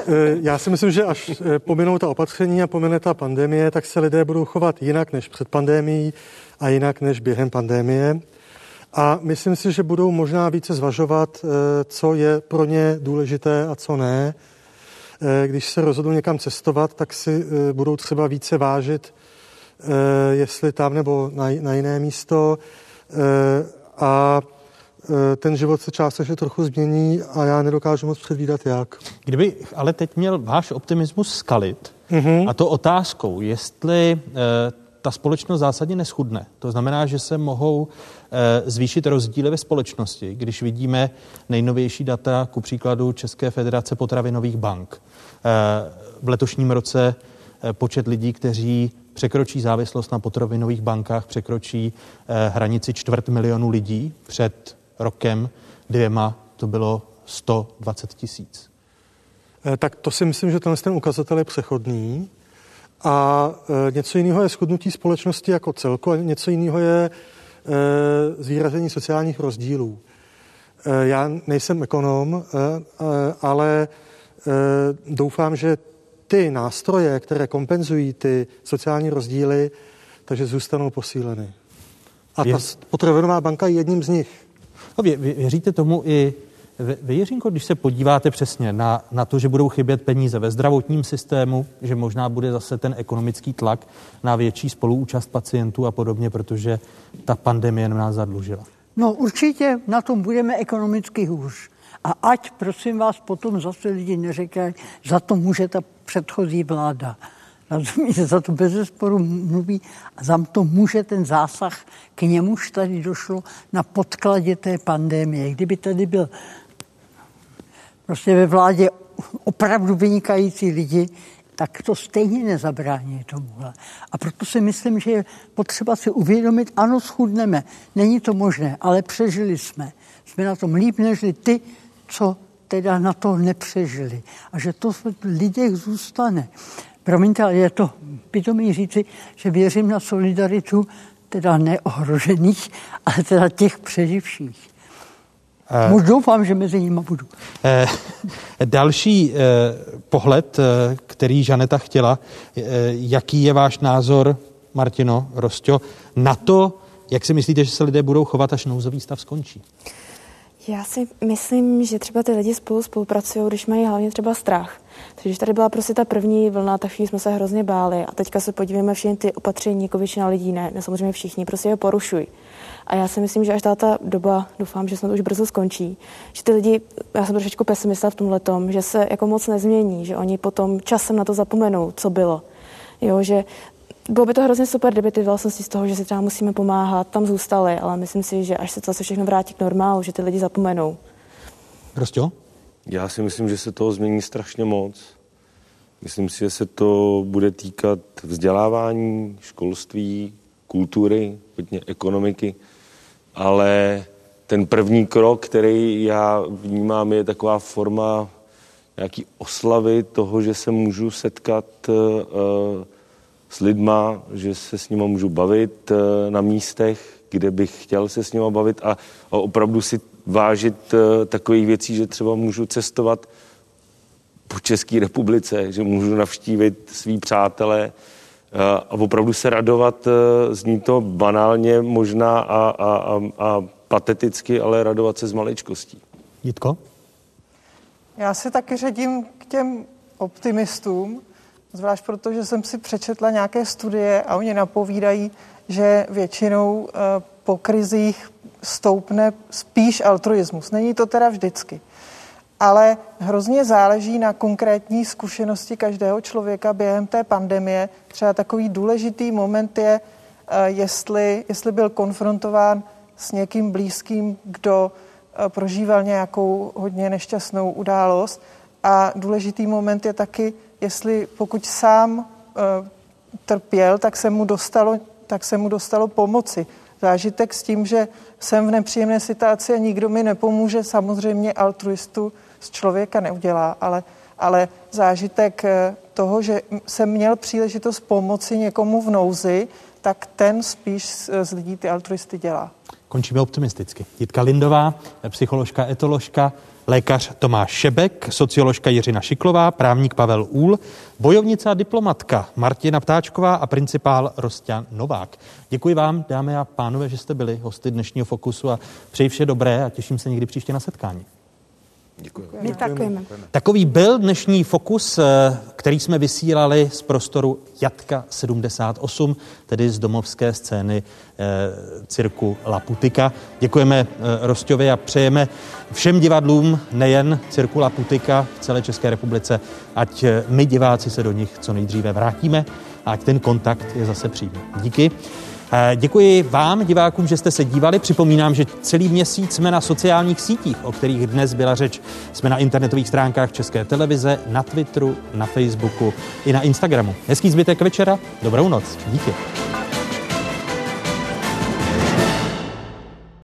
já si myslím, že až pominou ta opatření a pomine ta pandemie, tak se lidé budou chovat jinak než před pandemií a jinak než během pandemie. A myslím si, že budou možná více zvažovat, co je pro ně důležité a co ne. Když se rozhodnou někam cestovat, tak si budou třeba více vážit, jestli tam nebo na jiné místo a ten život se částečně trochu změní a já nedokážu moc předvídat jak. Kdyby ale teď měl váš optimismus skalit a to otázkou, jestli ta společnost zásadně neschudne. To znamená, že se mohou zvýšit rozdíly ve společnosti, když vidíme nejnovější data, ku příkladu České federace potravinových bank. V letošním roce počet lidí, kteří překročí závislost na potravinových bankách, překročí hranici 250 000 lidí. Před rokem 2 to bylo 120 000. Tak to si myslím, že ten ukazatel je přechodný a něco jiného je schudnutí společnosti jako celku a něco jiného je zvýraznění sociálních rozdílů. Já nejsem ekonom, ale doufám, že ty nástroje, které kompenzují ty sociální rozdíly, takže zůstanou posíleny. A ta potravinová banka je jedním z nich. No, věříte tomu i vy, Jiřinko, když se podíváte přesně na to, že budou chybět peníze ve zdravotním systému, že možná bude zase ten ekonomický tlak na větší spoluúčast pacientů a podobně, protože ta pandemie nás zadlužila? No určitě na tom budeme ekonomicky hůř. A ať, prosím vás, potom zase lidi neříkají, za to může ta předchozí vláda. Rozumíte, za to bezesporu mluví a za to může ten zásah, k němuž tady došlo na podkladě té pandemie. Kdyby tady byl prostě ve vládě opravdu vynikající lidi, tak to stejně nezabrání tomuhle. A proto si myslím, že je potřeba si uvědomit, ano, schudneme, není to možné, ale přežili jsme. Jsme na tom líp nežli ty, co teda na to nepřežili. A že to v lidech zůstane. Promiňte, ale je to pitomí říci, že věřím na solidaritu teda neohrožených, ale teda těch přeživších. Moc doufám, že mezi nimi budu. Další pohled, který Žaneta chtěla, jaký je váš názor, Martino, Rostio, na to, jak si myslíte, že se lidé budou chovat, až nouzový stav skončí? Já si myslím, že třeba ty lidi spolupracují, když mají hlavně třeba strach. Takže když tady byla prostě ta první vlna, tak všichni jsme se hrozně báli a teďka se podíváme všichni ty opatření, jako většina lidí, ne samozřejmě všichni, prostě je porušují. A já si myslím, že až ta doba, doufám, že snad už brzo skončí, že ty lidi, já jsem trošičku pesimista v tomhletom, že se jako moc nezmění, že oni potom časem na to zapomenou, co bylo. Jo, že bylo by to hrozně super, kdyby ty vlastnosti z toho, že si třeba musíme pomáhat, tam zůstaly, ale myslím si, že až se to zase všechno vrátí k normálu, že ty lidi zapomenou. Rostio? Já si myslím, že se toho změní strašně moc. Myslím si, že se to bude týkat vzdělávání, školství, kultury, hodně ekonomiky, ale ten první krok, který já vnímám, je taková forma nějaký oslavy toho, že se můžu setkat s lidma, že se s nima můžu bavit na místech, kde bych chtěl se s nima bavit a opravdu si vážit takových věcí, že třeba můžu cestovat po České republice, že můžu navštívit svý přátelé a opravdu se radovat, zní to banálně možná a pateticky, ale radovat se z maličkostí. Jitko? Já se taky řadím k těm optimistům, zvlášť proto, že jsem si přečetla nějaké studie a oni napovídají, že většinou po krizích stoupne spíš altruismus. Není to teda vždycky. Ale hrozně záleží na konkrétní zkušenosti každého člověka během té pandemie. Třeba takový důležitý moment je, jestli byl konfrontován s někým blízkým, kdo prožíval nějakou hodně nešťastnou událost. A důležitý moment je taky, jestli pokud sám trpěl, tak se mu dostalo pomoci. Zážitek s tím, že jsem v nepříjemné situaci a nikdo mi nepomůže, samozřejmě altruistu z člověka neudělá, ale zážitek toho, že jsem měl příležitost pomoci někomu v nouzi, tak ten spíš z lidí ty altruisty dělá. Končíme optimisticky. Jitka Lindová, psycholožka, etoložka, lékař Tomáš Šebek, socioložka Jiřina Šiklová, právník Pavel Úl, bojovnice a diplomatka Martina Ptáčková a principál Rosťa Novák. Děkuji vám, dámy a pánové, že jste byli hosty dnešního Fokusu a přeji vše dobré a těším se někdy příště na setkání. Děkujeme. Takový byl dnešní Fokus, který jsme vysílali z prostoru Jatka 78, tedy z domovské scény cirku La Putyka. Děkujeme Rosťovi a přejeme všem divadlům, nejen cirku La Putyka v celé České republice, ať my diváci se do nich co nejdříve vrátíme a ať ten kontakt je zase přímý. Díky. Děkuji vám, divákům, že jste se dívali. Připomínám, že celý měsíc jsme na sociálních sítích, o kterých dnes byla řeč. Jsme na internetových stránkách České televize, na Twitteru, na Facebooku i na Instagramu. Hezký zbytek večera, dobrou noc. Díky.